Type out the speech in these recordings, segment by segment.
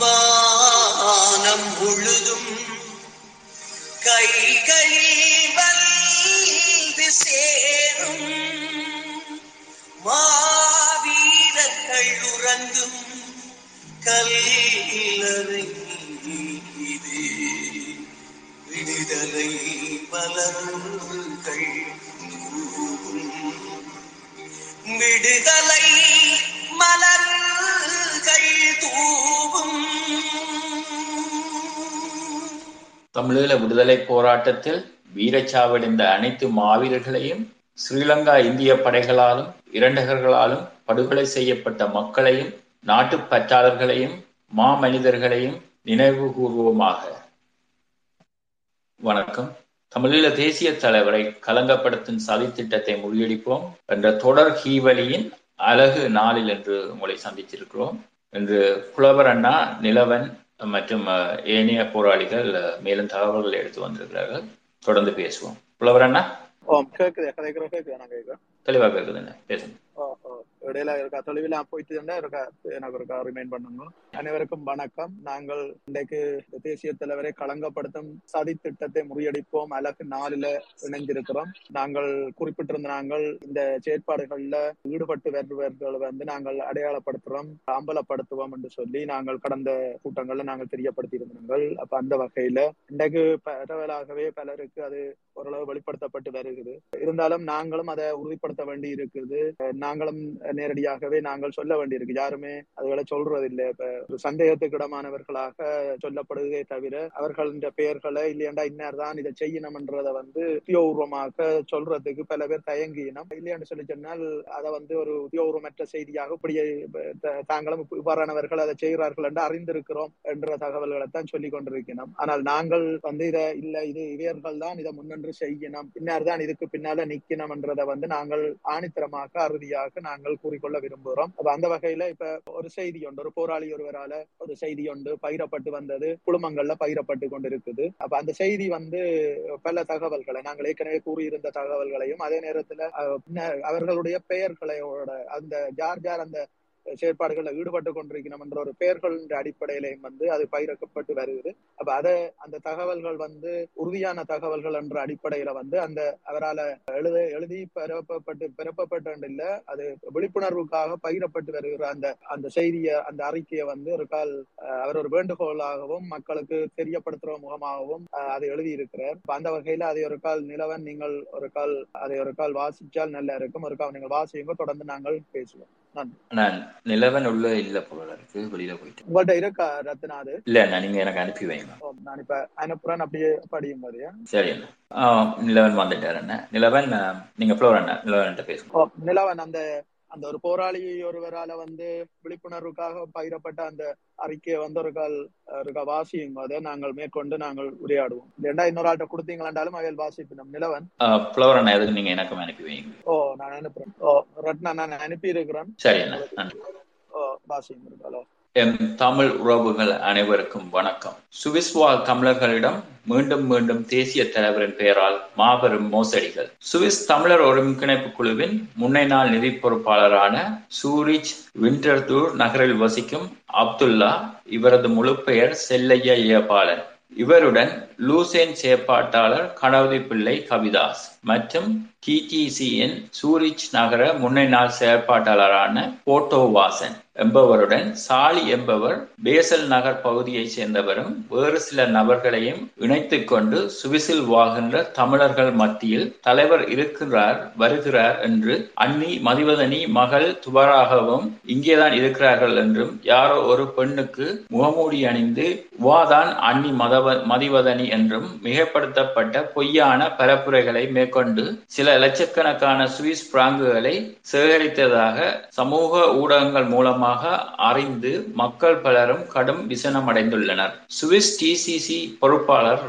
வானம் முழுதும் கைகளில் வந்து சேரும் மாவீரர்கள் உறங்கும் கல்லறை இது விடுதலை மலர்கள் விடுதலை மலர்கள் தூவும். தமிழீழ விடுதலை போராட்டத்தில் வீரச்சாவடைந்த அனைத்து மாவீரர்களையும் ஸ்ரீலங்கா இந்திய படைகளாலும் இரண்டகர்களாலும் படுகொலை செய்யப்பட்ட மக்களையும் நாட்டுப் பற்றாளர்களையும் மாமனிதர்களையும் நினைவுபூர்வமாக வணக்கம். தமிழீழ தேசிய தலைவரை கலங்கப்படுத்தும் சதித்திட்டத்தை முறியடிப்போம் என்ற தொடர் ஹீவலியின் அழகு நாளில் என்று உங்களை சந்தித்திருக்கிறோம். என்று புலவர் அண்ணா, நிலவன் மற்றும் ஏனைய போராளிகள் மேலும் தகவல்கள் எடுத்து வந்திருக்கிறார்கள். தொடர்ந்து பேசுவோம். புலவர் அண்ணா, தெளிவாக இருக்குதுங்க, பேசுங்க. இடையில இருக்கா தொலைவில போயிட்டு எனக்கு இருக்கா ரிமைண்ட் பண்ணுங்க. அனைவருக்கும் வணக்கம். நாங்கள் இன்றைக்கு தேசிய தலைவரை களங்கப்படுத்தும் சதி திட்டத்தை முறியடிப்போம் அழகு நாளில இணைந்திருக்கிறோம். நாங்கள் குறிப்பிட்டிருந்த நாங்கள் இந்த செயற்பாடுகள்ல ஈடுபட்டு வருபவர்களை வந்து நாங்கள் அடையாளப்படுத்துறோம், அம்பலப்படுத்துவோம் என்று சொல்லி நாங்கள் கடந்த கூட்டங்கள்ல நாங்கள் தெரியப்படுத்தி இருந்தார்கள். அப்ப அந்த வகையில இன்றைக்கு பரவலாகவே பலருக்கு அது ஓரளவு வெளிப்படுத்தப்பட்டு வருகிறது. இருந்தாலும் நாங்களும் அதை உறுதிப்படுத்த வேண்டி இருக்குது. நாங்களும் நேரடியாகவே நாங்கள் சொல்ல வேண்டியிருக்கு. யாருமே அதுகளை சொல்றதில்லை. இப்ப சந்தேகத்துக்கிடமானவர்களாக சொல்லப்படுவதே தவிர அவர்கள் இந்த பெயர்களை இல்லையாண்டா இன்னார்தான் இதை செய்யணும்ன்றதை வந்து உத்தியோகமாக சொல்றதுக்கு பல பேர் தயங்கினம். இல்லையாண்டு சொல்லி சொன்னால் அதை வந்து ஒரு உத்தியோகமற்ற செய்தியாக இப்படி தாங்களும் இவ்வாறானவர்கள் அதை செய்கிறார்கள் என்று அறிந்திருக்கிறோம் என்ற தகவல்களை தான் சொல்லி கொண்டிருக்கணும். ஆனால் நாங்கள் வந்து இதை இல்லை, இது இவர்கள் தான் இதை முன்னின்று செய்யணும், இன்னார் தான் இதுக்கு பின்னால நிக்கணும் என்றதை வந்து நாங்கள் ஆணித்தரமாக அறுதியாக நாங்கள் கூறிக்கொள்ள விரும்புகிறோம். அந்த வகையில இப்ப ஒரு செய்தி ஒன்று, ஒரு போராளி ஒருவரால ஒரு செய்தி ஒன்று பகிரப்பட்டு வந்தது, குழுமங்கள்ல பகிரப்பட்டு கொண்டிருக்குது. அப்ப அந்த செய்தி வந்து பல தகவல்களை நாங்கள் ஏற்கனவே கூறியிருந்த தகவல்களையும் அதே நேரத்துல அவர்களுடைய பெயர்களோட அந்த யார் யார் அந்த செயற்பாடுகளில் ஈடுபட்டு கொண்டிருக்கணும் என்ற ஒரு பெயர்கள் அடிப்படையிலையும் வந்து அது பயிரக்கப்பட்டு வருகிறது. அப்ப அதை அந்த தகவல்கள் வந்து உறுதியான தகவல்கள் என்ற அடிப்படையில வந்து அந்த அவரால் எழுதி பெறப்பட்ட இல்ல, அது விழிப்புணர்வுக்காக பயிரப்பட்டு வருகிற அந்த அந்த செய்தியை, அந்த அறிக்கையை வந்து ஒரு கால் அவர் ஒரு வேண்டுகோளாகவும் மக்களுக்கு தெரியப்படுத்துற முகமாகவும் அதை எழுதியிருக்கிறார். அந்த வகையில அதை ஒரு கால் நிலவன் நீங்கள் ஒரு கால் அதை ஒரு கால் வாசிச்சால் நல்லா இருக்கும். ஒரு கால் நீங்கள் வாசியுங்க, தொடர்ந்து நாங்கள் பேசுவோம். நிலவன் உள்ள இல்ல போலருக்கு வெளியில போயிட்டு உங்கள்கிட்ட இருக்கா ரத்தினா? அது இல்ல, நீங்க எனக்கு அனுப்பி வைங்க, நான் இப்ப அனுப்புறேன். அப்படியே படியும் மாதிரியா? சரி அண்ணா. நிலவன் வந்துட்டாரு அண்ணா. நிலவன் நீங்க புலவர் அண்ணா நிலவன் பேசுங்க. நிலவன் அந்த அந்த ஒரு போராளி ஒருவரால வந்து விழிப்புணர்வுக்காக பகிரப்பட்ட அந்த அறிக்கையை வந்து ஒரு வாசியும் போது நாங்கள் மேற்கொண்டு நாங்கள் உரையாடுவோம். ஏண்டா இன்னொரு ஆள்கிட்ட கொடுத்தீங்களாண்டாலும் அவையில் வாசிப்பினோம். நிலவன் புலவர் அண்ணா எதுக்கு நீங்க எனக்கு அனுப்பி வைங்க. ஓ, நான் அனுப்புறேன். ஓ ரத்னா, நான் அனுப்பி இருக்கிறேன். சரி அண்ணா. ஓ வாசியும் இருக்காளோ. தமிழ் உறவுகள் அனைவருக்கும் வணக்கம். சுவிஸ் வாழ் தமிழர்களிடம் மீண்டும் மீண்டும் தேசிய தலைவரின் பெயரால் மாபெரும் மோசடிகள். சுவிஸ் தமிழர் ஒருங்கிணைப்பு குழுவின் முன்னை நாள் நிதி பொறுப்பாளரான சூரிச் விண்டர்தூர் நகரில் வசிக்கும் அப்துல்லா, இவரது முழு பெயர் செல்லையா ஏபாலன், இவருடன் லூசேன் செயற்பாட்டாளர் கணவதி பிள்ளை கவிதாஸ் மற்றும் டிடிசியின் சூரிச் நகர முன்னை நாள் செயற்பாட்டாளரான போட்டோ வாசன் என்பவருடன் சாலி என்பவர் பேசல் நகர் பகுதியைச் சேர்ந்தவரும் வேறு சில நபர்களையும் இணைத்து கொண்டு சுவிசில் வாழ்கின்ற தமிழர்கள் மத்தியில் தலைவர் இருக்கிறார், வருகிறார் என்று அண்ணி மதிவதனி மகள் துவராகவும் இங்கேதான் இருக்கிறார்கள் என்றும் யாரோ ஒரு பெண்ணுக்கு முகமூடி அணிந்து வாதான் அண்ணி மதிவதனி என்றும் மிகப்படுத்தப்பட்ட பொய்யான பரப்புரைகளை மேற்கொண்டு சில லட்சக்கணக்கான சுவிஸ் பிராங்குகளை சேகரித்ததாக சமூக ஊடகங்கள் மூலமாக அறிந்து மக்கள் பலரும் கடும் விசனமடைந்துள்ளனர். சுவிஸ் டிசிசி பொறுப்பாளர்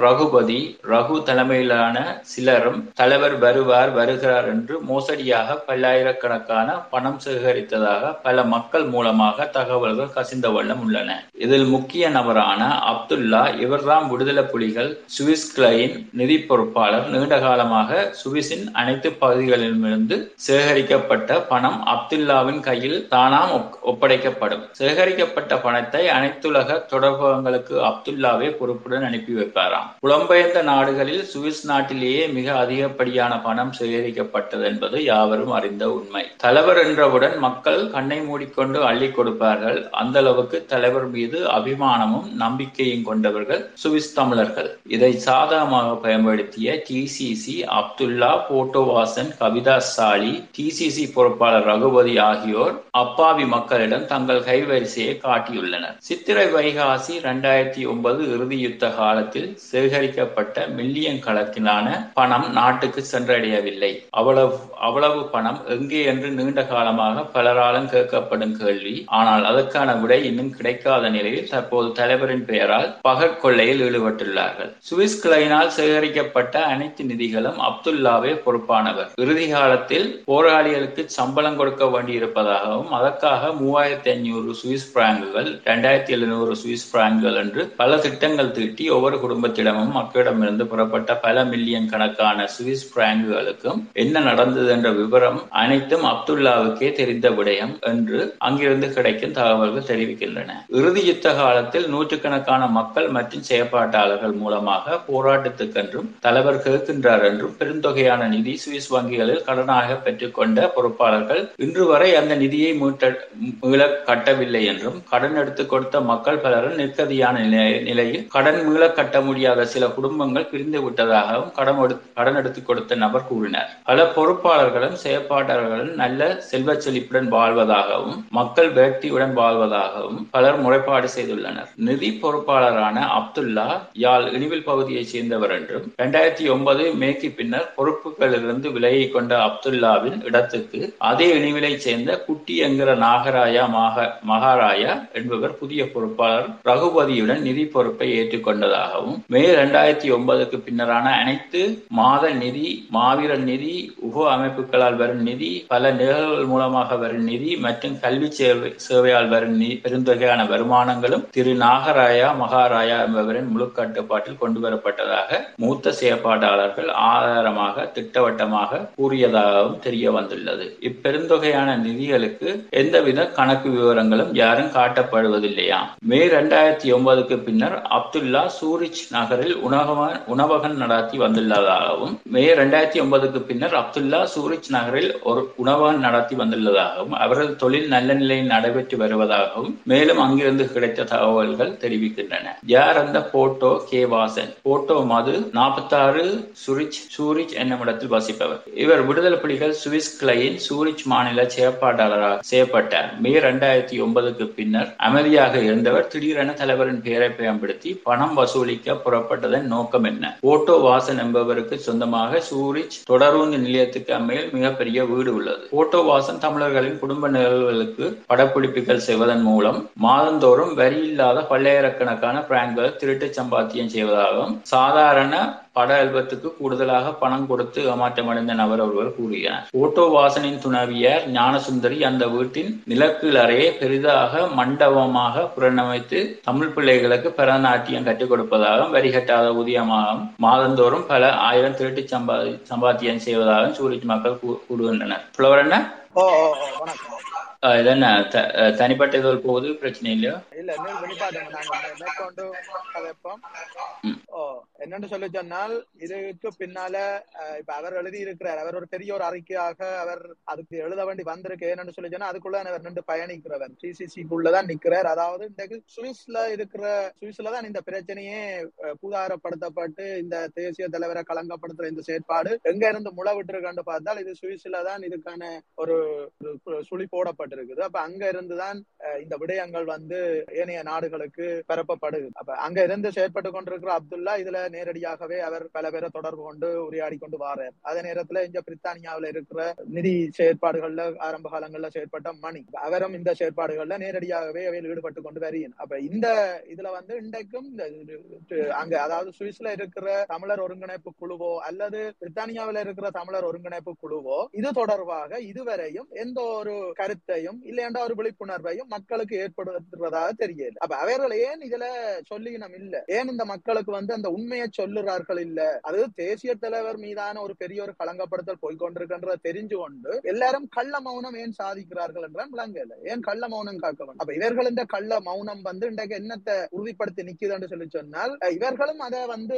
ரகு தலைமையிலான சிலரும் தலைவர் வருவார், வருகிறார் என்று மோசடியாக பல்லாயிரக்கணக்கான பணம் சேகரித்ததாக பல மக்கள் மூலமாக தகவல்கள் கசிந்த வண்ணம் உள்ளன. இதில் முக்கிய நபரான அப்துல்லா, இவர்தான் விடுதலை புலிகள் சுவிஸ் கிளையின் நிதி பொறுப்பாளர். நீண்ட காலமாக சுவிஸின் அனைத்து பகுதிகளிலிருந்து சேகரிக்கப்பட்ட பணம் அப்துல்லாவின் கையில் தானாம் ஒப்படைக்கப்பட்டது ஒப்படைக்கப்படும். சேகரிக்கப்பட்ட பணத்தை அனைத்துலக தொடர்பகங்களுக்கு அப்துல்லாவே பொறுப்புடன் அனுப்பி வைப்பாராம். புலம்பெயர்ந்த நாடுகளில் சுவிஸ் நாட்டிலேயே மிக அதிகப்படியான பணம் சேகரிக்கப்பட்டது என்பது யாவரும் அறிந்த உண்மை. தலைவர் என்றவுடன் மக்கள் கண்ணை மூடிக்கொண்டு அள்ளி கொடுப்பார்கள். அந்த அளவுக்கு தலைவர் மீது அபிமானமும் நம்பிக்கையும் கொண்டவர்கள் சுவிஸ் தமிழர்கள். இதை சாதகமாக பயன்படுத்திய டிசிசி அப்துல்லா, போட்டோவாசன், கவிதா சாலி, டிசிசி பொறுப்பாளர் ரகுபதி ஆகியோர் அப்பாவி மக்களிடம் தங்கள் கைவரிசையை காட்டியுள்ளனர். சித்திரை வைகாசி 2009 இறுதியுத்த காலத்தில் சேகரிக்கப்பட்ட மில்லியன் கணக்கிலான பணம் நாட்டுக்கு சென்றடையவில்லை. அவ்வளவு பணம் எங்கே என்று நீண்ட காலமாக பலராலும் கேட்கப்படும் கேள்வி. ஆனால் அதற்கான விடை இன்னும் கிடைக்காத நிலையில் தற்போது தலைவரின் பெயரால் பகற்கொள்ளையில் ஈடுபட்டுள்ளார்கள். சுவிஸ் கிளையினால் சேகரிக்கப்பட்ட அனைத்து நிதிகளும் அப்துல்லாவே பொறுப்பானவர். இறுதி காலத்தில் போராளிகளுக்கு சம்பளம் கொடுக்க வேண்டியிருப்பதாகவும் அதற்காக 3500 சுவிஸ் பிராங்குகள், 2700 சுவிஸ் பிராங்குகள் என்று பல திட்டங்கள் தீட்டி ஒவ்வொரு குடும்பத்திடமும் மக்களிடமிருந்து புறப்பட்ட பல மில்லியன் கணக்கான சுவிஸ் பிராங்குகளுக்கும் என்ன நடந்தது என்ற விவரம் அனைத்தும் அப்துல்லாவுக்கே தெரிந்த விடயம் என்று அங்கிருந்து கிடைக்கும் தகவல்கள் தெரிவிக்கின்றன. இறுதி யுத்த காலத்தில் நூற்றுக்கணக்கான மக்கள் மற்றும் செயற்பாட்டாளர்கள் மூலமாக போராட்டத்துக்கென்றும் தலைவர் கேட்கின்றார் என்றும் பெருந்தொகையான நிதி சுவிஸ் வங்கிகளில் கடனாக பெற்றுக்கொண்ட பொறுப்பாளர்கள் இன்று வரை அந்த நிதியை மீள கட்டவில்லை என்றும், கடன் எடுத்துக் கொடுத்த மக்கள் பலரும் நிர்கதியான நிலையில் கடன் மீள கட்ட முடியாத சில குடும்பங்கள் பிரிந்து விட்டதாகவும் கடன் எடுத்துக் கொடுத்த நபர் கூறினார். பல பொறுப்பாளர்களும் செயற்பாட்டாளர்களும் நல்ல செல்வ செழிப்புடன் வாழ்வதாகவும் மக்கள் வேட்கையுடன் வாழ்வதாகவும் பலர் முறைப்பாடு செய்துள்ளனர். நிதி பொறுப்பாளரான அப்துல்லா யாழ் இனிவில் பகுதியைச் சேர்ந்தவர் என்றும் 2009 மேற்கு பின்னர் பொறுப்புகளிலிருந்து விலகிக் கொண்ட அப்துல்லாவின் இடத்துக்கு அதே இணைவிலை சேர்ந்த குட்டி என்கிற நாகராயா மகாராயா என்பவர் புதிய பொறுப்பாளர் ரகுபதியுடன் நிதி பொறுப்பை ஏற்றுக்கொண்டதாகவும், மே 2009க்கு பின்னரான அனைத்து மாத நிதி, மாவீரர் நிதி, உப அமைப்புகளால் வரும் நிதி, பல நிகழ்வுகள் மூலமாக வரும் நிதி மற்றும் கல்வி சேவையால் வரும் பெருந்தொகையான வருமானங்களும் திரு நாகராயா மகாராயா என்பவரின் முழு கட்டுப்பாட்டில் கொண்டு வரப்பட்டதாக மூத்த செயற்பாட்டாளர்கள் ஆதாரமாக திட்டவட்டமாக கூறியதாகவும் தெரிய வந்துள்ளது. இப்பெருந்தொகையான நிதிகளுக்கு எந்தவித கணக்கு விவரங்களும் யாரும் காட்டப்படுவதில்லையா. மே 2009க்கு பின்னர் அப்துல்லா சூரிச் நகரில் உணவகம் நடத்தி வந்துள்ளதாகவும், மே 2009க்கு பின்னர் அப்துல்லா சூரிச் நகரில் ஒரு உணவகம் நடத்தி வந்துள்ளதாகவும், அவரது தொழில் நல்ல நிலையில் நடைபெற்று வருவதாகவும் மேலும் அங்கிருந்து கிடைத்த தகவல்கள் தெரிவிக்கின்றன. யார் அந்த photo K Vasan? Photo Madhu 46 Zurich என்னும் இடத்தில் வசிப்பவர். இவர் விடுதலை புலிகள் சுவிஸ் கிளையின் சூரிச் மாநில செயற்பாட்டாளராக செய்யப்பட்டார். மே 2009க்கு பின்னர் அமைதியாக இருந்தவர் திடீரென தலைவரின் பெயரை பயன்படுத்தி பணம் வசூலிக்க புறப்பட்டதன் நோக்கம் என்ன? போட்டோ வாசன் என்பவருக்கு சொந்தமாக சூரிச் தொடரூந்து நிலையத்துக்கு அண்மையில் மிகப்பெரிய வீடு உள்ளது. போட்டோ வாசன் தமிழர்களின் குடும்ப நிகழ்வுகளுக்கு படப்பிடிப்புகள் செய்வதன் மூலம் மாதந்தோறும் வரி இல்லாத பல்லாயிரக்கணக்கான பிராங்குகள் திருட்டு சம்பாத்தியம் செய்வதாகவும், சாதாரண பட ஆல்பத்துக்கு கூடுதலாக பணம் கொடுத்து ஏமாற்றமடைந்த நபர் ஒருவர் கூறுகிறார். போட்டோ வாசனின் துணவியார் ஞானசுந்தரி அந்த வீட்டின் நிலக்கீழ் அறையை பெரிதாக மண்டபமாக புறநமைத்து தமிழ் பிள்ளைகளுக்கு பரதநாட்டியம் கற்றுக் கொடுப்பதாகவும், வரிகட்டாத ஊதியமாகவும் மாதந்தோறும் பல ஆயிரம் திருட்டு சம்பாத்தியம் செய்வதாகவும் சூரிச் மக்கள் கூறுகின்றனர். புலவர் என்ன இதென்ன தனிப்பட்ட இது ஒரு போகுது, பிரச்சனை இல்லையோ? என்னன்னு சொல்லி சொன்னால், இதுக்கு பின்னால இப்ப அவர் எழுதி இருக்கிறார். அவர் ஒரு பெரிய ஒரு அறிக்கையாக அவர் அதுக்கு எழுத வேண்டி வந்திருக்கு. என்னன்னு சொல்லி சொன்னா, அதுக்குள்ள அவர் நின்று பயணிக்கிறவர், டிசிசிக்குள்ளதான் நிக்கிறார். அதாவது இன்றைக்கு சுவிஸ்லதான் இந்த பிரச்சனையே பூதாரப்படுத்தப்பட்டு இந்த தேசிய தலைவரை களங்கப்படுத்துற இந்த செயற்பாடு எங்க இருந்து முளவிட்டு இருக்கான்னு பார்த்தால், இது சுவிஸ்ல தான் இதுக்கான ஒரு சுழி போடப்பட்டிருக்குது. அப்ப அங்க இருந்துதான் இந்த விடயங்கள் ஏனைய நாடுகளுக்கு பரப்பப்படுது. அப்ப அங்க இருந்து செயற்பட்டு கொண்டிருக்கிற அப்துல்லா இதுல நேரடியாகவே அவர் பல பேரை தொடர்பு கொண்டு உரையாடி கொண்டு வாரார். அதே நேரத்துல இந்த பிரித்தானியாவில இருக்கிற நிதி செயற்பாடுகள்ல ஆரம்ப காலங்கள்ல செயற்பட்ட மணி அவரும் இந்த செயற்பாடுகள்ல நேரடியாகவே அவையில் ஈடுபட்டு கொண்டு வரையின். அப்ப இந்த இதுல இன்றைக்கும் அங்க அதாவது சுவிஸ்ல இருக்கிற தமிழர் ஒருங்கிணைப்பு குழுவோ அல்லது பிரித்தானியாவில இருக்கிற தமிழர் ஒருங்கிணைப்பு குழுவோ இது தொடர்பாக இதுவரையும் எந்த ஒரு கருத்தையும் இல்லையென்ற ஒரு விழிப்புணர்வையும் மக்களுக்கு ஏற்படுத்துறதாக தெரியல. அப்ப அவர்கள் ஏன் இதுல சொல்லினம் இல்ல, ஏன் இந்த மக்களுக்கு அந்த உண்மையை சொல்லுறார்கள் இல்ல. அதாவது தேசிய தலைவர் மீதான ஒரு பெரிய ஒரு களங்கப்படுத்தல் போய்கொண்டிருக்கின்ற தெரிஞ்சு கொண்டு எல்லாரும் கள்ள மௌனம் ஏன் சாதிக்கிறார்கள் என்றால் விளங்கல. ஏன் கள்ள மௌனம் காக்க வேண்டும்? அப்ப இவர்கள் இந்த கள்ள மௌனம் வந்து இன்றைக்கு என்னத்தை உறுதிப்படுத்தி நிக்குதுன்னு சொல்லி சொன்னால், இவர்களும் அதை வந்து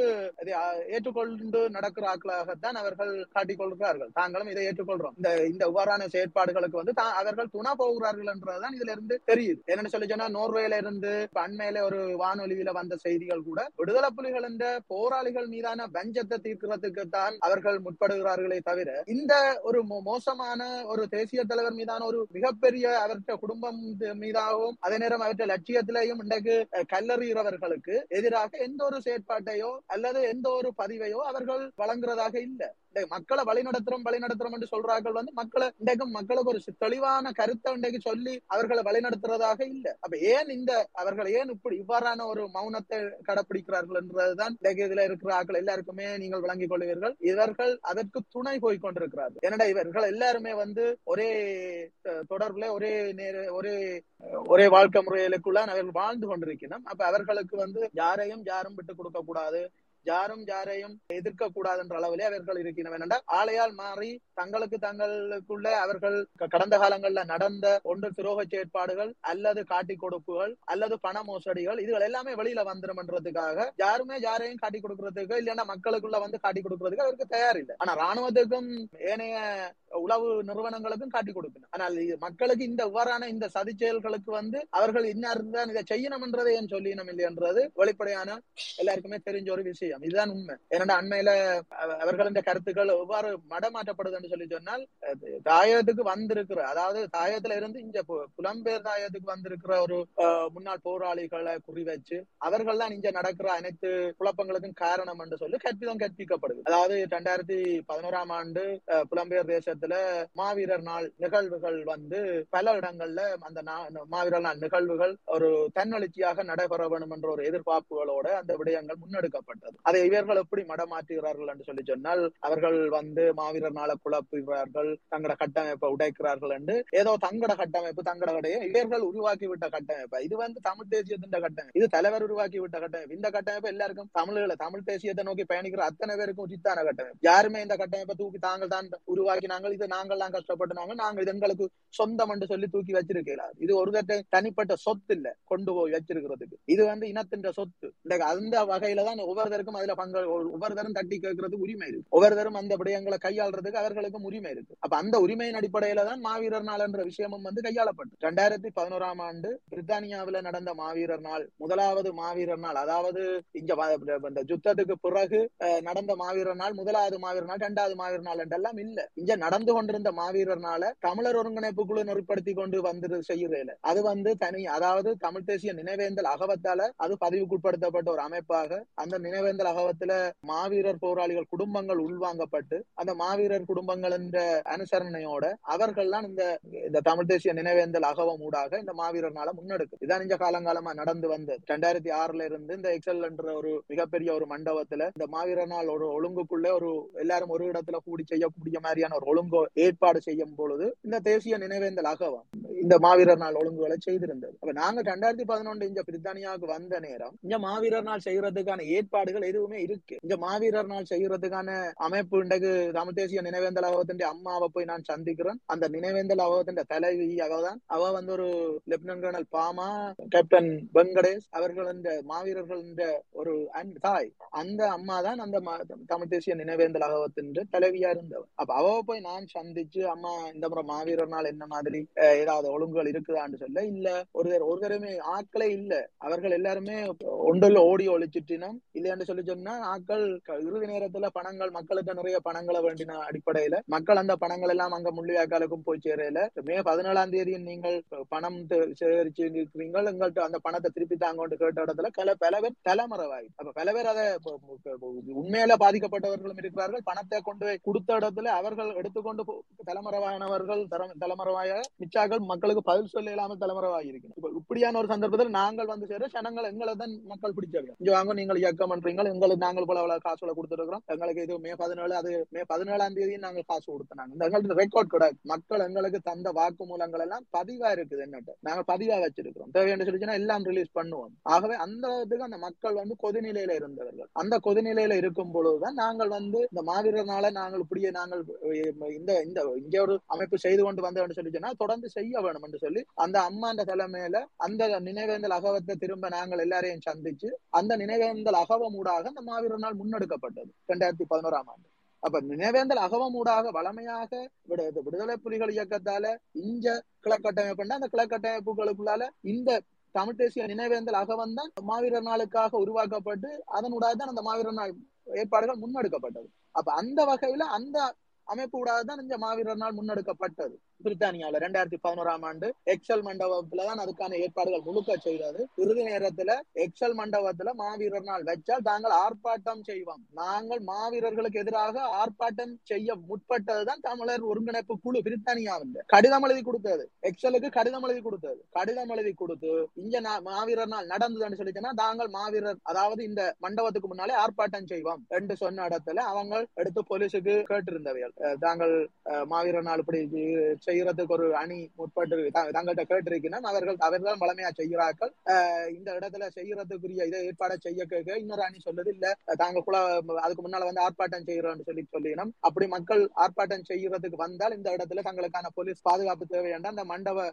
ஏற்றுக்கொண்டு நடக்கிற ஆக்களாகத்தான் அவர்கள் காட்டிக்கொள்கிறார்கள். தாங்களும் இதை ஏற்றுக்கொள்றோம், இந்த இவ்வாறான செயற்பாடுகளுக்கு வந்து அவர்கள் துணை போகிறார்கள் என்றதுதான் இதுல இருந்து தெரியுது. என்னன்னு சொல்லி சொன்னா, நோர்வேல இருந்து அண்மையில ஒரு வானொலியில வந்த செய்திகள் கூட, விடுதலை புலிகள் என்ற போராளிகள் மீதான பஞ்சத்தை தீர்க்கிறதுக்கு தான் அவர்கள் முற்படுகிறார்களே தவிர, இந்த ஒரு மோசமான ஒரு தேசிய தலைவர் மீதான ஒரு மிகப்பெரிய அவற்ற குடும்பம் மீதாகவும் அதே நேரம் அவற்ற லட்சியத்திலேயும் இன்றைக்கு கல்லறிகிறவர்களுக்கு எதிராக எந்த ஒரு செயற்பாட்டையோ அல்லது எந்த ஒரு பதிவையோ அவர்கள் வழங்குறதாக இல்லை. மக்களை வழிநடத்துறோம் என்று சொல்றார்கள். வந்து மக்களை இன்றைக்கும் மக்களுக்கு ஒரு தெளிவான கருத்தை இன்றைக்கு சொல்லி அவர்களை வழிநடத்துறதாக இல்லை. அப்ப ஏன் இந்த அவர்கள் ஏன் இப்படி இவ்வாறான ஒரு மௌனத்தை கடைபிடிக்கிறார்கள் என்றதுதான் இன்றைக்கு இதுல இருக்கிற ஆக்கள் எல்லாருக்குமே நீங்கள் விளங்கிக் கொள்வீர்கள். இவர்கள் அதற்கு துணை போய் கொண்டிருக்கிறார்கள். ஏன்னா இவர்கள் எல்லாருமே வந்து ஒரே தொடர்புல ஒரே வாழ்க்கை முறைகளுக்குள்ள அவர்கள் வாழ்ந்து கொண்டிருக்கணும். அப்ப அவர்களுக்கு வந்து யாரும் விட்டுக் கொடுக்க கூடாது, யாரையும் எதிர்க்க கூடாது என்ற அளவிலே அவர்கள் இருக்கின்றன. ஏனென்றால் ஆலையால் மாறி தங்களுக்குள்ள அவர்கள் கடந்த காலங்களில் நடந்த ஒன்று துரோக செயற்பாடுகள் அல்லது காட்டி கொடுப்புகள் அல்லது பண மோசடிகள் இதுகள் எல்லாமே வெளியில வந்துடும்ன்றதுக்காக யாருமே யாரையும் காட்டி கொடுக்கறதுக்கு இல்லைன்னா மக்களுக்குள்ள வந்து காட்டி கொடுக்கறதுக்கு அவருக்கு தயாரில்லை. ஆனா ராணுவத்துக்கும் ஏனைய உளவு நிறுவனங்களுக்கும் காட்டி கொடுக்கணும். ஆனால் மக்களுக்கு இந்த இவ்வாறான இந்த சதி செயல்களுக்கு வந்து அவர்கள் இன்னார்தான் இதை செய்யணும் என்றதை ஏன் சொல்லினோம் இல்லையன்றது வெளிப்படையான எல்லாருக்குமே தெரிஞ்ச ஒரு விஷயம். இதுதான் உண்மை. ஏன்னா அண்மையில அவர்கள் இந்த கருத்துக்கள் எவ்வாறு மடமாற்றப்படுது என்று சொல்லி சொன்னால், தாயகத்துக்கு வந்திருக்கிற, அதாவது தாயகத்துல இருந்து இந்த புலம்பெயர் தாயகத்துக்கு வந்திருக்கிற ஒரு முன்னாள் போராளிகளை குறிவச்சு அவர்கள் தான் இங்க நடக்கிற அனைத்து குழப்பங்களுக்கும் காரணம் என்று சொல்லி கற்பிதம் கற்பிக்கப்படுது. அதாவது 2011 புலம்பெயர் தேசத்துல மாவீரர் நாள் நிகழ்வுகள் வந்து பல இடங்கள்ல அந்த மாவீரர் நாள் நிகழ்வுகள் ஒரு தன்னெழுச்சியாக நடைபெற வேண்டும் என்ற ஒரு எதிர்பார்ப்புகளோட அந்த விடயங்கள் முன்னெடுக்கப்பட்டது. அதை இவர்கள் எப்படி மடமாற்றுகிறார்கள் என்று சொல்லி சொன்னால், அவர்கள் வந்து மாவீரர் நாளை குழப்புகிறார்கள், தங்களோட கட்டமைப்பை உடைக்கிறார்கள் என்று ஏதோ தங்களோட கட்டமைப்பு தங்களோடைய இவர்கள் உருவாக்கி விட்ட கட்டமைப்பு. இது வந்து தமிழ் தேசியத்தின் கட்டமைப்பு, இது தலைவர் உருவாக்கி விட்ட கட்டமைப்பு. இந்த கட்டமைப்பு எல்லாருக்கும் தமிழர்களை தமிழ் தேசியத்தை நோக்கி பயணிக்கிற அத்தனை பேருக்கும் உச்சித்தான கட்டமைப்பு. யாருமே இந்த கட்டமைப்பை தூக்கி தாங்கள் தான் உருவாக்கினாங்க, இது நாங்கள் தான் கஷ்டப்பட்டு நாங்கள் இது எங்களுக்கு சொந்தம் என்று சொல்லி தூக்கி வச்சிருக்கிறார். இது ஒரு தனிப்பட்ட சொத்து இல்ல கொண்டு போய் வச்சிருக்கிறதுக்கு, இது வந்து இனத்தின் சொத்து. அந்த வகையில தான் ஒவ்வொருத்தர் அதுல ஒவ்வொருத்தரும் தட்டி கேட்கறது உரிமை இருக்கு, ஒவ்வொருத்தரும் அந்த விடயங்களை கையாளுறதுக்கு அவர்களுக்கும் உரிமை இருக்கு. அப்ப அந்த உரிமையின் அடிப்படையில தான் மாவீரர் நாள் என்ற விஷயமும் வந்து கையாளப்பட்டது. 2011 பிரித்தானியாவில நடந்த மாவீரர் நாள், முதலாவது மாவீரர் நாள், அதாவது இந்த யுத்தத்துக்கு பிறகு நடந்த மாவீரர் நாள், முதலாவது மாவீரர் நாள், 2வது மாவீரர் நாள் என்றெல்லாம் இல்ல. இங்க நடந்து கொண்டிருந்த மாவீரர் நாளை தமிழர் ஒருங்கிணைப்பு குழு நெறிப்படுத்தி கொண்டு வந்து செய்யறதுல அது வந்து தனி, அதாவது தமிழ் தேசிய நினைவேந்தல் அகவத்தால அது பதிவுக்குட்படுத்தப்பட்ட ஒரு அமைப்பாக அந்த நினைவே அகவத்துல மாவீரர் போராளிகள் குடும்பங்கள் உள்வாங்கப்பட்டு அந்த மாவீரர் குடும்பங்கள் என்ற அனுசரணையோட அவர்கள் தான் இந்த தமிழ் தேசிய நினைவேந்தல் அகவம் ஊடாக இந்த மாவீரர் நாளை முன்னெடுக்கும். இதான் இங்க காலங்காலமா நடந்து வந்தது. 2006 இருந்து இந்த எக்ஸல் என்ற ஒரு மிகப்பெரிய ஒரு மண்டபத்துல இந்த மாவீரர் நாள் ஒரு ஒழுங்குக்குள்ள ஒரு எல்லாரும் ஒரு இடத்துல கூடி செய்யக்கூடிய மாதிரியான ஒரு ஒழுங்கு ஏற்பாடு செய்யும் பொழுது இந்த தேசிய நினைவேந்தல் அகவம் இந்த மாவீரர் நாள் ஒழுங்குகளை செய்திருந்தது. அப்ப நாங்க 2011 இங்க பிரித்தானியாவுக்கு வந்த நேரம் இங்க மாவீரர் நாள் செய்யறதுக்கான ஏற்பாடுகள் எதுவுமே இருக்கு. இந்த மாவீரர் நாள் செய்யறதுக்கான அமைப்பு இன்றைக்கு தமிழ் தேசிய நினைவேந்தல் அகவத்தின் அம்மாவை போய் நான் சந்திக்கிறேன். அந்த நினைவேந்தல் அகவத்தின் தலைவி அவதான். அவ வந்து ஒரு lieutenant colonel Bama, captain Venkatesh அவர்கள் இந்த மாவீரர்கள் ஒரு தாய், அந்த அம்மா தான் அந்த தமிழ் தேசிய நினைவேந்தல் அகவத்தின் தலைவியா இருந்தவர். அப்ப அவ போய் நான் சந்திச்சு, அம்மா இந்த முறை மாவீரர் நாள் என்ன மாதிரி ஏதாவது ஒழுங்குகள் இருக்குதான்னு சொல்ல, இல்ல ஒருத்தருமே ஆட்களே இல்ல, அவர்கள் எல்லாருமே ஒன்றில் ஓடி ஒழிச்சிட்டினோம் இல்லையான்னு சொல்லி சொன்னா, ஆக்கள் இறுதி நேரத்துல பணங்கள் மக்களுக்கு நிறைய பணங்களை வேண்டின அடிப்படையில மக்கள் அந்த பணங்கள் எல்லாம் அங்க முள்ளியாக்களுக்கும் போய் சேரல. மே 14 நீங்கள் பணம் சேகரிச்சு இருக்கிறீங்கள், எங்கள்கிட்ட அந்த பணத்தை திருப்பி தாங்கன்னு கேட்ட இடத்துல பல பேர் தலைமறைவாய். அப்ப பல பேர் அதை உண்மையில பாதிக்கப்பட்டவர்களும் இருக்கிறார்கள். பணத்தை கொண்டு போய் கொடுத்த இடத்துல அவர்கள் எடுத்துக்கொண்டு தலைமறைவானவர்கள் தலைமறைவாய மிச்சாக்கள் மக்களுக்கு பதில் சொல்ல இல்லாமல் தலைமறைவாய் இருக்கிறோம். இப்படியான ஒரு சந்தர்ப்பத்தில் நாங்கள் வந்து சேர சனங்கள் எங்களை தான் மக்கள் பிடிச்சாங்க, இங்க வாங்க நீங்கள் இயக்கம் பண்றீங்க, நாங்கள் எங்களுக்கு நாங்கள் போல காசுல கொடுத்துருக்கிறோம். எங்களுக்கு இது மே 17, அது மே 17ஆம் தேதி நாங்கள் காசு கொடுத்தாங்க. இந்த எங்களுக்கு ரெக்கார்ட் கூட மக்கள் எங்களுக்கு தந்த வாக்குமூலங்கள் எல்லாம் பதிவா இருக்குது. என்னட்டு நாங்கள் பதிவா வச்சிருக்கிறோம். தேவையான சொல்லிச்சுன்னா எல்லாம் ரிலீஸ் பண்ணுவோம். ஆகவே அந்த இதுக்கு அந்த மக்கள் வந்து கொதிநிலையில இருந்தவர்கள். அந்த கொதிநிலையில இருக்கும் பொழுதுதான் நாங்கள் வந்து இந்த மாதிரினால நாங்கள் இப்படியே நாங்கள் இந்த இங்கே ஒரு அமைப்பு செய்து கொண்டு வந்தோம்னு சொல்லிச்சுன்னா தொடர்ந்து செய்ய வேணும் என்று சொல்லி அந்த அம்மாண்ட தலைமையில அந்த நினைவேந்தல் அகவத்தை திரும்ப நாங்கள் எல்லாரையும் சந்திச்சு அந்த நினைவேந்தல் அகவமூடாக அந்த மாவீரர் நாள் முன்னெடுக்கப்பட்டது 2011ஆம் ஆண்டு. அப்ப நினைவேந்தல் அகவமூடாக வளமையாக விடுதலை புலிகள் இயக்கத்தால இங்க கிளக்கட்டமைப்புன்னா அந்த கிளக்கட்டமைப்புகளுக்குள்ளால இந்த தமிழ் தேசிய நினைவேந்தல் அகவம் தான் மாவீரர் நாளுக்காக உருவாக்கப்பட்டு அதனூடாக தான் அந்த மாவீரர் நாள் ஏற்பாடுகள் முன்னெடுக்கப்பட்டது. அப்ப அந்த வகையில அந்த அமைப்பு கூடாதான் இந்த மாவீரர் நாள் முன்னெடுக்கப்பட்டது. பிரித்தானியாவில 2011ஆம் ஆண்டு எக்ஸல் மண்டபத்துலதான் அதுக்கான ஏற்பாடுகள் முழுக்க செய்தது. இறுதி நேரத்துல எக்ஸல் மண்டபத்துல மாவீரர் நாள் வச்சால் தாங்கள் ஆர்ப்பாட்டம் செய்வோம், நாங்கள் மாவீரர்களுக்கு எதிராக ஆர்ப்பாட்டம் செய்ய முற்பட்டதுதான் தமிழர் ஒருங்கிணைப்பு குழு பிரித்தானியாவில் கடிதம் எழுதி கொடுத்தது. எக்ஸலுக்கு கடிதம் எழுதி கொடுத்தது. கடிதம் எழுதி கொடுத்து இங்க மாவீரர் நாள் நடந்ததுன்னு சொல்லிச்சுன்னா தாங்கள் மாவீரர் அதாவது இந்த மண்டபத்துக்கு முன்னாலே ஆர்ப்பாட்டம் செய்வோம் என்று சொன்ன இடத்துல அவங்க எடுத்து போலீஸுக்கு கேட்டிருந்தவைகள் தாங்கள் மாவீரர் நாள் இப்படி செய்யறதுக்கு ஒரு அணி முற்பட்டு தங்கள்கிட்ட கேட்டிருக்கணும், அவர்கள் வளமையா செய்கிறார்கள், இந்த இடத்துல செய்யறதுக்குரிய இதை ஏற்பாடை செய்ய கேட்க இன்னொரு அணி சொல்லுது இல்ல தாங்கள் கூட அதுக்கு முன்னால வந்து ஆர்ப்பாட்டம் செய்யறோம்னு சொல்லினோம். அப்படி மக்கள் ஆர்ப்பாட்டம் செய்யறதுக்கு வந்தால் இந்த இடத்துல தங்களுக்கான போலீஸ் பாதுகாப்பு தேவை என்ற அந்த மண்டப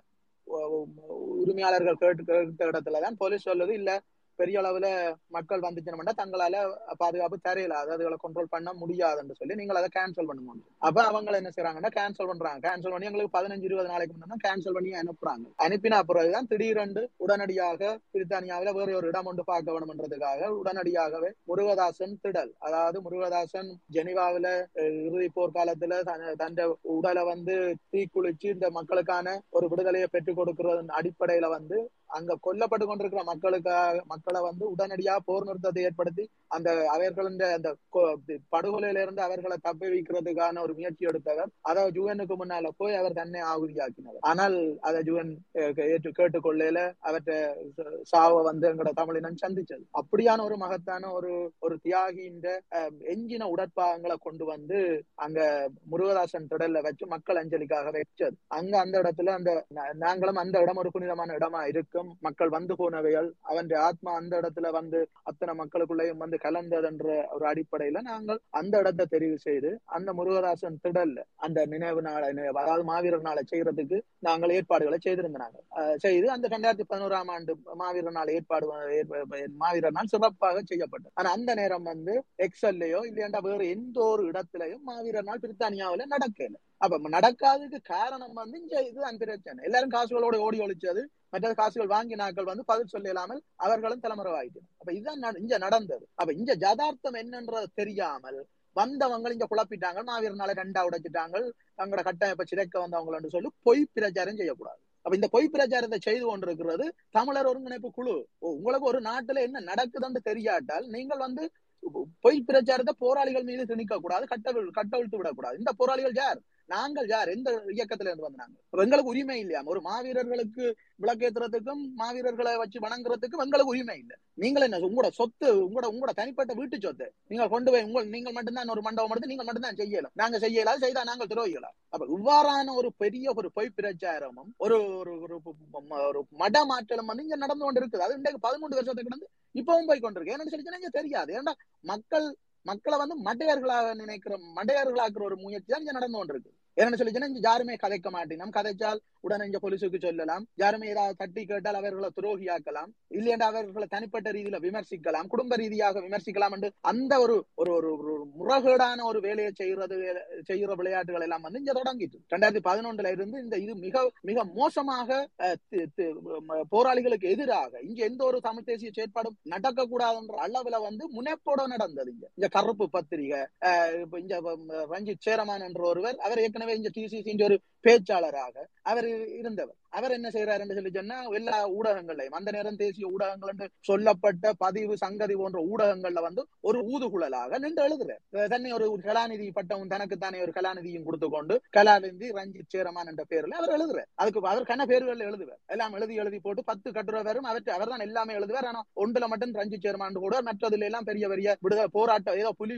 உரிமையாளர்கள் கேட்ட இடத்துலதான் போலீஸ் சொல்லுது இல்ல பெரிய அளவுல மக்கள் வந்துச்சுன்னா தங்களால பாதுகாப்பு தரையில அதுகளை கண்ட்ரோல் பண்ண முடியாதுன்னு சொல்லி நீங்கள் அதை கேன்சல் பண்ணுவாங்க. அப்ப அவங்க என்ன செய்யறாங்கன்னா கேன்சல் பண்றாங்க. கேன்சல் பண்ணி எங்களுக்கு 15-20 நாளைக்கு முன்னாடி கேன்சல் பண்ணி அனுப்புறாங்க. அனுப்பின அப்புறம்தான் திடீரென்று உடனடியாக பிரித்தானியாவில வேற ஒரு இடம் ஒன்று பார்க்க வேணும்ன்றதுக்காக உடனடியாகவே முருகதாசன் திடல், அதாவது முருகதாசன் ஜெனிவாவில இறுதி போர்க்காலத்துல தன் உடலை வந்து தீக்குளிச்சு இந்த மக்களுக்கான ஒரு விடுதலையை பெற்றுக் கொடுக்கறது அடிப்படையில வந்து அங்க கொல்லப்பட்டு கொண்டிருக்கிற மக்களை வந்து உடனடியாக போர் நிறுத்தத்தை ஏற்படுத்தி அந்த அவர்களுடைய அந்த படுகொலையில இருந்து அவர்களை தப்பி வைக்கிறதுக்கான ஒரு முயற்சி எடுத்தவர். அதாவது ஜூஎனுக்கு முன்னால போய் அவர் தன்னை ஆகுதியாக்கினார். ஆனால் அதை ஜூஎன் கேட்டுக்கொள்ளையில அவற்ற சாவை வந்து எங்களோட தமிழினம் சந்திச்சது. அப்படியான ஒரு மகத்தான ஒரு தியாகின்ற எஞ்சின உடற்பாகங்களை கொண்டு வந்து அங்க முருகதாசன் திடல்ல வச்சு மக்கள் அஞ்சலிக்காக வச்சது. அங்க அந்த இடத்துல அந்த நாங்களும் அந்த இடம் ஒரு புனிதமான இடமா இருக்கு. மக்கள் வந்து போனவைகள் அவன் ஆத்மா அந்த இடத்துல வந்து அத்தனை மக்களுக்குள்ளேயும் வந்து கலந்ததுன்ற ஒரு அடிப்படையில நாங்கள் அந்த இடத்தை தெரிவு செய்து அந்த முருகதாசன் திடல்ல அந்த நினைவு நாளை அதாவது மாவீரர் நாளை செய்யறதுக்கு நாங்கள் ஏற்பாடுகளை செய்திருந்தாங்க. செய்து அந்த 2011ஆம் ஆண்டு மாவீரர் நாள் மாவீரர் நாள் சிறப்பாக செய்யப்பட்டது. ஆனா அந்த நேரம் வந்து எக்ஸல்லையோ இல்லையாண்டா வேற எந்த ஒரு இடத்துலயும் மாவீரர் நாள் பிரித்தானியாவில நடக்கல. அப்ப நடக்காததுக்கு காரணம் வந்து இதுதான் பிரச்சனை. எல்லாரும் காசுகளோட ஓடி ஒழிச்சது, மற்ற காசுகள் வாங்கினாக்கள் வந்து பதில் சொல்ல இல்லாமல் அவர்களும் தலைமறைவாயிட்டனர். அப்ப இதுதான் இங்க நடந்தது. அப்ப இங்க யதார்த்தம் என்னன்றது தெரியாமல் வந்தவங்க இங்க குழப்பிட்டாங்க, மாவீரர் நாளை ரெண்டா உடைச்சிட்டாங்க, தங்களோட கட்டமைப்பை சிதைக்க வந்தவங்கள்னு சொல்லி பொய் பிரச்சாரம் செய்யக்கூடாது. அப்ப இந்த பொய் பிரச்சாரத்தை செய்து கொண்டிருக்கிறது தமிழர் ஒருங்கிணைப்பு குழு. உங்களுக்கு ஒரு நாட்டுல என்ன நடக்குதுன்னு தெரியாட்டால் நீங்கள் வந்து பொய் பிரச்சாரத்தை போராளிகள் மீது திணிக்க கூடாது, கட்டவிழ்த்து விடக்கூடாது. இந்த போராளிகள் யார், நாங்கள் யார், எந்த இயக்கத்துல இருந்து வந்தாங்க, எங்களுக்கு உரிமை இல்லையாம ஒரு மாவீரர்களுக்கு விளக்கேற்றுறதுக்கும் மாவீரர்களை வச்சு வணங்குறதுக்கும் எங்களுக்கு உரிமை இல்லை. நீங்கள் என்ன உங்களோட சொத்து, உங்களோட தனிப்பட்ட வீட்டு சொத்து நீங்க கொண்டு போய் நீங்கள் மட்டும்தான் ஒரு மண்டபம் எடுத்து நீங்கள் மட்டும்தான் செய்யலாம், நாங்க செய்யல, செய்தா நாங்கள் துரோகிகளா? அப்ப இவ்வாறான ஒரு பெரிய ஒரு பொய் பிரச்சாரமும் ஒரு ஒரு மடமாற்றலும் வந்து இங்க நடந்து கொண்டு இருக்குது. அது இன்றைக்கு 13 வருஷத்தை கிடந்து இப்பவும் போய் கொண்டிருக்கு. என்னன்னு சொல்லிச்சுன்னா தெரியாது. ஏன்னா மக்களை வந்து மடையர்களாக்குற ஒரு முயற்சி தான் இங்க நடந்து கொண்டிருக்கு. என்னன்னு சொல்லிச்சுன்னா இங்க யாருமே கதைக்க மாட்டேன், கதைச்சால் உடனே இங்க போலீஸுக்கு சொல்லலாம், யாருமே ஏதாவது தட்டி கேட்டால் அவர்களை துரோகியாக்கலாம், இல்லையா அவர்களை தனிப்பட்ட ரீதியில விமர்சிக்கலாம், குடும்ப ரீதியாக விமர்சிக்கலாம் என்று அந்த ஒரு ஒரு முறைகேடான ஒரு வேலையை செய்யற விளையாட்டுகள் எல்லாம் வந்து இங்க தொடங்கிட்டு 2011ல இருந்து இந்த இது மிக மிக மோசமாக போராளிகளுக்கு எதிராக இங்க எந்த ஒரு தமிழ் தேசிய செயற்பாடும் நடக்க கூடாதுன்ற அளவுல வந்து முனைப்போட நடந்தது. இங்க கருப்பு பத்திரிகை, இங்க ரஞ்சித் சேரமான் என்ற ஒருவர், அவர் ஏற்கனவே இங்க டிசிசி ஒரு பேச்சாளராக அவர் இருந்தவர். அவர் என்ன செய்யறாரு என்று சொல்லி சொன்னா, எல்லா ஊடகங்களையும் அந்த நேரம் தேசிய ஊடகங்கள் என்று சொல்லப்பட்ட பதிவு சங்கதி போன்ற ஊடகங்கள்ல வந்து ஒரு ஊதுகுழலாக நின்று எழுதுறார். தன்னை ஒரு கலாநிதி பட்டம், தனக்குத்தானே ஒரு கலாநிதியும் கொடுத்துக்கொண்டு கலாநிதி ரஞ்சித் சேரமான் என்ற பேர்ல அவர் எழுதுறார். அதுக்கு அவர் கன பேர்கள் எழுதுவார், எல்லாம் எழுதி எழுதி போட்டு 10 கட்டுரை வரும். அவற்றை அவர் தான் எல்லாமே எழுதுவார். ஆனா ஒன்றுல மட்டும் ரஞ்சித் சேரமான் கூட, மற்றதுல எல்லாம் பெரிய பெரிய விடுதலை போராட்டம், ஏதோ புலி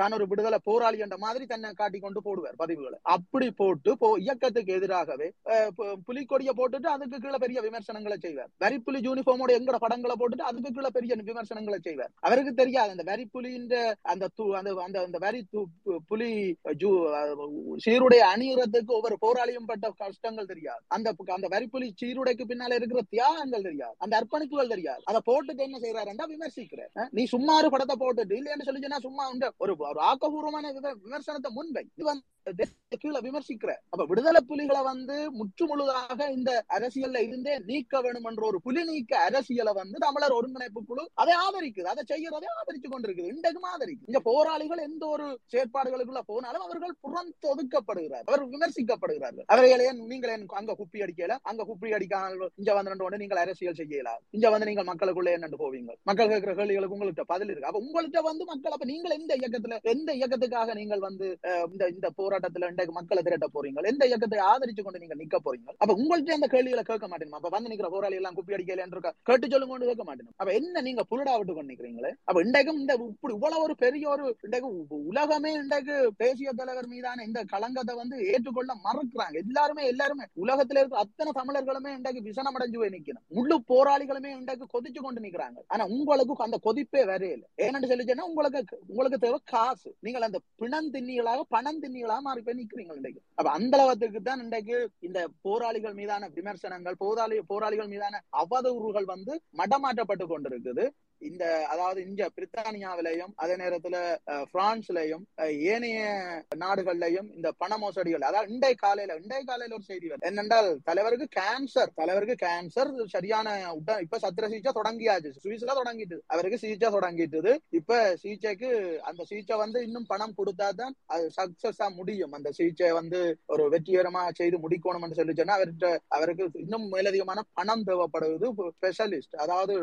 தான் ஒரு விடுதலை போராளி என்ற மாதிரி தன்னை காட்டி கொண்டு போடுவார் பதிவுகளை. அப்படி போட்டு இயக்கத்துக்கு எதிராகவே புலிக்கொடியை போட்டுட்டு அதுக்கு கீழே பெரிய விமர்சனங்களை செய்வார். வரிப்புலி யூனிஃபார்மோட எங்கட படங்களை போட்டுட்டு அதுக்கு கீழே பெரிய விமர்சனங்களை செய்வார். அவருக்கு தெரியாது அந்த வரிப்புலின்ற அந்த வரி புலி சீருடைய அணியறதுக்கு ஒவ்வொரு போராளியும் பட்ட கஷ்டங்கள் தெரியாது. அந்த வரிப்புலி சீருடைக்கு பின்னால இருக்கிற தியாகங்கள் தெரியாது, அந்த அர்ப்பணிப்புகள் தெரியாது. அதை போட்டுட்டு என்ன செய்யறாருன்னா விமர்சிக்கிறார். நீ சும்மாறு படத்தை போட்டுட்டு இல்லைன்னு சொல்லி சொன்னா சும்மா ஒரு ஆக்கபூர்வமான விமர்சனத்தை முன்வை இது வந்து கீழே விமர்சிக்கிற. அப்ப விடுதலை புலிகளை வந்து முற்று முழுதாக இந்த அரசியல்ல இருந்தே நீக்க வேணும் என்ற ஒரு புலி நீக்க அரசியலை வந்து தமிழர் ஒருங்கிணைப்பு குழு அதை ஆதரிக்குது, அதை செய்யறதை ஆதரிச்சு கொண்டிருக்குது, இன்றைக்கும் ஆதரிக்குது. இந்த போராளிகள் எந்த ஒரு செயற்பாடுகளுக்குள்ள போனாலும் அவர்கள் புறந்தொதுக்கப்படுகிறார்கள், அவர் விமர்சிக்கப்படுகிறார்கள். அவர்களே நீங்களே அங்க குப்பி அடிக்கல, அங்க குப்பி அடிக்காமல் இங்க வந்து நீங்கள் அரசியல் செய்யலாம், இங்க வந்து நீங்கள் மக்களுக்குள்ளே என்னண்டு போவீங்க, மக்கள் கேட்கிற கேள்விகளுக்கு உங்கள்கிட்ட பதில் இருக்கு. அப்ப உங்கள்கிட்ட வந்து மக்கள், அப்ப நீங்கள் எந்த இயக்கத்துல, எந்த இயக்கத்துக்காக நீங்கள் வந்து இந்த போராட்டம் மக்களை திரட்ட போறீங்க, எந்த இயக்கத்தை ஆதரிச்சு கொண்டு நீங்க நிக்க போறீங்க? அப்ப உங்கள்கிட்ட அந்த கேள்விகளை கேட்க மாட்டேன். அப்ப வந்து நிக்கிற போராளி எல்லாம் குப்பி அடிக்கல கேட்டு சொல்லுங்க, கேட்க மாட்டேன். அப்ப என்ன நீங்க புருடா விட்டு கொண்டு நிக்கிறீங்களே? அப்ப இன்றைக்கும் இந்த இப்படி இவ்வளவு ஒரு பெரிய ஒரு உலகமே இன்றைக்கு தேசிய தலைவர் மீதான இந்த களங்கத்தை வந்து ஏற்றுக்கொள்ள மறுக்கிறாங்க. எல்லாருமே உலகத்துல இருக்க அத்தனை தமிழர்களுமே இன்றைக்கு விசனம் அடைஞ்சு போய் நிக்கணும், முழு போராளிகளுமே இன்றைக்கு கொதிச்சு கொண்டு நிக்கிறாங்க. ஆனா உங்களுக்கு அந்த கொதிப்பே வரையில ஏன்னு சொல்லிச்சேன்னா உங்களுக்கு தேவை காசு. நீங்கள் அந்த பிணம் திண்ணிகளாக பணம் திண்ணிகளாக போராளிகள் மீதான விமர்சனங்கள், போராளிகள் மீதான அவதூறுகள் வந்து மடமாற்றப்பட்டு கொண்டிருக்குது. இந்த அதாவது இங்க பிரித்தானியாவிலையும் அதே நேரத்துல பிரான்ஸ்லயும் ஏனைய நாடுகள்லயும் இந்த பண மோசடிகள், அதாவது இண்டை காலையில ஒரு செய்தி வருது என்னென்றால், தலைவருக்கு கேன்சர் சரியான இப்ப சத்திர சிகிச்சை தொடங்கியாச்சு, சுவிஸ்ல தொடங்கிட்டு அவருக்கு சிகிச்சை தொடங்கிட்டு. இப்ப சிகிச்சைக்கு அந்த சிகிச்சை வந்து இன்னும் பணம் கொடுத்தாதான் அது சக்சஸா முடியும், அந்த சிகிச்சையை வந்து ஒரு வெற்றிகரமா செய்து முடிக்கணும்னு சொல்லி சொன்னா அவருக்கு இன்னும் மேலதிகமான பணம் தேவைப்படுவது. ஸ்பெஷலிஸ்ட், அதாவது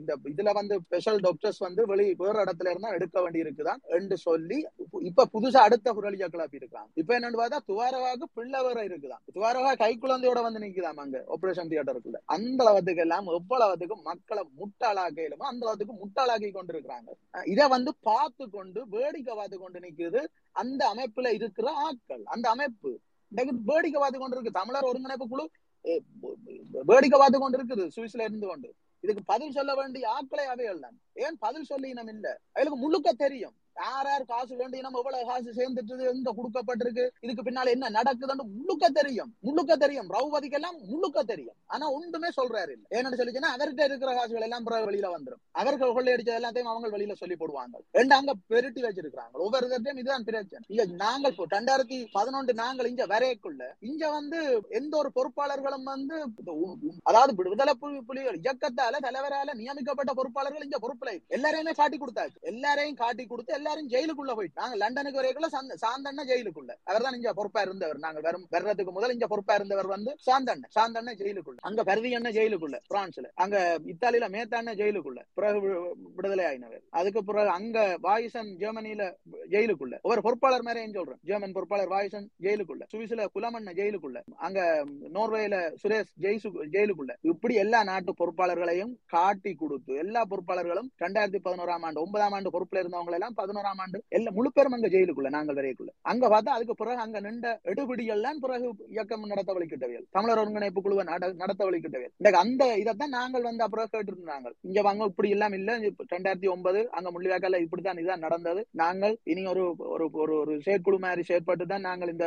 இந்த இதுல வந்து ஸ்பெஷல் டாக்டர்ஸ் வந்து வேற இடத்துல இருந்தா எடுக்க வேண்டி இருக்குதான் என்று சொல்லி இப்ப புதுசா அடுத்த குரலியா கிளப்பி இருக்காங்க. இப்ப என்னன்னு பார்த்தா துவாரவாக்கு பிள்ளை வேற இருக்குதான், துவாரவா கை குழந்தையோட வந்து நிக்குதான் அங்க ஆபரேஷன் தியேட்டருக்குள்ள. அந்த அளவுக்கு எல்லாம் எவ்வளவுக்கு மக்களை முட்டாளாக்கலுமோ அந்த அளவுக்கு முட்டாளாக்கி கொண்டு இருக்கிறாங்க. இதை வந்து பார்த்து கொண்டு வேடிக்கை பார்த்து கொண்டு நிக்குது அந்த அமைப்புல இருக்கிற ஆட்கள். அந்த அமைப்பு வேடிக்கை பார்த்து கொண்டு இருக்கு, தமிழர் ஒருங்கிணைப்பு குழு வேடிக்கை பார்த்து கொண்டு இருக்குது சுவிஸ்ல இருந்து கொண்டு. இதுக்கு பதில் சொல்ல வேண்டிய ஆட்களை அவைகள் தான். ஏன் பதில் சொல்ல இனம் இல்ல? அவளுக்கு முழுக்க தெரியும் யார் காசு வேண்டிய நம்ம, எவ்வளவு காசு சேர்ந்துட்டு, எங்க கொடுக்கப்பட்டிருக்கு, இதுக்கு பின்னால என்ன நடக்குதுன்னு முழுக்க தெரியும் ரவுபதிக்கெல்லாம் முழுக்க தெரியும். ஆனா ஒன்றுமே சொல்றாரு இல்ல. ஏன்னு சொல்லிச்சுன்னா அவர்கிட்ட இருக்கிற காசுகள் எல்லாம் வெளியில வந்துடும், அவர்கள் கொள்ளையடிச்சது எல்லாத்தையும் அவங்க வெளியில சொல்லி போடுவாங்க. ரெண்டு அங்க பெருட்டி வச்சிருக்காங்க ஒவ்வொரு இடத்தையும். இதுதான் பிரச்சனை. இங்க நாங்கள் 2011 நாங்கள் இங்க வரையக்குள்ள இங்க வந்து எந்த ஒரு பொறுப்பாளர்களும் வந்து, அதாவது விடுதலை புலிகள் இயக்கத்தால தலைவரால நியமிக்கப்பட்ட பொறுப்பாளர்கள் இங்க பொறுப்புல எல்லாரையுமே காட்டி கொடுத்து எல்லாரும் ஜெயிலுக்குள்ள போயிட்டாங்க. லண்டனுக்கு வரைக்கும் சாந்தண்ண ஜெயிலுக்குள்ள, அவர் தான் இங்க பொறுப்பா இருந்தவர். நாங்க வர்றதுக்கு முதல் இங்க பொறுப்பா இருந்தவர் வந்து சாந்தண்ண ஜெயிலுக்குள்ள, அங்க பருதி அண்ணன் ஜெயிலுக்குள்ள, பிரான்ஸ்ல, அங்க இத்தாலியில மேத்தாண்ண ஜெயிலுக்குள்ள, பிறகு விடுதலை ஆயினவர். அதுக்கு பிறகு அங்க வாயிசன் ஜெர்மனியில ஜெயிலுக்குள்ள, ஒரு பொறுப்பாளர் மேலேயும் சொல்றேன், ஜெர்மன் பொறுப்பாளர் வாயிசன் ஜெயிலுக்குள்ள, சுவிஸ்ல குலமண்ண ஜெயிலுக்குள்ள, அங்க நோர்வேல சுரேஷ் ஜெயிலுக்குள்ள. இப்படி எல்லா நாட்டு பொறுப்பாளர்களையும் காட்டி கொடுத்து எல்லா பொறுப்பாளர்களும் 2011 9ஆம் ஆண்டு பொறுப்புல இருந்தவங்க எல்லாம் 11ஆம் ஆண்டு எல்லாம் முழு பேரும் அங்க ஜெயிலுக்குள்ள, நாங்கள் வரைக்குள்ள. அங்க பார்த்தா அதுக்கு பிறகு அங்க நின்ற எடுபடியெல்லாம் பிறகு இயக்கம் நடத்த வழிகிட்டவியல், தமிழர் ஒருங்கிணைப்பு குழுவை நடத்த வழிகிட்டவியல். இன்னைக்கு அந்த இதைத்தான் நாங்கள் வந்து அப்புறம் கேட்டு இருந்தாங்க. இங்க வாங்க இப்படி எல்லாம் இல்ல, 2009 அங்க முள்ளிவாய்க்கால இப்படித்தான் இதான் நடந்தது. நாங்கள் இனி ஒரு செயற்குழு மாதிரி செயற்பட்டு தான் நாங்கள் இந்த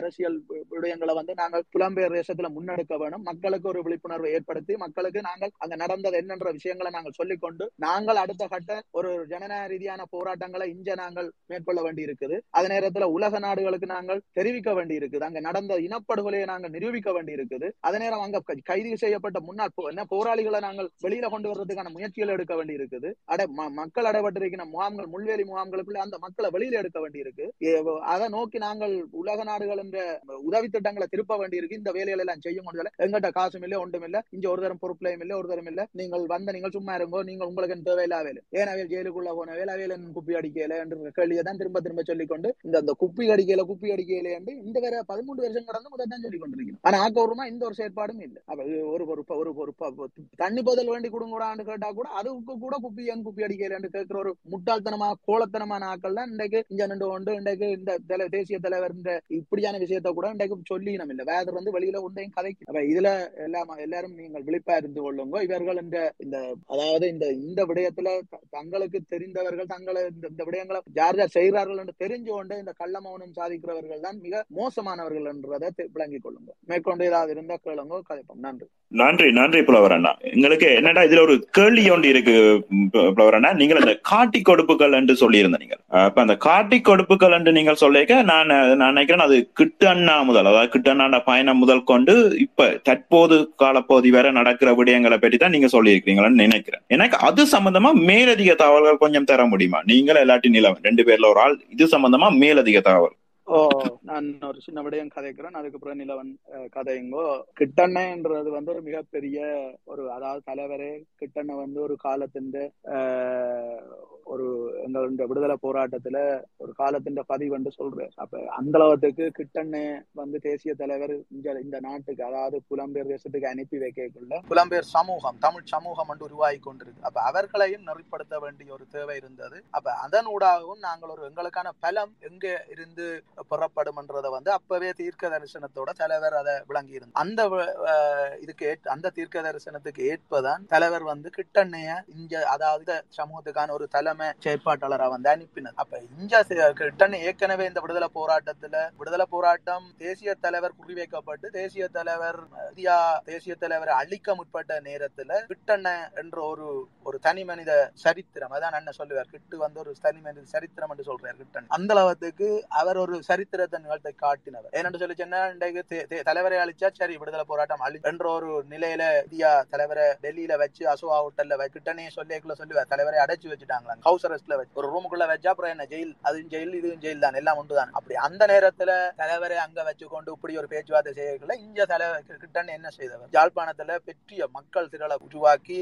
அரசியல் விடயங்களை வந்து நாங்கள் புலம்பெயர் தேசத்துல முன்னெடுக்க வேணும், மக்களுக்கு ஒரு விழிப்புணர்வை ஏற்படுத்தி மக்களுக்கு நாங்கள் அங்க நடந்தது என்னன்ற விஷயங்களை நாங்கள் சொல்லிக்கொண்டு நாங்கள் அடுத்த கட்ட ஒரு ஜனநாயக ரீதியான போராட்டங்களை இங்க நாங்கள் மேற்கொள்ள வேண்டி இருக்குது. அதே நேரத்துல உலக நாடுகளுக்கு நாங்கள் தெரிவிக்க வேண்டி இருக்குது, அங்க நடந்த இனப்படுகொலையை நாங்கள் நிரூபிக்க வேண்டி இருக்குது. அதே நேரம் அங்க கைது செய்யப்பட்ட முன்னாள் போராளிகளை நாங்கள் வெளியில கொண்டு வர்றதுக்கான முயற்சிகள் எடுக்க வேண்டி இருக்குது. மக்கள் அடைபட்டிருக்கிற முகாம்கள், முள்வேலி முகாம்களுக்குள்ள அந்த மக்களை வெளியில எடுக்க வேண்டி இருக்கு. அதை நோக்கி நாங்கள் உலக நாடுகள் என்ற உதவி திட்டங்களை திருப்ப வேண்டி இருக்கு. இந்த வேலைகள் எல்லாம் செய்ய முடியல, எங்கிட்ட காசும் இல்லை, ஒன்றும் இல்லை, இங்க ஒரு தரம் பொறுப்புலையும் இல்லை, ஒரு தரம் இல்லை, நீங்கள் வந்த நீங்கள் சும்மா இருங்கோ, நீங்கள் உங்களுக்கு தேவையில்லாவே ஏனாவில் ஜெயிலுக்குள்ள போன வேலாவியல் குப்பி அடிக்கல என்று கேள்வியை தான் திரும்ப திரும்ப சொல்லிக்கொண்டு இந்த குப்பி அடிக்கல என்று இந்த வேற 13 வருஷம் கடந்து முதல்தான் சொல்லி கொண்டிருக்கணும். ஆனா ஆக்கபூர்வமா இந்த ஒரு செயற்பாடும் இல்லை. ஒரு தண்ணி பதில் வேண்டி கொடுங்கூடான்னு கேட்டா கூட அதுக்கு கூட குப்பி அடிக்கல என்று கேட்கிற ஒரு முட்டாள்தனமா கோலத்தனமான ஆக்கள் தான் இன்றைக்கு இங்க நின்று கொண்டு இன்றைக்கு இந்த தேசிய தலைவர் இந்த இப்படியான விஷயத்த கூட இன்றைக்கு சொல்லினம் இல்லை. வேதர் வந்து வெளியில ஒன்றையும் கதைக்கு இதுல எல்லாரும் நீங்கள் விழிப்பா இருந்து கொள்ளுங்க. இவர்கள் இந்த அதாவது இந்த விடயத்துல தங்களுக்கு தெரிந்தவர்கள் தங்களை இந்த விடயங்களை யார் செய்கிறார்கள் என்று தெரிஞ்சு கொண்டு இந்த கள்ள மௌனம் சாதிக்கிறவர்கள் தான் மிக மோசமானவர்கள் என்றதை விளங்கிக் கொள்ளுங்க. மேற்கொண்டு ஏதாவது இருந்தா கேளுங்க, கதைப்போம். நன்றி நன்றி நன்றி புலவர் அண்ணா. எங்களுக்கு என்னடா இதுல ஒரு கேள்வி ஒன்று இருக்கு புலவர் அண்ணா. நீங்கள் அந்த காட்டி கொடுப்புகள் என்று சொல்லியிருந்த நீங்கள் இப்ப அந்த காட்டி கொடுப்புகள் என்று நீங்கள் சொல்லிக்க நான் நினைக்கிறேன் அது கிட்டண்ணா முதல், அதாவது கிட்டண்ணாண்ட பயணம் முதல் கொண்டு இப்ப தற்போது காலப்பகுதி வேற நடக்கிற விடயங்களை பற்றி தான் நீங்க சொல்லியிருக்கிறீங்களான்னு நினைக்கிறேன். எனக்கு அது சம்பந்தமா மேலதிக தகவல்கள் கொஞ்சம் தர முடியுமா? நீங்கள் எல்லாட்டி நிலவன் 2 பேர்ல ஒரு ஆள், இது சம்பந்தமா மேலதிக தகவல். நான் ஒரு சின்ன விடயம் கதைக்கிறேன், அதுக்கப்புறம் நிலவன் கதைங்கோ. கிட்டண்ண என்றது வந்து ஒரு மிகப்பெரிய ஒரு அதாவது தலைவரே கிட்டண்ண வந்து ஒரு காலத்தின் ஒரு எங்களுடைய விடுதலை போராட்டத்துல ஒரு காலத்தின் பதிவு என்று சொல்றேன். அப்ப அந்த அளவுக்கு கிட்டண்ண வந்து தேசிய தலைவர் இந்த நாட்டுக்கு அதாவது புலம்பெயர் தேசத்துக்கு அனுப்பி வைக்கக்குள்ள புலம்பெயர் சமூகம் தமிழ் சமூகம் என்று உருவாகி கொண்டிருக்கு. அப்ப அவர்களையும் நெறிப்படுத்த வேண்டிய ஒரு தேவை இருந்தது. அப்ப அதனூடாகவும் நாங்கள் ஒரு எங்களுக்கான பலம் எங்க இருந்து பெறப்படும் என்றதை வந்து அப்பவே தீர்க்க தரிசனத்தோட தலைவர் அதை விளங்கி இருந்தார். அந்த தீர்க்க தரிசனத்துக்கு ஏற்பதான் தலைவர் வந்து கிட்டண்ணைய இங்க அதாவது சமூகத்துக்கான ஒரு தலைமை செயற்பாட்டாளராக வந்து அனுப்பினார். அப்ப இங்க கிட்டண்ணை ஏற்கனவே இந்த விடுதலை போராட்டத்துல விடுதலை போராட்டம் தேசிய தலைவர் குறிவைக்கப்பட்டு தேசிய தலைவரை அழிக்க முற்பட்ட நேரத்துல கிட்டண்ண என்ற ஒரு தனி மனித சரித்திரம், அதான் அண்ணன் சொல்லுவார் கிட்டு வந்து ஒரு தனி மனித சரித்திரம் என்று சொல்றார் கிட்டண்ண. அந்த அளவுக்கு அவர் ஒரு சரித்திரத்தை நிகழ்த்தை காட்டினவர். ஏன்னு சொல்லி சொன்னா தலைவரை அழிச்சா சரி விடுதலை போராட்டம் அழி என்ற ஒரு நிலையில இந்தியா தலைவரை டெல்லியில வச்சு அசோகா ஹோட்டல்ல கிட்டனே சொல்லிக்குள்ள சொல்லுவார் தலைவரை அடைச்சு வச்சுட்டாங்களா ஹவுஸ் அரெஸ்ட்ல வச்சு ஒரு ரூமுக்குள்ள வச்சா அப்புறம் என்ன ஜெயில், அதுவும் ஜெயில் இதுவும் ஜெயில் தான், எல்லாம் ஒன்றுதான். அப்படி அந்த நேரத்துல தலைவரை அங்க வச்சு கொண்டு இப்படி ஒரு பேச்சுவார்த்தை செய்யக்குள்ள இந்தியா தலைவர் கிட்டன் என்ன செய்தவர் யாழ்ப்பாணத்துல பெற்றிய மக்கள் திரளை உருவாக்கி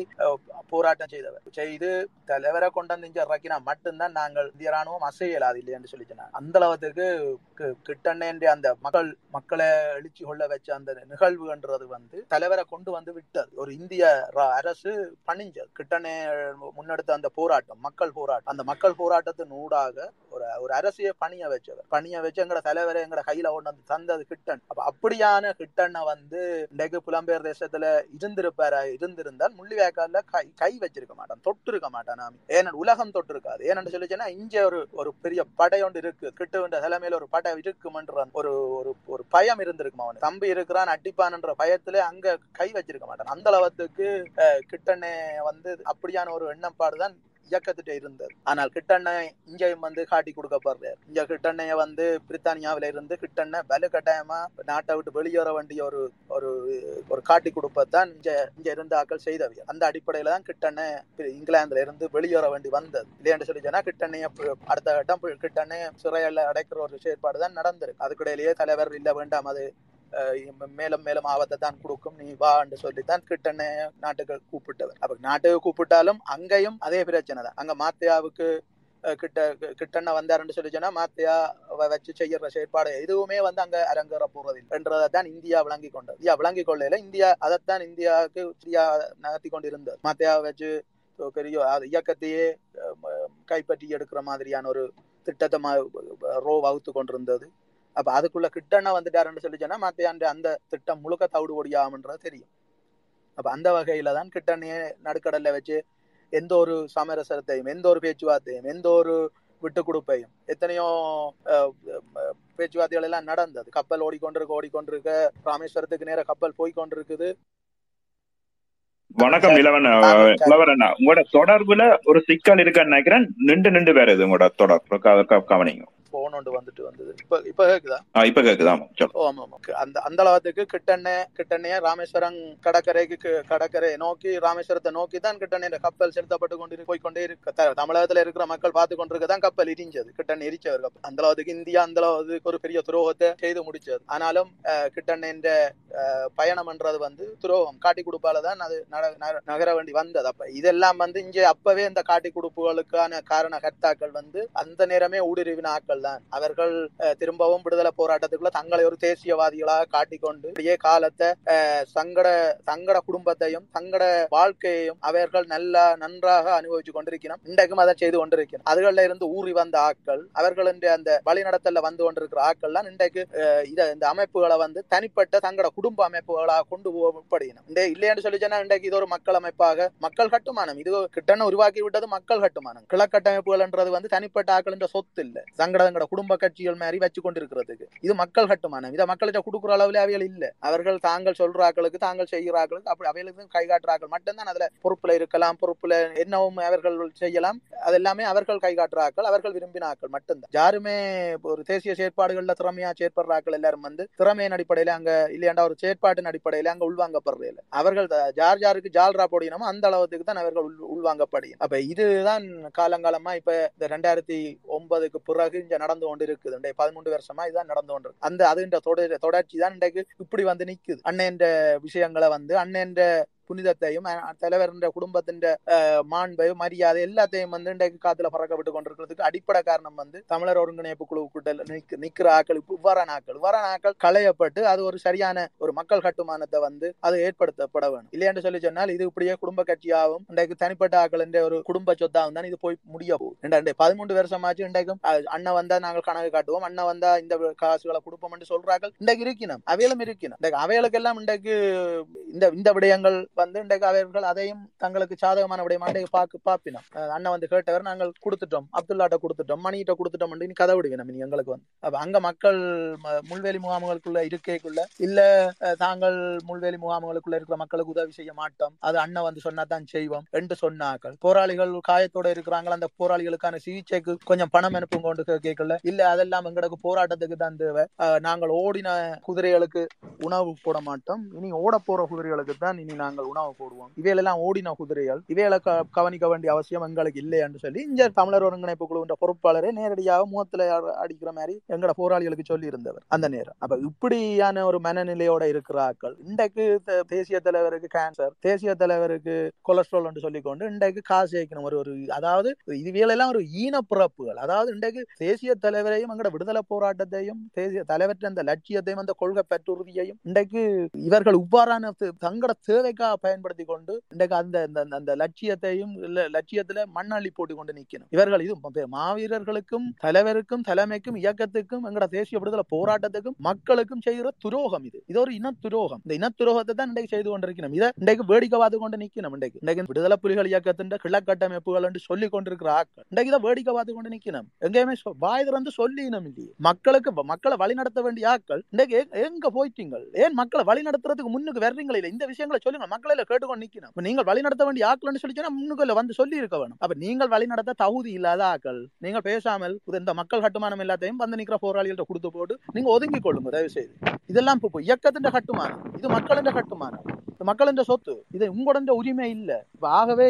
போராட்டம் செய்தவர் செய்து தலைவரை கொண்டாந்து இங்க இறக்கினா மட்டும்தான் நாங்கள் இந்திய ராணுவம் அசையலாது இல்லையான்னு சொல்லி சொன்னாங்க. அந்த அளவுக்கு கிட்டண்ண அந்த மக்களை எழுச்சி கொள்ள வச்ச அந்த நிகழ்வுன்றது வந்து தலைவரை கொண்டு வந்து விட்டது. ஒரு இந்திய அரசு பணிஞ்சது கிட்டண்ண முன்னெடுத்த அந்த போராட்டம் மக்கள் போராட்டம். அந்த மக்கள் போராட்டத்தின் ஊடாக ஒரு அரசிய பணிய வச்சு எங்கட தலைவரை எங்கட கையில கொண்டு வந்து தந்தது கிட்டன். அப்படியான கிட்டண்ண வந்து இன்றைக்கு புலம்பெயர் தேசத்துல இருந்திருந்தால் முள்ளிவாய்க்கால கை வச்சிருக்க மாட்டான், தொட்டு இருக்க மாட்டான். ஏன்னா உலகம் தொட்டு இருக்காது. ஏன்னு சொல்லிச்சேன்னா இங்க ஒரு பெரிய படையொன்று இருக்கு, கிட்டுன்ற தலைமையில ஒரு படை இருக்குமன்ற ஒரு ஒரு பயம் இருந்திருக்குமா, அவன் தம்பி இருக்கிறான் அடிப்பான் என்ற பயத்துல அங்க கை வச்சிருக்க மாட்டான். அந்த அளவுக்கு கிட்டண்ண வந்து அப்படியான ஒரு எண்ணப்பாடுதான் இயக்கத்திட்டே இருந்தது. ஆனால் கிட்டண்ண இங்கேயும் வந்து காட்டி கொடுக்கப்படுறாரு. இங்க கிட்டண்ணைய வந்து பிரித்தானியாவில இருந்து கிட்டண்ண வலு கட்டாயமா நாட்டை விட்டு வெளியேற வேண்டிய ஒரு ஒரு காட்டி கொடுப்பதான் இங்க இருந்த ஆக்கள் செய்தவியல். அந்த அடிப்படையில தான் கிட்டண்ண இங்கிலாந்துல இருந்து வெளியேற வேண்டி வந்தது இல்லையான்னு சொல்லி சொன்னா கிட்டண்ணைய அடுத்த கட்டம் கிட்டண்ண சிறையில அடைக்கிற ஒரு செயற்பாடு தான் நடந்திருக்கு. அதுக்கிடையிலேயே தலைவர் இல்ல வேண்டாம் அது மேலும் மேலும் ஆபத்தை தான் கொடுக்கும் நீ வா என்று சொல்லித்தான் கிட்டண்ண நாட்டுக்கு கூப்பிட்டவர். அப்ப நாட்டுக்கு கூப்பிட்டாலும் அங்கேயும் அதே பிரச்சனை தான். அங்க மாத்தியாவுக்கு கிட்டண்ண வந்தாருன்னு சொல்லி சொன்னா மாத்தியா வச்சு செய்யற செயற்பாடு எதுவுமே வந்து அங்க அரங்கேற போறது என்றதான் இந்தியா விளங்கி கொண்டது. இந்தியா விளங்கி கொள்ளையில இந்தியா அதைத்தான் இந்தியாவுக்கு நகர்த்தி கொண்டிருந்தது. மாத்தியாவை வச்சு பெரிய இயக்கத்தையே கைப்பற்றி எடுக்கிற மாதிரியான ஒரு திட்டத்தை ரோ வகுத்து கொண்டிருந்தது. அப்ப அதுக்குள்ள கிட்டண்ண வந்துட்டாருன்னு சொல்லி சொன்னா மாத்தியாண்டு அந்த திட்டம் முழுக்க தவிடு ஒடியாமன்றது தெரியும். அப்ப அந்த வகையில தான் கிட்டண்ணையே நடுக்கடல்ல வச்சு எந்த ஒரு சமரசத்தையும் எந்த ஒரு பேச்சுவார்த்தையும் எந்த ஒரு விட்டு கொடுப்பையும் எத்தனையோ பேச்சுவார்த்தைகள் எல்லாம் நடந்தது. கப்பல் ஓடிக்கொண்டிருக்க ராமேஸ்வரத்துக்கு நேர கப்பல் போய்கொண்டிருக்குது. வணக்கம் நிலவன். புலவரண்ணா, உங்களோட தொடர்புல ஒரு சிக்கல் இருக்கான்னு நினைக்கிறேன். நின்று நின்று வேறது உங்களோட தொடர்பு கவனிங்க. போனோண்டு வந்துட்டு வந்தது. இப்ப கேக்குதா? இப்ப கேக்குதா? அந்த அளவுக்கு கிட்டண்ணைய ராமேஸ்வரம் கடற்கரை நோக்கி, ராமேஸ்வரத்தை நோக்கி தான் கிட்டண்ணையில கப்பல் செலுத்தப்பட்டு கொண்டு போய்கொண்டே இருக்க, தமிழகத்துல இருக்கிற மக்கள் பார்த்து கொண்டிருக்கதான் கப்பல் எரிஞ்சது. கிட்டண்ணை எரிச்சவர் கப்பல். அந்த அளவுக்கு இந்தியா அந்த அளவுக்கு ஒரு பெரிய துரோகத்தை செய்து முடிச்சது. ஆனாலும் கிட்டண்ணையின் பயணம்ன்றது வந்து துரோகம், காட்டி கொடுப்பாலதான் அது நகர வேண்டி வந்தது. அப்ப இதெல்லாம் வந்து இங்க அப்பவே இந்த காட்டி கொடுப்புகளுக்கான காரண கர்த்தாக்கள் வந்து அந்த நேரமே ஊடுருவின ஆக்கள். அவர்கள் திரும்பவும் விடுதலை போராட்டத்துக்குள்ள தங்களை ஒரு தேசியவாதிகளாக காட்டிக்கொண்டு காலத்தை தங்கட குடும்பத்தையும் தங்கட வாழ்க்கையையும் அவர்கள் நல்லா நன்றாக அனுபவிச்சு கொண்டிருக்கணும். இன்றைக்கும் அதை செய்து கொண்டிருக்கணும். அதுகள்ல இருந்து ஊறி வந்த ஆக்கள், அவர்கள் அந்த வழிநடத்தல வந்து கொண்டிருக்கிற ஆக்கள் தான் இன்றைக்கு இந்த அமைப்புகளை வந்து தனிப்பட்ட தங்கட குடும்ப அமைப்புகளாக கொண்டு போகப்படுகிறோம். இந்த இல்லையான்னு சொல்லிச்சேன்னா இன்றைக்கு இது ஒரு மக்கள் அமைப்பாக, மக்கள் கட்டுமானம், இது கிட்டன உருவாக்கி விட்டது மக்கள் கட்டுமானம். கிளக்கட்டமைப்புகள்ன்றது வந்து தனிப்பட்ட ஆக்கள் என்ற சொத்து இல்லை. தங்கட குடும்ப கட்சிகள் மாதிரி வச்சு கொண்டிருக்கிறதுக்கு இது மக்கள் கட்டுமானம். இதை மக்கள்கிட்ட கொடுக்குற அளவுல அவைகள் இல்ல. அவர்கள் தாங்கள் சொல்றாக்களுக்கு, தாங்கள் செய்கிறாக்களுக்கு, அப்படி அவைகளுக்கு கைகாட்டுறாக்கள் மட்டும்தான் அதுல பொறுப்புல இருக்கலாம். பொறுப்புல என்னவும் அவர்கள் செய்யலாம். அது எல்லாமே அவர்கள் கைகாட்டுறாக்கள், அவர்கள் விரும்பினாக்கள் மட்டும்தான். யாருமே ஒரு தேசிய செயற்பாடுகள்ல திறமையா செயற்படுறாக்கள் எல்லாரும் வந்து திறமையின் அடிப்படையில அங்க இல்லையாண்டா ஒரு செயற்பாட்டின் அடிப்படையில அங்க உள்வாங்கப்படுறது இல்லை. அவர்கள் ஜார் ஜாருக்கு ஜால்ரா போடினமோ அந்த அளவுக்கு தான் அவர்கள் உள்வாங்கப்படியும். அப்ப இதுதான் காலங்காலமா இப்ப இந்த 2009 பிறகு இங்க நடந்து கொண்டு இருக்குது. 13 வருஷமா இதுதான் நடந்து கொண்டு அந்த அது தொடர்ச்சி தான் இன்றைக்கு இப்படி வந்து நிக்குது. அண்ணன் விஷயங்களை வந்து அண்ணன் புனிதத்தையும் தலைவர் குடும்பத்தின் மாண்பை மரியாதை எல்லாத்தையும் வந்து இன்றைக்கு காத்துல பறக்க விட்டு கொண்டிருக்கிறதுக்கு அடிப்படை காரணம் வந்து தமிழர் ஒருங்கிணைப்பு குழுவுக்குள்ள நிக்கிற ஆக்கள், வரானாக்கள் களையப்பட்டு அது ஒரு சரியான ஒரு மக்கள் கட்டுமானத்தை வந்து அது ஏற்படுத்தப்பட வேணும். இல்லையான்னு சொல்லி சொன்னால் இது இப்படியே குடும்ப கட்சியாகவும் இன்றைக்கு தனிப்பட்ட ஆக்கள் என்ற ஒரு குடும்ப சொத்தாகவும் தான் இது போய் முடிய போகுது. 13 வருஷமாச்சு இன்றைக்கும் அண்ணன் வந்தா நாங்கள் கணக்கு காட்டுவோம், அண்ணன் வந்தா இந்த காசுகளை கொடுப்போம்னு சொல்றாங்க. இன்றைக்கு இருக்கணும், அவையிலும் இருக்கணும். அவைகளுக்கு எல்லாம் இன்றைக்கு இந்த விடயங்கள் வந்து இன்றைக்கு அவர்கள் அதையும் தங்களுக்கு சாதகமான விடயமாக பாப்பினோம். அண்ணன் வந்து கேட்டவர், நாங்கள் கொடுத்துட்டோம், அப்துல்லாட்ட கொடுத்துட்டோம், மணிகிட்ட கொடுத்துட்டோம், கதை விடுவேன் எங்களுக்கு வந்து. அப்ப அங்க மக்கள் முள்வேலி முகாம்களுக்குள்ள இருக்கைக்குள்ள இல்ல தாங்கள் முள்வேலி முகாம்களுக்குள்ள இருக்கிற மக்களுக்கு உதவி செய்ய மாட்டோம், அது அண்ணன் வந்து சொன்னா தான் செய்வோம் என்று சொன்னார்கள். போராளிகள் காயத்தோட இருக்கிறாங்களா, அந்த போராளிகளுக்கான சிகிச்சைக்கு கொஞ்சம் பணம் அனுப்பும் கொண்டு கேட்கல, இல்ல அதெல்லாம் எங்களுக்கு போராட்டத்துக்கு தான் தேவை, நாங்கள் ஓடின குதிரைகளுக்கு உணவு போட மாட்டோம், இனி ஓட போற குதிரைகளுக்கு தான் இனி நாங்கள் உணவு போடுவோம், இவையெல்லாம் ஓடின குதிரைகள், இவையில கவனிக்க வேண்டிய அவசியம் எங்களுக்கு இல்லை என்று சொல்லி இந்த தமிழர் ஒருங்கிணைப்பு குழுவின் பொறுப்பாளரே நேரடியாக முகத்துல அடிக்கிற மாதிரி எங்கட போராளிகளுக்கு சொல்லி இருந்தவர் அந்த நேரம். அப்ப இப்படியான ஒரு மனநிலையோட இருக்கிற ஆக்கள் இன்றைக்கு தேசிய தலைவருக்கு கேன்சர், தேசிய தலைவருக்கு கொலஸ்ட்ரால் என்று சொல்லிக்கொண்டு இன்றைக்கு காசு ஏக்கணும். ஒரு அதாவது இவையெல்லாம் ஒரு ஈன பிறப்புகள். அதாவது இன்றைக்கு தேசிய தலைவரையும் எங்கட விடுதலை போராட்டத்தையும் தேசிய தலைவற்ற அந்த லட்சியத்தையும் அந்த கொள்கை பெற்றுறுதியையும் இன்றைக்கு இவர்கள் இவ்வாறான தங்கட தேவைக்கு பயன்படுத்தி கொண்டு லட்சியத்தையும் மண்ணள்ளி போட்டு கொண்டு நிக்கணும் இவர்கள். இது மாவீரர்களுக்கும் தலைவருக்கும் தலைமைக்கும் இயக்கத்துக்கும் எங்கட தேசிய விடுதலை போராட்டத்துக்கும் மக்களுக்கும் செய்கிற துரோகம். இது ஒரு இன துரோகம். இந்த இன துரோகத்தை தான் இன்றைக்கு செய்து கொண்டிருக்கணும். இதை இன்றைக்கு வேடிக்கை பார்த்து கொண்டு நிக்கணும். இன்றைக்கு விடுதலை புலிகள் இயக்கத்தின் கிளக்கட்டமைப்புகள் என்று சொல்லி கொண்டிருக்கிற ஆக்கள் இன்றைக்கு தான் வேடிக்கை பார்த்து கொண்டு நிக்கணும். எங்கேயுமே வாய் திறந்து சொல்லினோம் இல்லையே. மக்களை வழிநடத்த வேண்டிய ஆக்கள் இன்றைக்கு எங்க போயிட்டீங்க? ஏன் மக்களை வழிநடத்துறதுக்கு முன்னுக்கு வர்றீங்களே? இந்த விஷயங்களை சொல்லுங்க. மக்களை கேட்டுக்கொண்டு நிக்கணும். நீங்கள் வழிநடத்த வேண்டிய ஆக்கள்னு சொல்லிச்சுன்னா முன்னுக்குள்ள வந்து சொல்லி இருக்க வேணும். அப்ப நீங்கள் வழிநடத்த தகுதி இல்லாத ஆக்கள் நீங்கள் பேசாமல் இந்த மக்கள் கட்டுமானம் எல்லாத்தையும் வந்து நிற்கிற போராளிகள்ட்ட கொடுத்து போட்டு நீங்க ஒதுங்கிக் கொள்ளுங்க தயவு செய்து. இதெல்லாம் இயக்கத்தின் கட்டுமானம், இது மக்களின் கட்டுமானம், மக்களின் சொத்து, இது உங்களோட உரிமை இல்ல. ஆகவே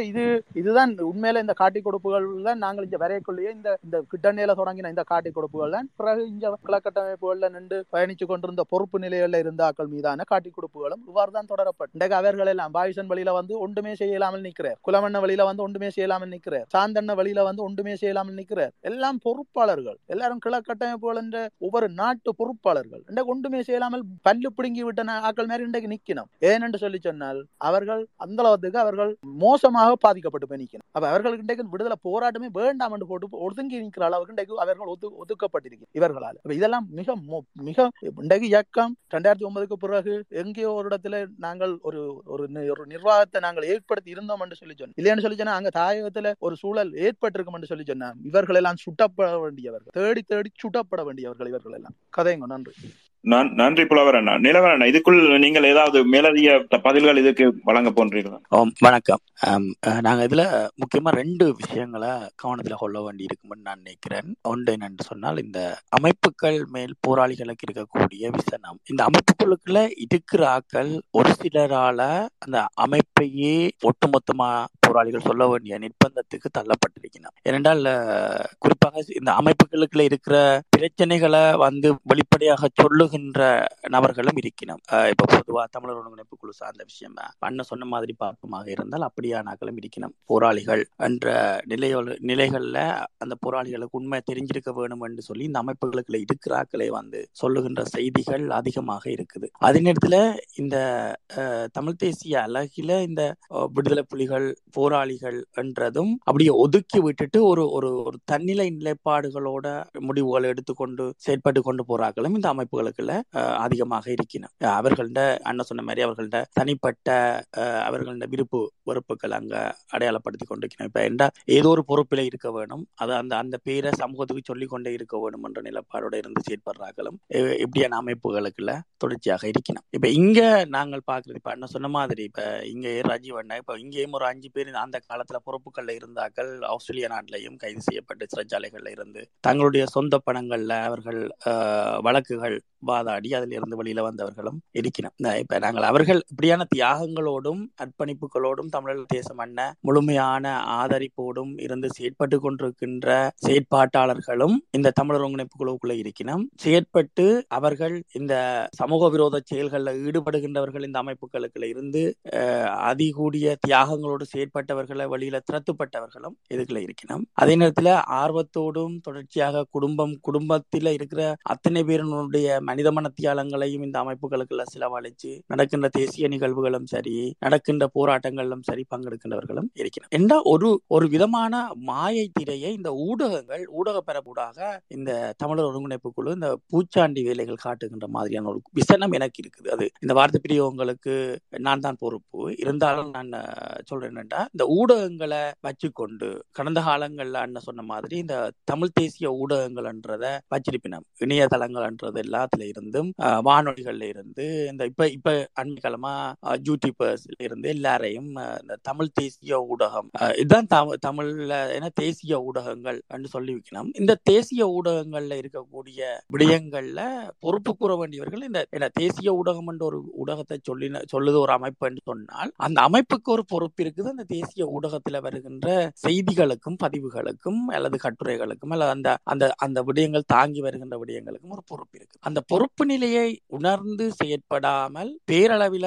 இதுதான் உண்மையில இந்த காட்டி கொடுப்புகள் தான். நாங்கள் இங்க வரையக்குள்ளேயே இந்த கிட்டண்ணையில தொடங்கின இந்த காட்டி கொடுப்புகள் தான் பிறகு இங்க கிளக்கட்டமைப்புகள்ல நின்று பயணிச்சு கொண்டிருந்த பொறுப்பு நிலைகள்ல இருந்த ஆக்கள் மீதான காட்டி கொடுப்புகளும் இவ்வாறு தான் தொடரப்பட்டு இன்றைக்கு அவர்கள் எல்லாம் பாய்சன் வழியில வந்து ஒன்றுமே செய்யலாமல் நிற்கிறார், குலமண்ண வழியில வந்து ஒன்றுமே செய்யலாமல் நிற்கிறார், சாந்தண்ண வழியில வந்து ஒன்றுமே செய்யலாமல் நிற்கிறார். எல்லாம் பொறுப்பாளர்கள், எல்லாரும் கிளக்கட்டமைப்புகள் என்ற ஒவ்வொரு நாட்டு பொறுப்பாளர்கள் இன்றைக்கு ஒன்றுமே செய்யலாமல் பல்லு பிடுங்கி விட்டன ஆக்கள் மாதிரி இன்றைக்கு நிற்கணும். ஏனென்று சொல்லி சொன்னால் அவர்கள் அந்த அளவுக்கு அவர்கள் மோசமாக பாதிக்கப்பட்டு போய் நிற்கணும். அப்ப அவர்களுக்கு இன்றைக்கு விடுதலை போராட்டமே வேண்டாம் என்று போட்டு ஒதுங்கி நிற்கிற அளவுக்கு இன்றைக்கு அவர்கள் ஒதுக்கப்பட்டிருக்க இவர்களால். இதெல்லாம் மிக மிக இன்றைக்கு இயக்கம் 2009 பிறகு எங்கேயோ ஒரு இடத்துல நாங்கள் ஒரு ஒரு நிர்வாகத்தை நாங்கள் ஏற்படுத்தி இருந்தோம் என்று சொல்லி சொன்னோம். இல்லையான்னு சொல்லி சொன்னா அங்க தாயகத்துல ஒரு சூழல் ஏற்பட்டிருக்கும் என்று சொல்லி சொன்னா இவர்கள் எல்லாம் சுட்டப்பட வேண்டியவர்கள், தேடி சுட்டப்பட வேண்டியவர்கள் இவர்கள் எல்லாம். கதைங்க. நன்றி. நன்றி புலவர் அண்ணா. நிலவன் அண்ணா, இதுக்குள் நீங்கள் ஏதாவது மேலதிக பதில்கள் இதுக்கு வழங்க போன்றீங்களா? வணக்கம். நாங்கள் இதில் முக்கியமாக ரெண்டு விஷயங்களை கவனத்தில் கொள்ள வேண்டி இருக்கும்னு நான் நினைக்கிறேன். ஒன்று என்னென்று சொன்னால், இந்த அமைப்புகள் மேல் போராளிகளுக்கு இருக்கக்கூடிய விசனம், இந்த அமைப்புகளுக்குள்ள இருக்கிற ஆக்கள் ஒரு சிலரால அந்த அமைப்பையே ஒட்டுமொத்தமாக போராளிகள் சொல்ல வேண்டிய நிர்பந்தத்துக்கு தள்ளப்பட்டிருக்கிறார். ஏனென்றால் குறிப்பாக இந்த அமைப்புகளுக்குள்ள இருக்கிற பிரச்சனைகளை வந்து வெளிப்படையாக சொல்லுகின்ற நபர்களும் இருக்கணும். இப்போ பொதுவாக தமிழர் ஒருங்கிணைப்பு குழு சார்ந்த விஷயம் அண்ணன் சொன்ன மாதிரி பார்ப்பமாக இருந்தால் அப்படியானாக்களும் இருக்கணும். போராளிகள் என்ற நிலைகளில் அந்த போராளிகளுக்கு உண்மை தெரிஞ்சிருக்க வேணும் என்று சொல்லி இந்த அமைப்புகளுக்குள்ள இருக்கிறாக்களை வந்து சொல்லுகின்ற செய்திகள் அதிகமாக இருக்குது. அதே நேரத்தில் இந்த தமிழ் தேசிய அழகில் இந்த விடுதலை புலிகள் போராளிகள் என்றதும் அப்படியே ஒதுக்கி விட்டுட்டு ஒரு தன்னிலை நிலைப்பாடுகளோட முடிவுகளை எடுத்துக்கொண்டு செயற்பட்டு கொண்டு போறாங்களும் இந்த அமைப்புகளுக்குள்ள அதிகமாக இருக்கணும். அவர்கள்ட அண்ணன் சொன்ன மாதிரி அவர்கள்ட தனிப்பட்ட அவர்கள விருப்பு வெறுப்புகள் அங்க அடையாளப்படுத்தி கொண்டிருக்கணும். இப்ப என்ன ஏதோ ஒரு பொறுப்பில இருக்க வேணும், அது அந்த பேரை சமூகத்துக்கு சொல்லிக்கொண்டே இருக்க வேணும் என்ற நிலைப்பாடோட இருந்து செயற்படுறாங்களும் இப்படியான அமைப்புகளுக்குள்ள தொடர்ச்சியாக இருக்கணும். இப்ப இங்க நாங்கள் பாக்குறது, இப்ப அண்ணன் சொன்ன மாதிரி இப்ப இங்கே ராஜீவ் அண்ணா, இப்ப இங்கேயும் ஒரு 5 பேர் அந்த காலத்துல பொறுப்புகள்ல இருந்தார்கள். ஆஸ்திரேலிய நாட்டிலையும் கைது செய்யப்பட்டு சிறைச்சாலைகள்ல இருந்து தங்களுடைய சொந்த பணங்கள்ல அவர்கள் வழக்குகள் வாதாடி அதுல இருந்து வெளியில வந்தவர்களும் இருக்கணும். இப்ப நாங்கள் அவர்கள் இப்படியான தியாகங்களோடும் அர்ப்பணிப்புகளோடும் தமிழர் தேசம் அண்ண முழுமையான ஆதரிப்போடும் இருந்து செயற்பட்டு கொண்டிருக்கின்ற செயற்பாட்டாளர்களும் இந்த தமிழர் ஒருங்கிணைப்பு குழுவுக்குள்ள இருக்கணும். செயற்பட்டு அவர்கள் இந்த சமூக விரோத செயல்களில் ஈடுபடுகின்றவர்கள் இந்த அமைப்புகளுக்குள்ள இருந்து அதிகூடிய தியாகங்களோடு செயற்பட்டவர்களை வெளியில திரத்துப்பட்டவர்களும் இதுக்குள்ள இருக்கணும். அதே நேரத்துல ஆர்வத்தோடும் தொடர்ச்சியாக குடும்பத்தில இருக்கிற அத்தனை பேருடைய மனித மனத்தியாலங்களையும் இந்த அமைப்புகளுக்குள்ள செலவழிச்சு நடக்கின்ற தேசிய நிகழ்வுகளும் சரி நடக்கின்ற போராட்டங்களிலும் சரி பங்கெடுக்கின்றவர்களும் இருக்கிறார் என்ற ஒரு விதமான மாயை திரையை இந்த ஊடக பெறக்கூடாக இந்த தமிழர் ஒருங்கிணைப்பு குழு இந்த பூச்சாண்டி வேலைகள் காட்டுகின்ற மாதிரியான ஒரு விசனம் எனக்கு இருக்குது. அது இந்த வார்த்தை பிரியவங்களுக்கு நான் தான் பொறுப்பு இருந்தாலும் நான் சொல்றேன், இந்த ஊடகங்களை வச்சு கொண்டு கடந்த காலங்கள்ல அண்ணன் சொன்ன மாதிரி இந்த தமிழ் தேசிய ஊடகங்கள் என்றதை வச்சிருப்பினம், இணையதளங்கள் என்றது எல்லாத்துல இருந்தும் வானொலிகள்ல இருந்து இந்த இப்ப அண்மைக்காலமா யூடியூபர்ஸ்ல இருந்து எல்லாரையும் இந்த தமிழ் தேசிய ஊடகம் இதுதான் தமிழ்ல ஏன்னா தேசிய ஊடகங்கள் என்று சொல்லி வைக்கணும். இந்த தேசிய ஊடகங்கள்ல இருக்கக்கூடிய விடயங்கள்ல பொறுப்பு கூற வேண்டியவர்கள் இந்த தேசிய ஊடகம் என்ற ஒரு ஊடகத்தை சொல்லுது ஒரு அமைப்பு என்று சொன்னால் அந்த அமைப்புக்கு ஒரு பொறுப்பு இருக்குது. அந்த தேசிய ஊடகத்துல வருகின்ற செய்திகளுக்கும் பதிவுகளுக்கும் அல்லது கட்டுரைகளுக்கும் அல்லது அந்த அந்த அந்த விடயங்கள் தாங்கி வருகின்ற விடயங்களுக்கும் ஒரு பொறுப்பு இருக்கு. அந்த பொறுப்பு நிலையை உணர்ந்து செயற்படாமல் பேரளவில்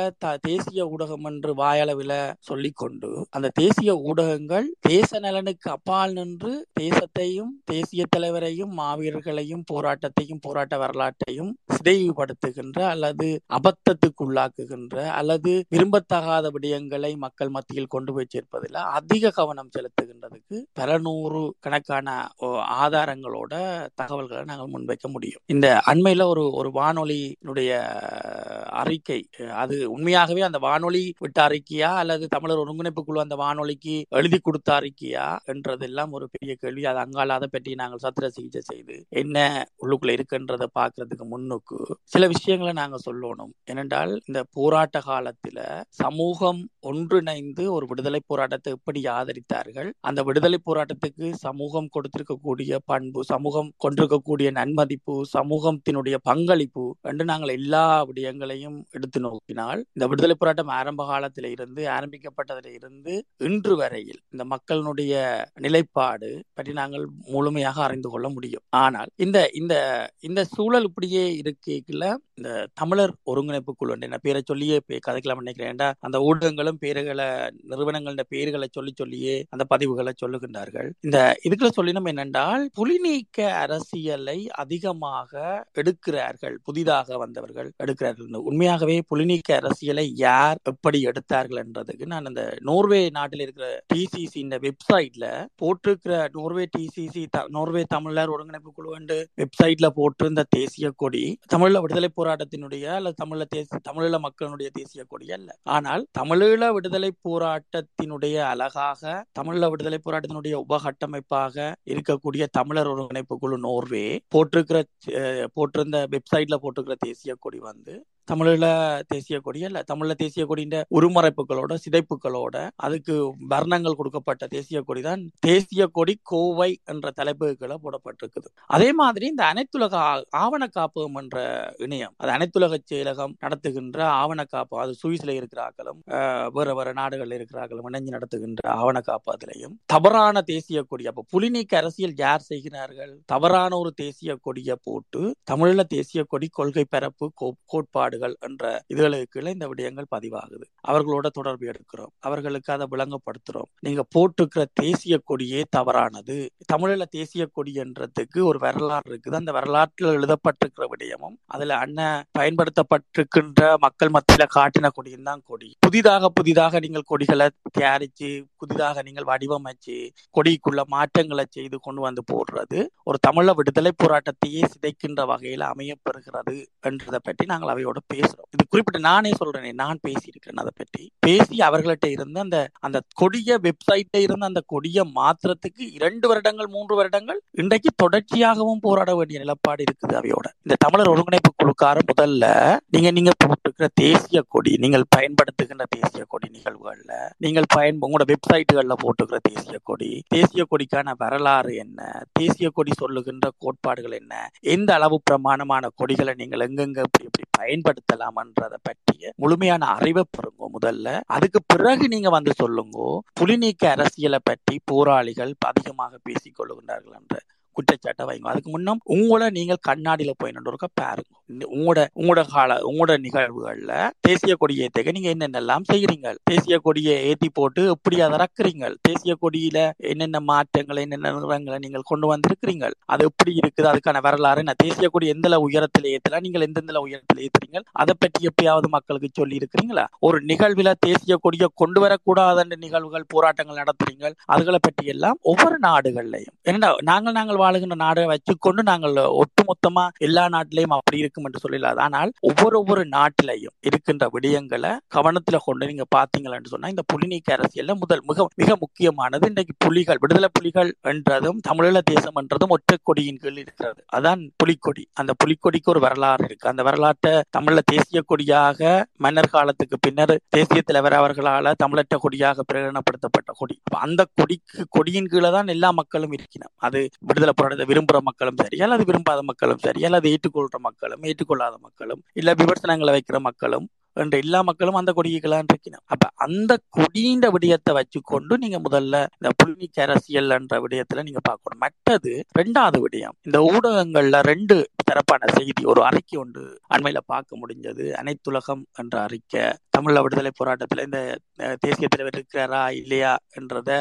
தேசிய ஊடகம் என்று வாயளவில் சொல்லிக்கொண்டு அந்த தேசிய ஊடகங்கள் தேச நலனுக்கு அப்பால் நின்று தேசத்தையும் தேசிய தலைவரையும் மாவீரர்களையும் போராட்டத்தையும் போராட்ட வரலாற்றையும் சிதைவுபடுத்துகின்ற அல்லது அபத்தத்துக்குள்ளாக்குகின்ற அல்லது விரும்பத்தகாத விடயங்களை மக்கள் மத்தியில் கொண்டு போய் சேர்ப்பதில் அதிக கவனம் செலுத்துகின்றதுக்கு பல நூறு கணக்கான ஆதாரங்களோட தகவல்களை நாங்கள் முன்வைக்க முடியும். இந்த அண்மையில ஒரு வானொலியினுடைய அறிக்கை, அது உண்மையாகவே அந்த வானொலி விட்ட அறிக்கையா அல்லது தமிழர் ஒருங்கிணைப்பு குழு அந்த வானொலிக்கு எழுதி கொடுத்த அறிக்கையா என்றதெல்லாம் ஒரு பெரிய கேள்வி. அது அங்கால அதை பற்றி நாங்கள் சத்திர சிகிச்சை செய்து என்ன உள்ளுக்குள்ள இருக்குன்றதை பார்க்கறதுக்கு முன்னுக்கு சில விஷயங்களை நாங்கள் சொல்லணும். ஏனென்றால் இந்த போராட்ட காலத்துல சமூகம் ஒன்றிணைந்து ஒரு விடுதலை போராட்டத்தை எப்படி ஆதரித்தார்கள், அந்த விடுதலை போராட்டத்துக்கு சமூகம் கொடுத்திருக்கக்கூடிய பண்பு, சமூகம் கொண்டிருக்கக்கூடிய நன்மதிப்பு, சமூகத்தினுடைய பங்களிப்பு என்று நாங்கள் எல்லா விடயங்களையும் எடுத்து நோக்கினால் இந்த விடுதலை போராட்டம் ஆரம்ப காலத்தில இருந்து ஆரம்பிக்கப்பட்டதில இருந்து இன்று வரையில் இந்த மக்களுடைய நிலைப்பாடு பற்றி நாங்கள் முழுமையாக அறிந்து கொள்ள முடியும். ஆனால் இந்த சூழல் இப்படியே இருக்கல இந்த தமிழர் ஒருங்கிணைப்பு குழு பேரை சொல்லியே கதைக்கலாம் நினைக்கிறேன். அந்த ஊடகங்களும் பேர்களை நிறுவனங்கள பேர்களை சொல்லியே அந்த பதிவுகளை சொல்லுகின்றார்கள். இந்த இதுக்குள்ள சொல்லினோம் என்னென்றால் புலிநீக்க அரசியலை அதிகமாக எடுக்கிறார்கள், புதிதாக வந்தவர்கள் எடுக்கிறார்கள். உண்மையாகவே புலிநீக்க அரசியலை யார் எப்படி எடுத்தார்கள் என்றதுக்கு நான் அந்த நோர்வே நாட்டில் இருக்கிற டிசிசி இந்த வெப்சைட்ல போட்டிருக்கிற நோர்வே டிசிசி நோர்வே தமிழர் ஒருங்கிணைப்பு குழு என்று வெப்சைட்ல போட்டிருந்த தேசிய கொடி தமிழ விடுதலை போராட்டத்தினுடைய அல்லது தமிழீழ மக்களுடைய தேசிய கொடி அல்ல. ஆனால் தமிழீழ விடுதலை போராட்டத்தினுடைய அழகாக தமிழீழ விடுதலை போராட்டத்தினுடைய உபகட்டமைப்பாக இருக்கக்கூடிய தமிழர் ஒருங்கிணைப்பு குழு நோர்வே போட்டிருந்த சைடில் போட்டுக்கிற தேசிய கொடி வந்து தமிழில் தேசிய கொடி இல்லை, தமிழில் தேசிய கொடின்ற உருமறைப்புகளோட சிதைப்புகளோட அதுக்கு வர்ணங்கள் கொடுக்கப்பட்ட தேசிய கொடி தான் தேசிய கொடி கோவை என்ற தலைப்புகளை போடப்பட்டிருக்குது. அதே மாதிரி இந்த அனைத்துலக ஆவண காப்பகம் என்ற இணையம், அது அனைத்துலக செயலகம் நடத்துகின்ற ஆவண காப்பகம், அது சுவிஸ்ல இருக்கிறார்களும் வேற வேற நாடுகளில் இருக்கிறார்களும் இணைஞ்சு நடத்துகின்ற ஆவண காப்பகத்திலையும் தவறான தேசிய கொடி, அப்போ புலிநீக்க அரசியல் யார் செய்கிறார்கள், தவறான ஒரு தேசிய கொடியை போட்டு தமிழில் தேசிய கொடி கொள்கை பரப்பு கோட்பாடு என்ற இதுகளுக்கு இந்த விடயங்கள் பதிவாகுது. அவர்களோட தொடர்பு எடுக்கிறோம், அவர்களுக்கு அதை விளங்கப்படுத்துறோம். நீங்க போட்டுக்கிற தேசிய கொடியே தவறானது. தமிழில் தேசிய கொடி என்றதுக்கு ஒரு வரலாறு இருக்குது. அந்த வரலாற்றில் எழுதப்பட்டிருக்கிற விடயமும் அதுல அண்ணன் பயன்படுத்தப்பட்டிருக்கின்ற மக்கள் மத்தியில காட்டின கொடியும் தான் கொடி. புதிதாக நீங்கள் கொடிகளை தயாரிச்சு புதிதாக நீங்கள் வடிவமைச்சு கொடிக்குள்ள மாற்றங்களை செய்து கொண்டு வந்து போடுறது ஒரு தமிழ விடுதலை போராட்டத்தையே சிதைக்கின்ற வகையில் அமையப்பெறுகிறது என்றதை பற்றி நாங்கள் அவையோட பேசுறோம். இது குறிப்பிட்ட நானே சொல்றேனே, நான் பேசியிருக்கேன். அதை பற்றி பேசி அவர்கள்ட்ட இருந்து அந்த கொடிய வெப்சைட்ல இருந்து அந்த கொடிய மாத்திரத்துக்கு 2 வருடங்கள் 3 வருடங்கள் இன்றைக்கு தொடர்ச்சியாகவும் போராட வேண்டிய நிலப்பாடு இருக்குது அவையோட. இந்த தமிழர் ஒருங்கிணைப்பு குழுக்கார முதல்ல நீங்க போட்டிருக்கிற தேசிய கொடி, நீங்கள் பயன்படுத்துகின்ற தேசிய கொடி நிகழ்வுகள்ல நீங்கள் உங்களோட வெப்சைட்டுகள்ல போட்டுக்கிற தேசிய கொடி, தேசிய கொடிக்கான வரலாறு என்ன, தேசிய கொடி சொல்லுகின்ற கோட்பாடுகள் என்ன, எந்த அளவு பிரமாணமான கொடிகளை நீங்கள் எங்கெங்க எப்படி பயன்படுத்தலாம்ன்றதை பற்றிய முழுமையான அறிவை பெறுங்க முதல்ல. அதுக்கு பிறகு நீங்க வந்து சொல்லுங்க புலிநீக்க அரசியலை பற்றி போராளிகள் அதிகமாக பேசிக் கொள்ளுகின்றார்கள் என்ற குற்றச்சாட்டை வைங்க. அதுக்கு முன்னும் உங்களை நீங்கள் கண்ணாடியில போய் நடுக்க பாருங்க. உங்களோட நிகழ்வுகள்ல தேசிய கொடியை ஏற்றுக்க நீங்க என்னென்னலாம் செய்யறீங்க, தேசிய கொடியை ஏற்றி போட்டு எப்படி அதை ரக்குறீங்க, தேசிய கொடியில என்னென்ன மாற்றங்களை என்னென்ன நிறங்களை நீங்கள் கொண்டு வந்திருக்கிறீங்க, அது எப்படி இருக்குது, அதுக்கான வரலாறு என்ன, தேசிய கொடி எந்த உயரத்துல ஏத்தலாம், நீங்கள் எந்தெந்த உயரத்துல ஏத்துறீங்க, அதை பற்றி எப்படியாவது மக்களுக்கு சொல்லி இருக்கிறீங்களா? ஒரு நிகழ்வுல தேசிய கொடியை கொண்டு வரக்கூடாத நிகழ்வுகள் போராட்டங்கள் நடத்துறீங்க, அதுகளை பற்றி எல்லாம் ஒவ்வொரு நாடுகள்லையும் ஏன்னா நாங்கள் வாழுகின்ற நாடை வச்சுக்கொண்டு நாங்கள் ஒட்டுமொத்தமா எல்லா நாட்டிலையும் அப்படி இருக்கும் என்று சொல்லலாது. ஆனால் ஒவ்வொரு நாட்டிலையும் இருக்கின்ற விடயங்களை கவனத்துல கொண்டு நீங்க பாத்தீங்கன்னு சொன்னா இந்த புலிநீக்க அரசியல்ல மிக முக்கியமானது இன்றைக்கு புலிகள், விடுதலை புலிகள் என்றதும் தமிழீழ தேசம் என்றதும் ஒற்றை கொடியின் கீழ் இருக்கிறது. அதான் புலிக்கொடி. அந்த புலிக்கொடிக்கு ஒரு வரலாறு இருக்கு. அந்த வரலாற்றை தமிழ்ல தேசிய கொடியாக மன்னர் காலத்துக்கு பின்னர் தேசிய தலைவர் அவர்களால தமிழற்ற கொடியாக பிரகடனப்படுத்தப்பட்ட கொடி. அந்த கொடிக்கு கொடியின் கீழே தான் எல்லா மக்களும் இருக்கிறோம். அது விடுதலை விரும்புற மக்களும் சரி அல்லது விரும்பாத மக்களும் சரி அல்லது ஏற்றுக்கொள்ற மக்களும் ஏற்றுக்கொள்ளாத மக்களும் இல்ல விமர்சனங்களை வைக்கிற மக்களும் என்ற எல்லா மக்களும் அந்த கொடியைகளான் இருக்கணும். அப்ப அந்த கொடியின்ற விடயத்தை வச்சுக்கொண்டு நீங்க முதல்ல இந்த புலிநீக்க அரசியல் என்ற விடயத்துல நீங்க பார்க்கணும். மற்றது ரெண்டாவது விடயம், இந்த ஊடகங்கள்ல 2 தரப்பான செய்தி, ஒரு அறிக்கை ஒன்று அண்மையில பார்க்க முடிஞ்சது, அனைத்துலகம் என்ற அறிக்கை. தமிழ விடுதலை போராட்டத்துல இந்த தேசிய தலைவர் இருக்கிறாரா இல்லையா என்றத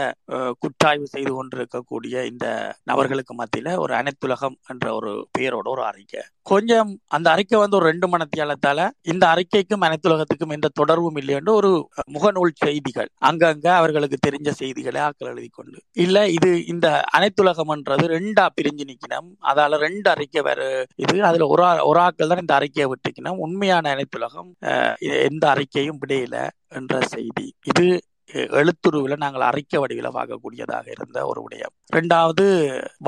குற்றாய்வு செய்து கொண்டிருக்கக்கூடிய இந்த நபர்களுக்கு மத்தியில ஒரு அனைத்துலகம் என்ற ஒரு பெயரோட ஒரு அறிக்கை. கொஞ்சம் அந்த அறிக்கை வந்து ஒரு 2 மணத்தியாலத்தால இந்த அறிக்கைக்கும் அனைத்துலகத்துக்கும் எந்த தொடர்பும் இல்லை என்று ஒரு முகநூல் செய்திகள் அங்கங்க அவர்களுக்கு தெரிஞ்ச செய்திகளை ஆக்கள் எழுதி கொண்டு இல்ல இது இந்த அனைத்துலகம் என்றது 2ஆ பிரிஞ்சு நிக்கணும், அதால 2 அறிக்கை வேறு இது, அதுல ஒரு ஆக்கள் தான் இந்த அறிக்கையை விட்டுக்கணும், உண்மையான அனைத்துலகம் எந்த அறிக்கை விடையில என்ற செய்தி. இது எழுத்துருவில் நாங்கள் அறிக்கை வடிவில் வாங்கக்கூடியதாக இருந்த ஒரு விடயம். 2வது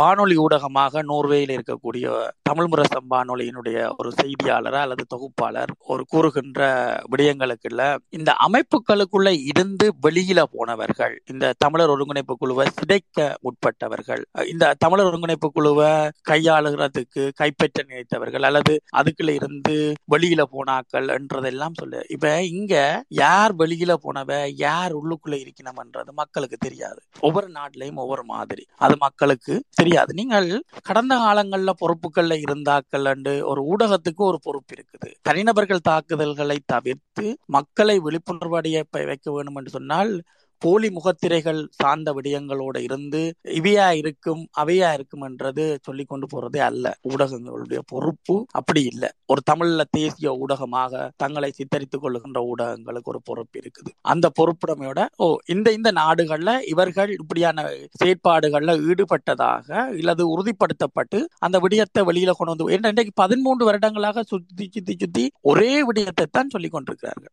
வானொலி ஊடகமாக நோர்வேயில் இருக்கக்கூடிய தமிழ் முரசம் வானொலியினுடைய ஒரு செய்தியாளர் அல்லது தொகுப்பாளர் ஒரு கூறுகின்ற விடயங்களுக்குள்ள இந்த அமைப்புகளுக்குள்ள இருந்து வெளியில போனவர்கள், இந்த தமிழர் ஒருங்கிணைப்பு குழுவை சிதைக்க முற்பட்டவர்கள், இந்த தமிழர் ஒருங்கிணைப்பு குழுவை கையாளுகிறதுக்கு கைப்பற்ற நினைத்தவர்கள் அல்லது அதுக்குள்ள இருந்து வெளியில போனாக்கள் என்றதெல்லாம் சொல்லு. இப்ப இங்க யார் வெளியில போனவ யார் உள்ளுக்குள்ள இருக்கணும்ன்றது மக்களுக்கு தெரியாது. ஒவ்வொரு நாட்டிலையும் ஒவ்வொரு மாதிரி அது மக்களுக்கு தெரியாது. நீங்கள் கடந்த காலங்கள்ல பொறுப்புகள்ல இருந்தாக்கள் ஒரு ஊடகத்துக்கு ஒரு பொறுப்பு இருக்குது. தனிநபர்கள் தாக்குதல்களை தவிர்த்து மக்களை விழிப்புணர்வடைய வைக்க வேண்டும் என்று சொன்னால் போலி முகத்திரைகள் சார்ந்த விடயங்களோட இருந்து அவையா இருக்கும் என்றது சொல்லி கொண்டு போறதே அல்ல. ஊடகங்களுடைய பொறுப்பு அப்படி இல்லை. ஒரு தமிழ்ல தேசிய ஊடகமாக தங்களை சித்தரித்துக் கொள்ளுகின்ற ஊடகங்களுக்கு ஒரு பொறுப்பு இருக்குது. அந்த பொறுப்புடமையோட இந்த நாடுகள்ல இவர்கள் இப்படியான செயற்பாடுகள்ல ஈடுபட்டதாக இல்லது உறுதிப்படுத்தப்பட்டு அந்த விடயத்தை வெளியில கொண்டு வந்து இன்றைக்கு 13 வருடங்களாக சுத்தி ஒரே விடயத்தை தான் சொல்லி கொண்டிருக்கிறார்கள்.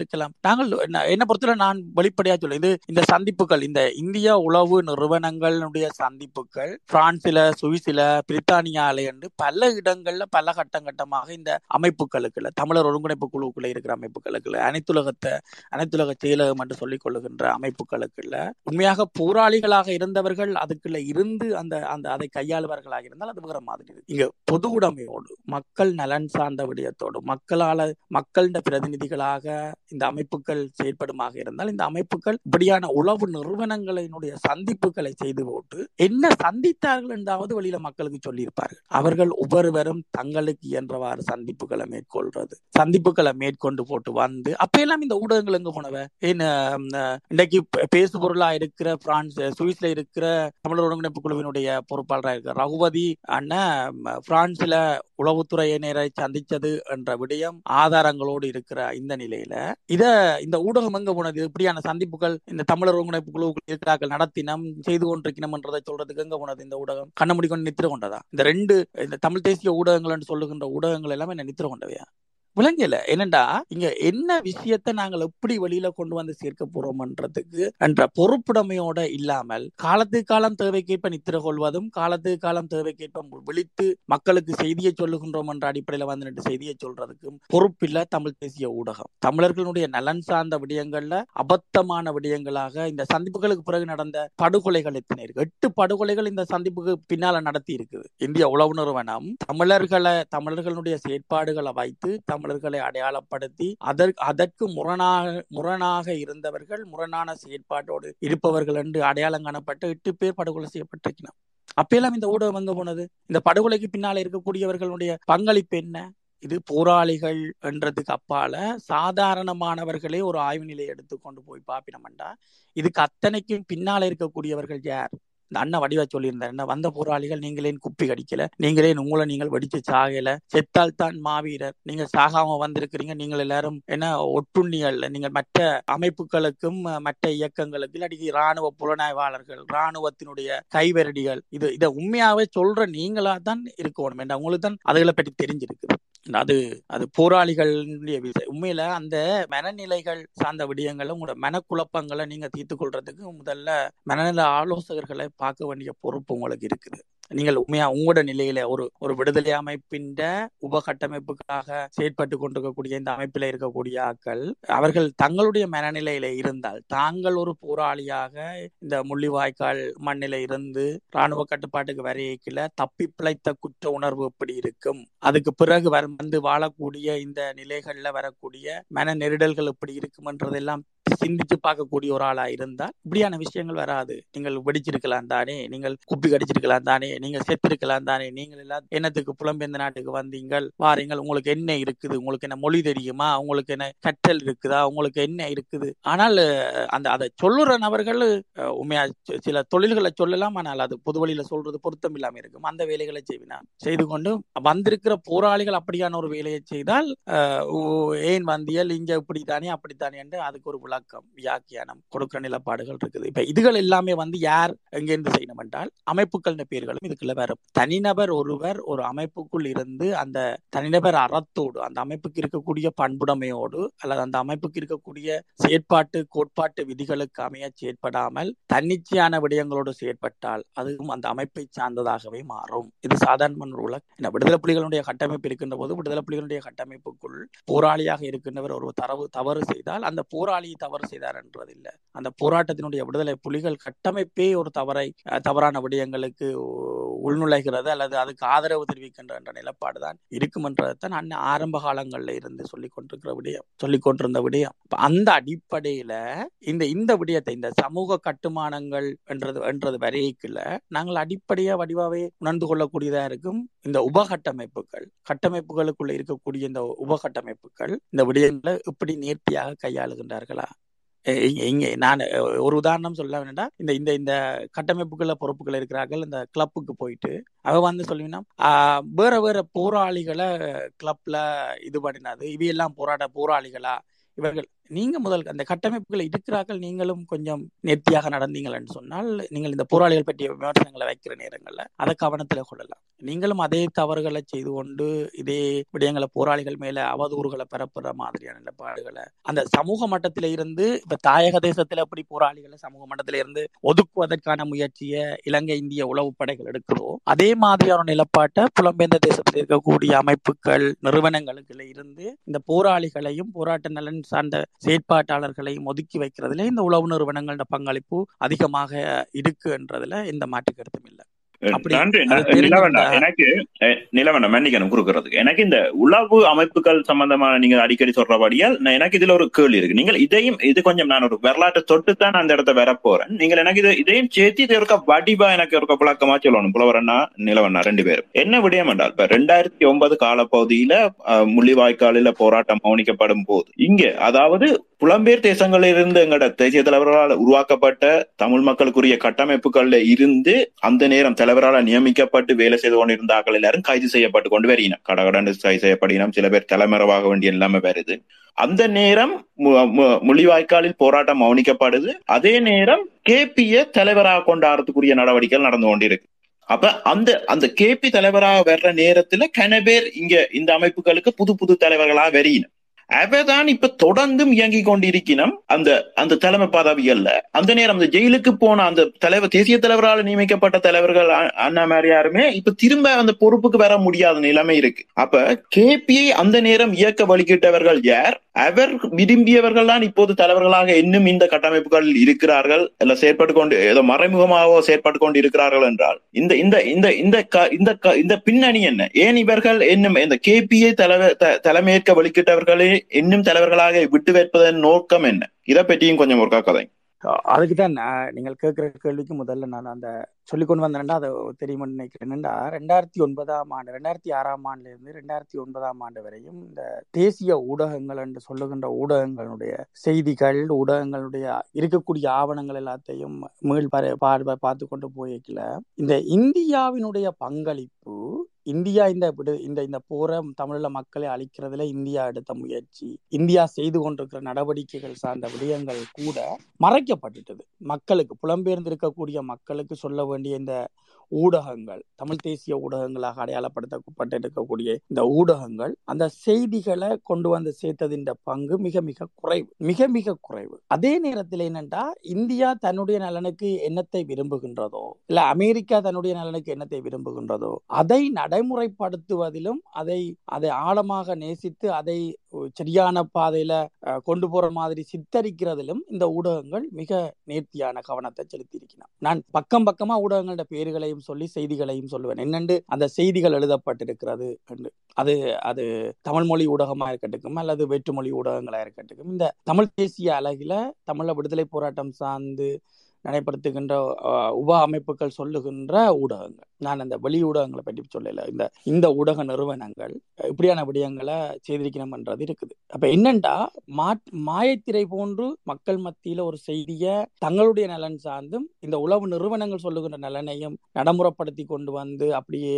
இருக்கலாம் நாங்கள் என்ன பொறுத்தவரை நான் வெளிப்படையா சொல்லுது. இந்த சந்திப்புகள், இந்த இந்திய உளவு நிறுவனங்களுடைய சந்திப்புகள் பிரான்சில, சுவிஸ்ல, பிரித்தானியால என்று பல இடங்கள்ல பல கட்டமாக இந்த அமைப்புகளுக்குள்ள, தமிழர் ஒருங்கிணைப்பு குழுவுக்குள்ள இருக்கிற அமைப்புகளுக்குள்ள, அனைத்துலக செயலகம் என்று சொல்லிக் கொள்ளுகின்ற அமைப்புகளுக்குள்ள உண்மையாக போராளிகளாக இருந்தவர்கள் அதுக்குள்ள இருந்து அந்த அந்த அதை கையாளுவர்களாக இருந்தால் அது வேற மாதிரி. இங்க பொது உடைமையோடு, மக்கள் நலன் சார்ந்த விடயத்தோடு, மக்களின் பிரதிநிதிகளாக இந்த அமைப்புகள் செயற்படுமாக இருந்தால் இந்த அமைப்புகள் இப்படியான உளவு நிறுவனங்களினுடைய சந்திப்புகளை செய்து போட்டு என்ன சந்தித்தார்கள் என்றாவது வெளியில மக்களுக்கு சொல்லியிருப்பார்கள். அவர்கள் ஒவ்வொருவரும் தங்களுக்கு இயன்றவாறு சந்திப்புகளை மேற்கொண்டு போட்டு வந்து அப்ப எல்லாம் இந்த ஊடகங்கள் எங்க போனவ இன்னைக்கு பேசுபொருளா இருக்கிற பிரான்ஸ் சுவிஸ்ல இருக்கிற தமிழர் ஒருங்கிணைப்பு குழுவினுடைய பொறுப்பாளராக இருக்கிற ரகுபதி அண்ணா பிரான்ஸ்ல உளவுத்துறையினரை சந்திச்சது என்ற விடயம் ஆதாரங்களோடு இருக்கிற இந்த நிலையில இந்த ஊடகம் எங்க போனது? இப்படியான சந்திப்புகள் இந்த தமிழர் ஒருங்கிணைப்பு குழுவுக்கு இருக்கிறார்கள் நடத்தினம், செய்து கொண்டிருக்கணும் என்றதை சொல்றதுக்கு எங்க போனது இந்த ஊடகம்? கண்ண முடி கொண்டு நித்திர கொண்டதா? இந்த ரெண்டு இந்த தமிழ் தேசிய ஊடகங்கள் என்று சொல்லுகின்ற ஊடகங்கள் எல்லாமே என்ன நித்திர கொண்டவையா? விளங்கல. என்னண்டா இங்க என்ன விஷயத்தை நாங்கள் எப்படி வெளியில கொண்டு வந்து சேர்க்க போறோம்ன்றதுக்கு என்ற பொறுப்புடமையோட இல்லாமல் காலத்துக்கு காலம் தேவைக்கேற்ப நித்திர கொள்வதும், காலத்துக்கு காலம் தேவைக்கேற்ப விழித்து மக்களுக்கு செய்தியை சொல்லுகின்றோம் என்ற அடிப்படையில வந்து நின்று செய்தியை சொல்றதுக்கும் பொறுப்பில்ல தமிழ் தேசிய ஊடகம். தமிழர்களுடைய நலன் சார்ந்த விடயங்கள்ல அபத்தமான விடயங்களாக இந்த சந்திப்புகளுக்கு பிறகு நடந்த படுகொலைகள் எத்தனை இருக்கு? 8 படுகொலைகள் இந்த சந்திப்புக்கு பின்னால நடத்தி இருக்குது. இந்திய உளவு நிறுவனம் தமிழர்களுடைய செயற்பாடுகளை வைத்து தமிழர்களை அடையாளப்படுத்தி அதற்கு முரணாக இருந்தவர்கள், முரணான செயற்பாட்டோடு இருப்பவர்கள் என்று அடையாளம் காணப்பட்ட 8 பேர் படுகொலை செய்யப்பட்டிருக்கிறார். அப்பெல்லாம் இந்த ஊடகம் எங்க போனது? இந்த படுகொலைக்கு பின்னால் இருக்கக்கூடியவர்களுடைய பங்களிப்பு என்ன? இது போராளிகள் என்றதுக்கு அப்பால சாதாரணமானவர்களே ஒரு ஆய்வு நிலையை எடுத்துக்கொண்டு போய் பாப்பினோம்டா இதுக்கு அத்தனைக்கும் பின்னால இருக்கக்கூடியவர்கள் யார்? இந்த அண்ணன் வடிவா சொல்லியிருந்தார், என்ன வந்த போராளிகள் நீங்களேன் குப்பி கடிக்கல, நீங்களேன் உங்களை நீங்கள் வடிச்சு சாகல, செத்தால் தான் மாவீரர், நீங்க சாகாம வந்திருக்கிறீங்க, நீங்கள் எல்லாரும் என்ன ஒட்டுண்ணிகள், நீங்கள் மற்ற அமைப்புகளுக்கும் மற்ற இயக்கங்களுக்கு இல்லாட்டி இராணுவ புலனாய்வாளர்கள், இராணுவத்தினுடைய கைவரடிகள், இதை உண்மையாவே சொல்ற நீங்களா தான் இருக்கணும் என்ற உங்களுக்கு தான் அதுகளை பற்றி தெரிஞ்சிருக்கு. அது போராளிகளுடைய உண்மையில அந்த மனநிலைகள் சார்ந்த விடயங்களை, உங்களோட மனக்குழப்பங்களை நீங்க தீர்த்து கொள்றதுக்கு முதல்ல மனநல ஆலோசகர்களை பார்க்க வேண்டிய பொறுப்பு உங்களுக்கு இருக்குது. நீங்கள் உண்மையா உங்களோட நிலையில ஒரு விடுதலை அமைப்பின் உபகட்டமைப்புக்காக செயற்பட்டு கொண்டிருக்கக்கூடிய இந்த அமைப்பில இருக்கக்கூடிய ஆட்கள் அவர்கள் தங்களுடைய மனநிலையில இருந்தால், தாங்கள் ஒரு போராளியாக இந்த முள்ளிவாய்க்கால் மண்ணில இருந்து இராணுவ கட்டுப்பாட்டுக்கு வரையில தப்பி பிழைத்த குற்ற உணர்வு எப்படி இருக்கும், அதுக்கு பிறகு வந்து வாழக்கூடிய இந்த நிலைகள்ல வரக்கூடிய மன நெருடல்கள் எப்படி இருக்கும்ன்றதெல்லாம் சிந்திச்சு பார்க்கக்கூடிய ஒரு ஆளா இருந்தால் இப்படியான விஷயங்கள் வராது. நீங்கள் வெடிச்சிருக்கலாம் தானே, நீங்கள் குப்பி கடிச்சிருக்கலாம் தானே, நீங்கள் செத்திருக்கலாம் தானே, நீங்கள் எல்லாம் என்னத்துக்கு புலம்பெயர்ந்த நாட்டுக்கு வந்தீங்கள் வாரீங்கள், உங்களுக்கு என்ன இருக்குது, உங்களுக்கு என்ன மொழி தெரியுமா, உங்களுக்கு என்ன கற்றல் இருக்குதா, உங்களுக்கு என்ன இருக்குது? ஆனால் அதை சொல்லுற நபர்கள் உண்மையா சில தொழில்களை சொல்லலாம், ஆனால் அது பொது வழியில சொல்றது பொருத்தம் இல்லாம இருக்கும். அந்த வேலைகளை செய்து கொண்டு வந்திருக்கிற போராளிகள் அப்படியான ஒரு வேலையை செய்தால் ஏன் வந்தியல் இங்க இப்படித்தானே அப்படித்தானே என்று அதுக்கு ஒரு வியாக்கியானம் கொடுக்கிற நிலப்பாடுகள் இருக்குது. இப்ப இதுகள் எல்லாமே வந்து யார் எங்கிருந்து செய்யணும் என்றால் அமைப்புகள் பேர்களும் இதுக்குள்ள வரும். தனிநபர் ஒருவர் ஒரு அமைப்புக்குள் இருந்து அந்த தனிநபர் அறத்தோடு, அந்த அமைப்புக்கு இருக்கக்கூடிய பண்புடமையோடு அல்லது அந்த அமைப்புக்கு இருக்கக்கூடிய செயற்பாட்டு கோட்பாட்டு விதிகளுக்கு அமைய செயற்படாமல் தன்னிச்சையான விடயங்களோடு செயற்பட்டால் அதுவும் அந்த அமைப்பை சார்ந்ததாகவே மாறும். இது சாதாரண ரூல். விடுதலை புலிகளுடைய கட்டமைப்பு இருக்கின்ற போது விடுதலை புலிகளுடைய கட்டமைப்புக்குள் போராளியாக இருக்கின்றவர் ஒரு தவறு செய்தால் அந்த போராளி தவறு செய்தார் என்றது இல்லை. அந்த போராட்டத்தினுடைய விடுதலை புலிகள் கட்டமைப்பே ஒரு தவறான விடயங்களுக்கு உள்நுழைகிறது அல்லது அதுக்கு ஆதரவு தெரிவிக்கின்ற என்ற நிலப்பாடுதான் இருக்கும் என்றதான் அண்ணன் ஆரம்ப காலங்கள்ல இருந்து சொல்லிக் கொண்டிருந்த விடயம். அந்த அடிப்படையில இந்த விடயத்தை, இந்த சமூக கட்டுமானங்கள் என்றது வரைக்குள்ள நாங்கள் அடிப்படையா வடிவாவே உணர்ந்து கொள்ளக்கூடியதா இருக்கும். இந்த கட்டமைப்புகளுக்குள்ள இருக்கக்கூடிய இந்த உபகட்டமைப்புகள் இந்த விடயங்களை இப்படி நேர்த்தியாக கையாளுகின்றார்களா? நான் ஒரு உதாரணம் சொல்ல வேண்டா, இந்த கட்டமைப்புக்குள்ள பொறுப்புகள் இருக்கிறார்கள். இந்த கிளப்புக்கு போயிட்டு அவ வந்து சொல்லுவீங்கன்னா வேற போராளிகளை கிளப்ல இது பண்ணினாது, இவையெல்லாம் போராளிகளா இவர்கள் நீங்க முதல் அந்த கட்டமைப்புகளை இருக்கிறார்கள். நீங்களும் கொஞ்சம் நேர்த்தியாக நடந்தீங்கள்னு சொன்னால் நீங்கள் இந்த போராளிகள் பற்றிய விமர்சனங்களை வைக்கிற நேரங்கள்ல அதை கவனத்துல கொள்ளலாம். நீங்களும் அதே தவறுகளை செய்து கொண்டு இதே விடயங்களை போராளிகள் மேல அவதூறுகளை பரப்புற மாதிரியான நிலைப்பாடுகளை அந்த சமூக மட்டத்தில இருந்து இப்ப தாயக தேசத்துல அப்படி போராளிகளை சமூக மட்டத்தில இருந்து ஒதுக்குவதற்கான முயற்சியை இலங்கை இந்திய உளவு படைகள் எடுக்கிறோம். அதே மாதிரியான நிலப்பாட்டை புலம்பெயர்ந்த தேசத்தில் இருக்கக்கூடிய அமைப்புகள் நிறுவனங்களுக்குள்ள இருந்து இந்த போராளிகளையும் போராட்ட நலன் சார்ந்த செயற்பாட்டாளர்களையும் ஒதுக்கி வைக்கிறதுல இந்த உளவு நிறுவனங்களோட பங்களிப்பு அதிகமாக இருக்குன்றதுல எந்த மாற்று கருத்தும் இல்லை. நிலவன மன்னிக்கணும் கொடுக்கறதுக்கு எனக்கு இந்த உளவு அமைப்புகள் சம்பந்தமான நீங்க அடிக்கடி சொல்றபடியால் எனக்கு இதுல ஒரு கேள்வி இருக்கு. நீங்கள் இதையும் இது கொஞ்சம் நான் ஒரு வரலாற்றை தொட்டுத்தான் நான் இந்த இடத்த வர போறேன். நீங்கள் எனக்கு இது இதையும் சேர்த்து இது இருக்க வடிவா எனக்கு இருக்க விளக்கமா சொல்லணும். புலவரண்ணா நிலவண்ணா ரெண்டு பேரும் என்ன விடயம் என்றால் இப்ப 2009 காலப்பகுதியில முள்ளிவாய்க்காலில போராட்டம் மௌனிக்கப்படும் போது இங்க அதாவது புலம்பெயர் தேசங்களிலிருந்து எங்களோட தேசிய தலைவர்களால் உருவாக்கப்பட்ட தமிழ் மக்களுக்குரிய கட்டமைப்புகள்ல இருந்து அந்த நேரம் தலைவரால் நியமிக்கப்பட்டு வேலை செய்து கொண்டிருந்த ஆக்கள் எல்லாரும் கைது செய்யப்பட்டு கொண்டு வரையினோம். கடகடன்னு கைது செய்யப்படுகிறோம். சில பேர் தலைமறைவாக வேண்டிய எல்லாமே வருது. அந்த நேரம் முள்ளிவாய்க்காலில் போராட்டம் மௌனிக்கப்படுது. அதே நேரம் கேபியை தலைவராக கொண்டாடுறதுக்குரிய நடவடிக்கைகள் நடந்து கொண்டிருக்கு. அப்ப அந்த அந்த கேபி தலைவராக வர்ற நேரத்துல கனபேர் இங்க இந்த அமைப்புகளுக்கு புது புது தலைவர்களாக வரையினோம். அவதான் இப்ப தொடர்ந்தும் இயங்கி கொண்டிருக்கணும் அந்த அந்த தலைமை பதவிகள்ல. அந்த நேரம் அந்த ஜெயிலுக்கு போன அந்த தலைவர் தேசிய தலைவரால் நியமிக்கப்பட்ட தலைவர்கள் அண்ணா மாதிரி யாருமே இப்ப திரும்ப அந்த பொறுப்புக்கு வர முடியாத நிலைமை இருக்கு. அப்ப கேபிஐ அந்த நேரம் இயக்க வழிகிட்டவர்கள் யார், அவர் விரும்பியவர்கள் தான் இப்போது தலைவர்களாக இன்னும் இந்த கட்டமைப்புகள் இருக்கிறார்கள் இல்ல செயற்பட்டு கொண்டு ஏதோ மறைமுகமாக செயற்பட்டு கொண்டு இருக்கிறார்கள் என்றால் இந்த இந்த இந்த பின்னணி என்ன? ஏன் இவர்கள் இன்னும் இந்த கேபிஐ தலைமையேற்க வழிகிட்டவர்களே இன்னும் தலைவர்களாக விட்டு வைப்பதன் நோக்கம் என்ன? இதை பற்றியும் கொஞ்சம் ஒருக்கா கதை. அதுக்குதான் நீங்கள் கேட்கிற கேள்விக்கு முதல்ல நான் அந்த சொல்லிக்கொண்டு வந்தேன்டா அதை தெரியும்னு நினைக்கிறேன்டா 2009 2006 இருந்து 2009 வரையும் இந்த தேசிய ஊடகங்கள் என்று சொல்லுகின்ற ஊடகங்களுடைய செய்திகள் ஊடகங்களுடைய இருக்கக்கூடிய ஆவணங்கள் எல்லாத்தையும் மீள் பார்த்து கொண்டு போயிக்கல இந்த இந்தியாவினுடைய பங்களிப்பு இந்தியா இந்த போற தமிழீழ மக்களை அழிக்கிறதுல இந்தியா எடுத்த முயற்சி இந்தியா செய்து கொண்டிருக்கிற நடவடிக்கைகள் சார்ந்த விடயங்கள் கூட மறைக்கப்பட்டுட்டது. மக்களுக்கு புலம்பெயர்ந்து இருக்கக்கூடிய மக்களுக்கு சொல்ல வேண்டிய இந்த ஊடகங்கள் தமிழ் தேசிய ஊடகங்களாக அடையாளப்படுத்தப்பட்டு இருக்கக்கூடிய இந்த ஊடகங்கள் அந்த செய்திகளை கொண்டு வந்து சேர்த்ததின் பங்கு மிக மிக குறைவு. அதே நேரத்தில் என்னென்னா இந்தியா தன்னுடைய நலனுக்கு என்னத்தை விரும்புகின்றதோ இல்ல அமெரிக்கா தன்னுடைய நலனுக்கு என்னத்தை விரும்புகின்றதோ அதை நடைமுறைப்படுத்துவதிலும் அதை ஆழமாக நேசித்து அதை சரியான பாதையில கொண்டு போற மாதிரி சித்தரிக்கிறதிலும் இந்த ஊடகங்கள் மிக நேர்த்தியான கவனத்தை செலுத்தி இருக்கிறார். நான் பக்கமா ஊடகங்களோட பேர்களையும் சொல்லி செய்திகளையும் சொல்லுவேன். என்னென்று அந்த செய்திகள் எழுதப்பட்டிருக்கிறது என்று அது அது தமிழ் மொழி ஊடகமா இருக்கட்டும் அல்லது வேற்றுமொழி ஊடகங்களா இருக்கட்டும் இந்த தமிழ் தேசிய அலகில தமிழ விடுதலை போராட்டம் சார்ந்து நடைபெறுத்துகின்ற உப அமைப்புகள் சொல்லுகின்ற ஊடகங்கள் நான் அந்த வெளி ஊடகங்களை பற்றி சொல்லல இந்த ஊடக நிறுவனங்கள் இப்படியான விடயங்களை செய்திருக்கணும்ன்றது இருக்குது. அப்ப என்னண்டா மாயத்திரை போன்று மக்கள் மத்தியில ஒரு செய்திய தங்களுடைய நலன் சார்ந்தும் இந்த உளவு நிறுவனங்கள் சொல்லுகின்ற நலனையும் நடைமுறைப்படுத்தி கொண்டு வந்து அப்படியே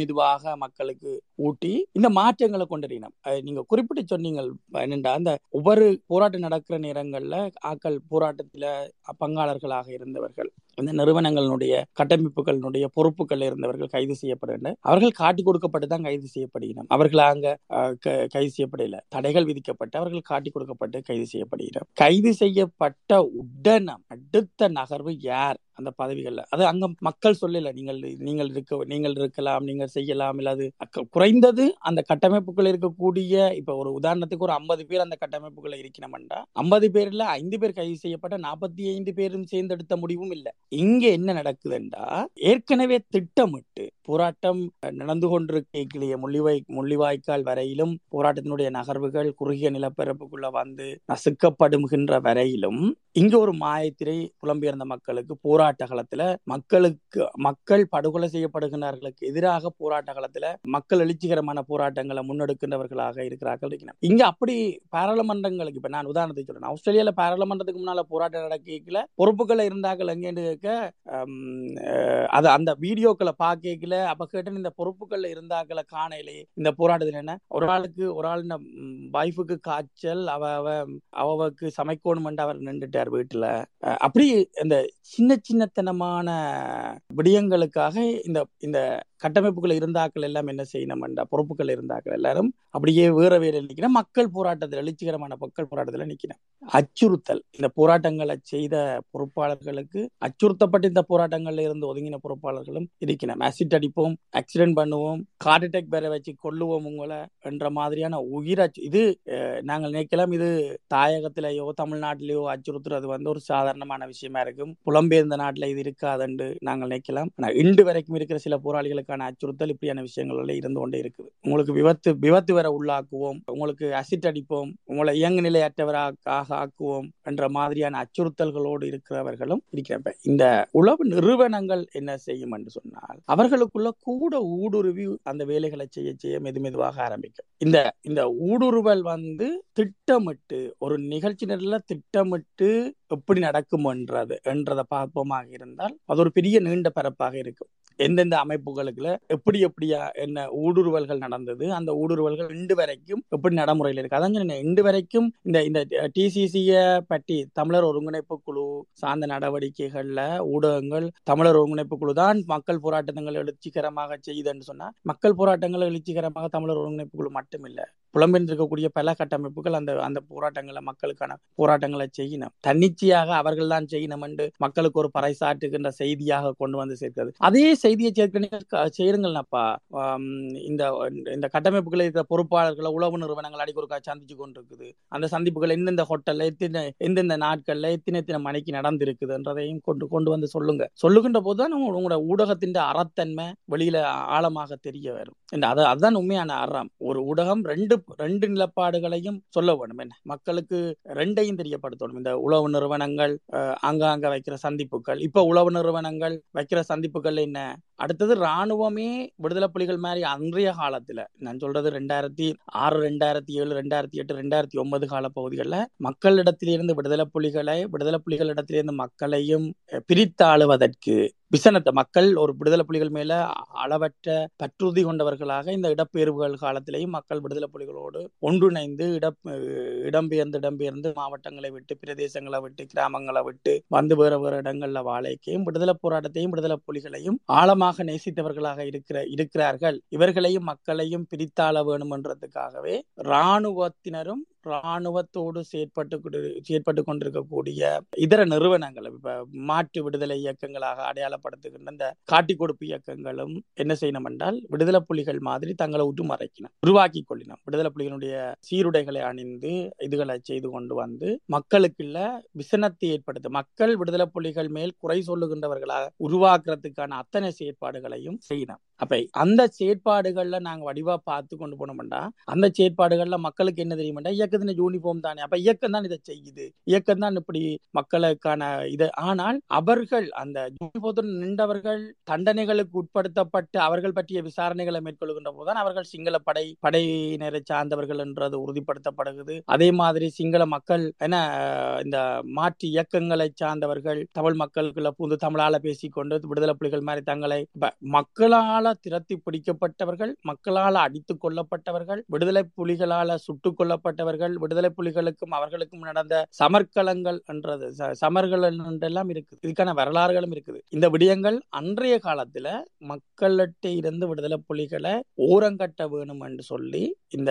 மெதுவாக மக்களுக்கு ஊட்டி இந்த மாற்றங்களை கொண்டிருக்கணும். நீங்க குறிப்பிட்டு சொன்னீங்க என்னண்டா அந்த ஒவ்வொரு போராட்டம் நடக்கிற நேரங்கள்ல ஆக்கள் போராட்டத்துல பங்காளர்களாக இருந்தவர்கள் இந்த நிறுவனங்களுடைய கட்டமைப்புகளுடைய பொறுப்புகள் இருந்தவர்கள் கைது செய்யப்படுகின்ற அவர்கள் காட்டி கொடுக்கப்பட்டு தான் கைது செய்யப்படுகிறோம். அவர்களாக கைது செய்யப்படல தடைகள் விதிக்கப்பட்டு அவர்கள் காட்டி கொடுக்கப்பட்டு கைது செய்யப்படுகிறோம். கைது செய்யப்பட்ட உடனே அடுத்த நகர்வு யார் அந்த பதவிகள்ல அது அங்க மக்கள் சொல்லல நீங்கள் இருக்கலாம் நீங்கள் செய்யலாம் இல்லாது குறைந்தது அந்த கட்டமைப்புகள் இருக்கக்கூடிய இப்ப ஒரு உதாரணத்துக்கு ஒரு 50 பேர் அந்த கட்டமைப்புகளை இருக்கணும்டா 50 பேர்ல 5 பேர் கைது செய்யப்பட்ட 45 பேரும் சேர்ந்தெடுத்த முடிவும் இல்லை. இங்க என்ன நடக்குதுண்டா ஏற்கனவே திட்டமிட்டு போராட்டம் நடந்து கொண்டிருக்க முள்ளிவாய்க்கால் வரையிலும் போராட்டத்தினுடைய நகர்வுகள் குறுகிய நிலப்பரப்புக்குள்ள வந்து நசுக்கப்படுகின்ற வரையிலும் இங்க ஒரு மாயத்திரை புலம்பெயர்ந்த மக்களுக்கு போராட்ட காலத்துல மக்கள் படுகொலை செய்யப்படுகின்றவர்களுக்கு எதிராக போராட்ட காலத்துல மக்கள் எழுச்சிகரமான போராட்டங்களை முன்னெடுக்கின்றவர்களாக இருக்கிறார்கள். இங்க அப்படி பாராளுமன்றங்களுக்கு இப்ப நான் உதாரணத்தை சொல்றேன். ஆஸ்திரேலியால பாராளுமன்றத்துக்கு முன்னால போராட்டம் நடக்கல பொறுப்புகளை இருந்தார்கள் எங்கேன்னு கேட்க அந்த வீடியோக்களை பார்க்கல இல்லை. அப்போ கேட்டேன், இந்த பொறுப்புகளில் இருந்தாக்களை காணையிலே இந்த போராட்டத்தில் என்ன ஒரு ஆளுக்கு ஒரு ஆள் வைஃபுக்கு காய்ச்சல், அவளுக்கு சமைக்கணுமென்று அவர் நின்றுட்டார் வீட்டில். அப்படி இந்த சின்ன சின்னத்தனமான விடயங்களுக்காக இந்த இந்த கட்டமைப்புகள் இருந்தாக்கள் எல்லாம் என்ன செய்யணும்டா, பொறுப்புகள் இருந்தாக்கள் எல்லாரும் அப்படியே வேற வேலை நிற்கிறேன். மக்கள் போராட்டத்தில், எழுச்சிகரமான மக்கள் போராட்டத்தில் நிற்கிறேன். அச்சுறுத்தல், இந்த போராட்டங்களை செய்த பொறுப்பாளர்களுக்கு அச்சுறுத்தப்பட்ட இந்த போராட்டங்கள்ல இருந்து ஒதுங்கின பொறுப்பாளர்களும் இருக்கிறோம். ஆசிட் அடிப்போம், ஆக்சிடென்ட் பண்ணுவோம், ஹார்ட் அட்டாக் வேற வச்சு கொள்ளுவோம் உங்களை என்ற மாதிரியான உயிராச்சு. இது நாங்கள் நினைக்கலாம், இது தாயகத்திலேயோ தமிழ்நாட்டிலேயோ அச்சுறுத்துறது வந்து ஒரு சாதாரணமான விஷயமா இருக்கும், புலம்பெயர்ந்த நாட்டில் இது இருக்காதுன்னு நாங்கள் நினைக்கலாம். ஆனால் இன்று வரைக்கும் இருக்கிற சில போராளிகளுக்கு அச்சுறுத்தல் இப்படியான விஷயங்கள்ல இருந்து கொண்டே இருக்குது. உங்களுக்கு விபத்து வர உள்ளாக்குவோம், உங்களுக்கு அசிட் அடிப்போம், உங்களை இயங்கு நிலையற்றவராக ஆக்குவோம் என்ற மாதிரியான அச்சுறுத்தல்களோடு இருக்கிறவர்களும் இருக்கிறப்ப இந்த உளவு நிறுவனங்கள் என்ன செய்யும் என்று சொன்னால், அவர்களுக்குள்ள கூட ஊடுருவி அந்த வேலைகளை செய்ய செய்ய மெதுவாக ஆரம்பிக்கும். இந்த இந்த ஊடுருவல் வந்து திட்டமிட்டு, ஒரு நிகழ்ச்சி நிரல திட்டமிட்டு எப்படி நடக்கும் என்றதை பார்ப்போமாக இருந்தால் அது ஒரு பெரிய நீண்ட பரப்பாக இருக்கும். எந்தெந்த அமைப்புகளுக்குள்ள எப்படி எப்படியா என்ன ஊடுருவல்கள் நடந்தது, அந்த ஊடுருவல்கள் இன்று வரைக்கும் எப்படி நடைமுறையில் இருக்கு. அதான் இன்று வரைக்கும் இந்த டிசிசியை பற்றி தமிழர் ஒருங்கிணைப்பு குழு சார்ந்த நடவடிக்கைகள்ல ஊடகங்கள், தமிழர் ஒருங்கிணைப்பு குழு தான் மக்கள் போராட்டங்கள் எழுச்சிகரமாக செய்யுதுன்னு சொன்னா, மக்கள் போராட்டங்கள் எழுச்சிகரமாக தமிழர் ஒருங்கிணைப்பு குழு மட்டும் இல்லை, புலம்பெயர்ந்திருக்கக்கூடிய பல கட்டமைப்புகள் அந்த அந்த போராட்டங்களை, மக்களுக்கான போராட்டங்களை செய்யணும். தன்னிச்சையாக அவர்கள் தான் செய்யணும் என்று மக்களுக்கு ஒரு பறைசாற்றுகின்ற செய்தியாக கொண்டு வந்து சேர்க்கிறது. அதே செய்தியை செய்யுங்கள்னாப்பா, இந்த கட்டமைப்புகளை இருக்கிற பொறுப்பாளர்களை உளவு நிறுவனங்கள் அடிக்கொருக்கா சந்திச்சு கொண்டிருக்குது. அந்த சந்திப்புகள் எந்தெந்த ஹோட்டல்ல, எந்தெந்த நாட்கள்ல, எத்தனை மணிக்கு நடந்திருக்குதுன்றதையும் கொண்டு வந்து சொல்லுகின்ற போதுதான் உங்களோட ஊடகத்தின் அறத்தன்மை வெளியில ஆழமாக தெரிய வரும். அதுதான் உண்மையான அறம். ஒரு ஊடகம் ரெண்டு நிலப்பாடுகளையும் சொல்ல வேண்டும், என்ன மக்களுக்கு ரெண்டையும் தெரியப்படுத்தணும். இந்த உளவு நிறுவனங்கள் அங்காங்க வைக்கிற சந்திப்புகள், இப்ப உளவு நிறுவனங்கள் வைக்கிற சந்திப்புகள் என்ன, அடுத்தது ராணுவமே விடுதலை புலிகள் மாதிரி அன்றைய காலத்துல, நான் சொல்றது 2006, 2007, 2008, 2009 கால பகுதிகளில் மக்களிடத்திலிருந்து விடுதலை புலிகளிடத்திலிருந்து மக்களையும் பிரித்தாளுவதற்கு விசனத்தை, மக்கள் ஒரு விடுதலை புலிகள் மேல அளவற்ற பற்றுறுதி கொண்டவர்களாக இந்த இடப்பெயர்வுகள் காலத்திலேயும் மக்கள் விடுதலை புலிகளோடு ஒன்றிணைந்து இடம்பெயர்ந்து மாவட்டங்களை விட்டு, பிரதேசங்களை விட்டு, கிராமங்களை விட்டு வந்து வேற வேறு இடங்கள்ல வாழைக்கையும் விடுதலை போராட்டத்தையும் விடுதலை புலிகளையும் ஆழமாக நேசித்தவர்களாக இருக்கிறார்கள். இவர்களையும் மக்களையும் பிரித்தாள வேணும்ன்றதுக்காகவே இராணுவத்தினரும் இராணுவத்தோடு செயற்பட்டு கொண்டிருக்கக்கூடிய இதர நிறுவனங்கள், இப்ப மாற்று விடுதலை இயக்கங்களாக அடையாளப்படுத்துகின்ற இந்த காட்டிக் கொடுப்பு இயக்கங்களும் என்ன செய்யணும் என்றால், விடுதலை புலிகள் மாதிரி தங்களை உருமறைக்கணும், உருவாக்கி கொள்ளினோம். விடுதலை புலிகளுடைய சீருடைகளை அணிந்து இதுகளை செய்து கொண்டு வந்து மக்களுக்குள்ள விசனத்தை ஏற்படுத்த, மக்கள் விடுதலை புலிகள் மேல் குறை சொல்லுகின்றவர்களாக உருவாக்குறதுக்கான அத்தனை செயற்பாடுகளையும் செய்யணும். அப்ப அந்த செயற்பாடுகள்ல நாங்க வடிவா பார்த்து கொண்டு போனோம்னா, அந்த செயற்பாடுகள்ல மக்களுக்கு என்ன தெரியும்டா, இயக்கத்தின யூனிஃபார்ம் தானே, அப்ப இயக்கம் தான் இதை செய்யுது, இயக்கம் தான் இப்படி மக்களுக்கான இது. ஆனால் அவர்கள் அந்த யூனிஃபார்ம் நின்றவர்கள் தண்டனைகளுக்கு உட்படுத்தப்பட்டு அவர்கள் பற்றிய விசாரணைகளை மேற்கொள்கின்ற போதுதான் அவர்கள் சிங்கள படையினரை சார்ந்தவர்கள் என்றது உறுதிப்படுத்தப்படுகிறது. அதே மாதிரி சிங்கள மக்கள் என இந்த மாற்று இயக்கங்களை சார்ந்தவர்கள் தமிழ் மக்களுக்குள்ள புது தமிழால பேசிக்கொண்டு விடுதலை புலிகள் மாதிரி தங்களை மக்களால் திரத்தி பிடிக்கப்பட்டவர்கள், மக்களால் அடித்துக் கொல்லப்பட்டவர்கள், விடுதலை புலிகளால சுட்டுக் கொல்லப்பட்டவர்கள், விடுதலை புலிகளுக்கும் அவர்களுக்கும் நடந்த சமர்களங்கள் என்றது சமர்களெல்லாம் இருக்குது, இதுக்கான வரலாறுகளும் இருக்குது. இந்த விடயங்கள் அன்றைய காலத்துல மக்கள்கிட்ட இருந்து விடுதலை புலிகளை ஓரங்கட்ட வேணும் என்று சொல்லி இந்த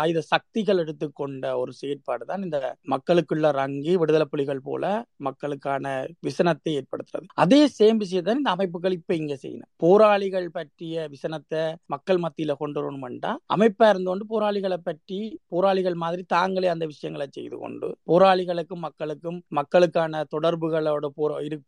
ஆயுத சக்திகள் எடுத்துக்கொண்ட ஒரு செயற்பாடு தான் இந்த மக்களுக்குள்ள ரங்கி விடுதலை புலிகள் போல மக்களுக்கான விசனத்தை ஏற்படுத்துறது. அதே சேம் விஷயத்தான் இந்த அமைப்புகள் இப்ப இங்க செய்யணும். போராளிகள் பற்றிய விசனத்தை மக்கள் மத்தியில கொண்டு வரணும்டா, அமைப்பா இருந்தோண்டு போராளிகளை பற்றி போராளிகள் மாதிரி தாங்களே அந்த விஷயங்களை செய்து கொண்டு போராளிகளுக்கும் மக்களுக்கும் மக்களுக்கான தொடர்புகளோட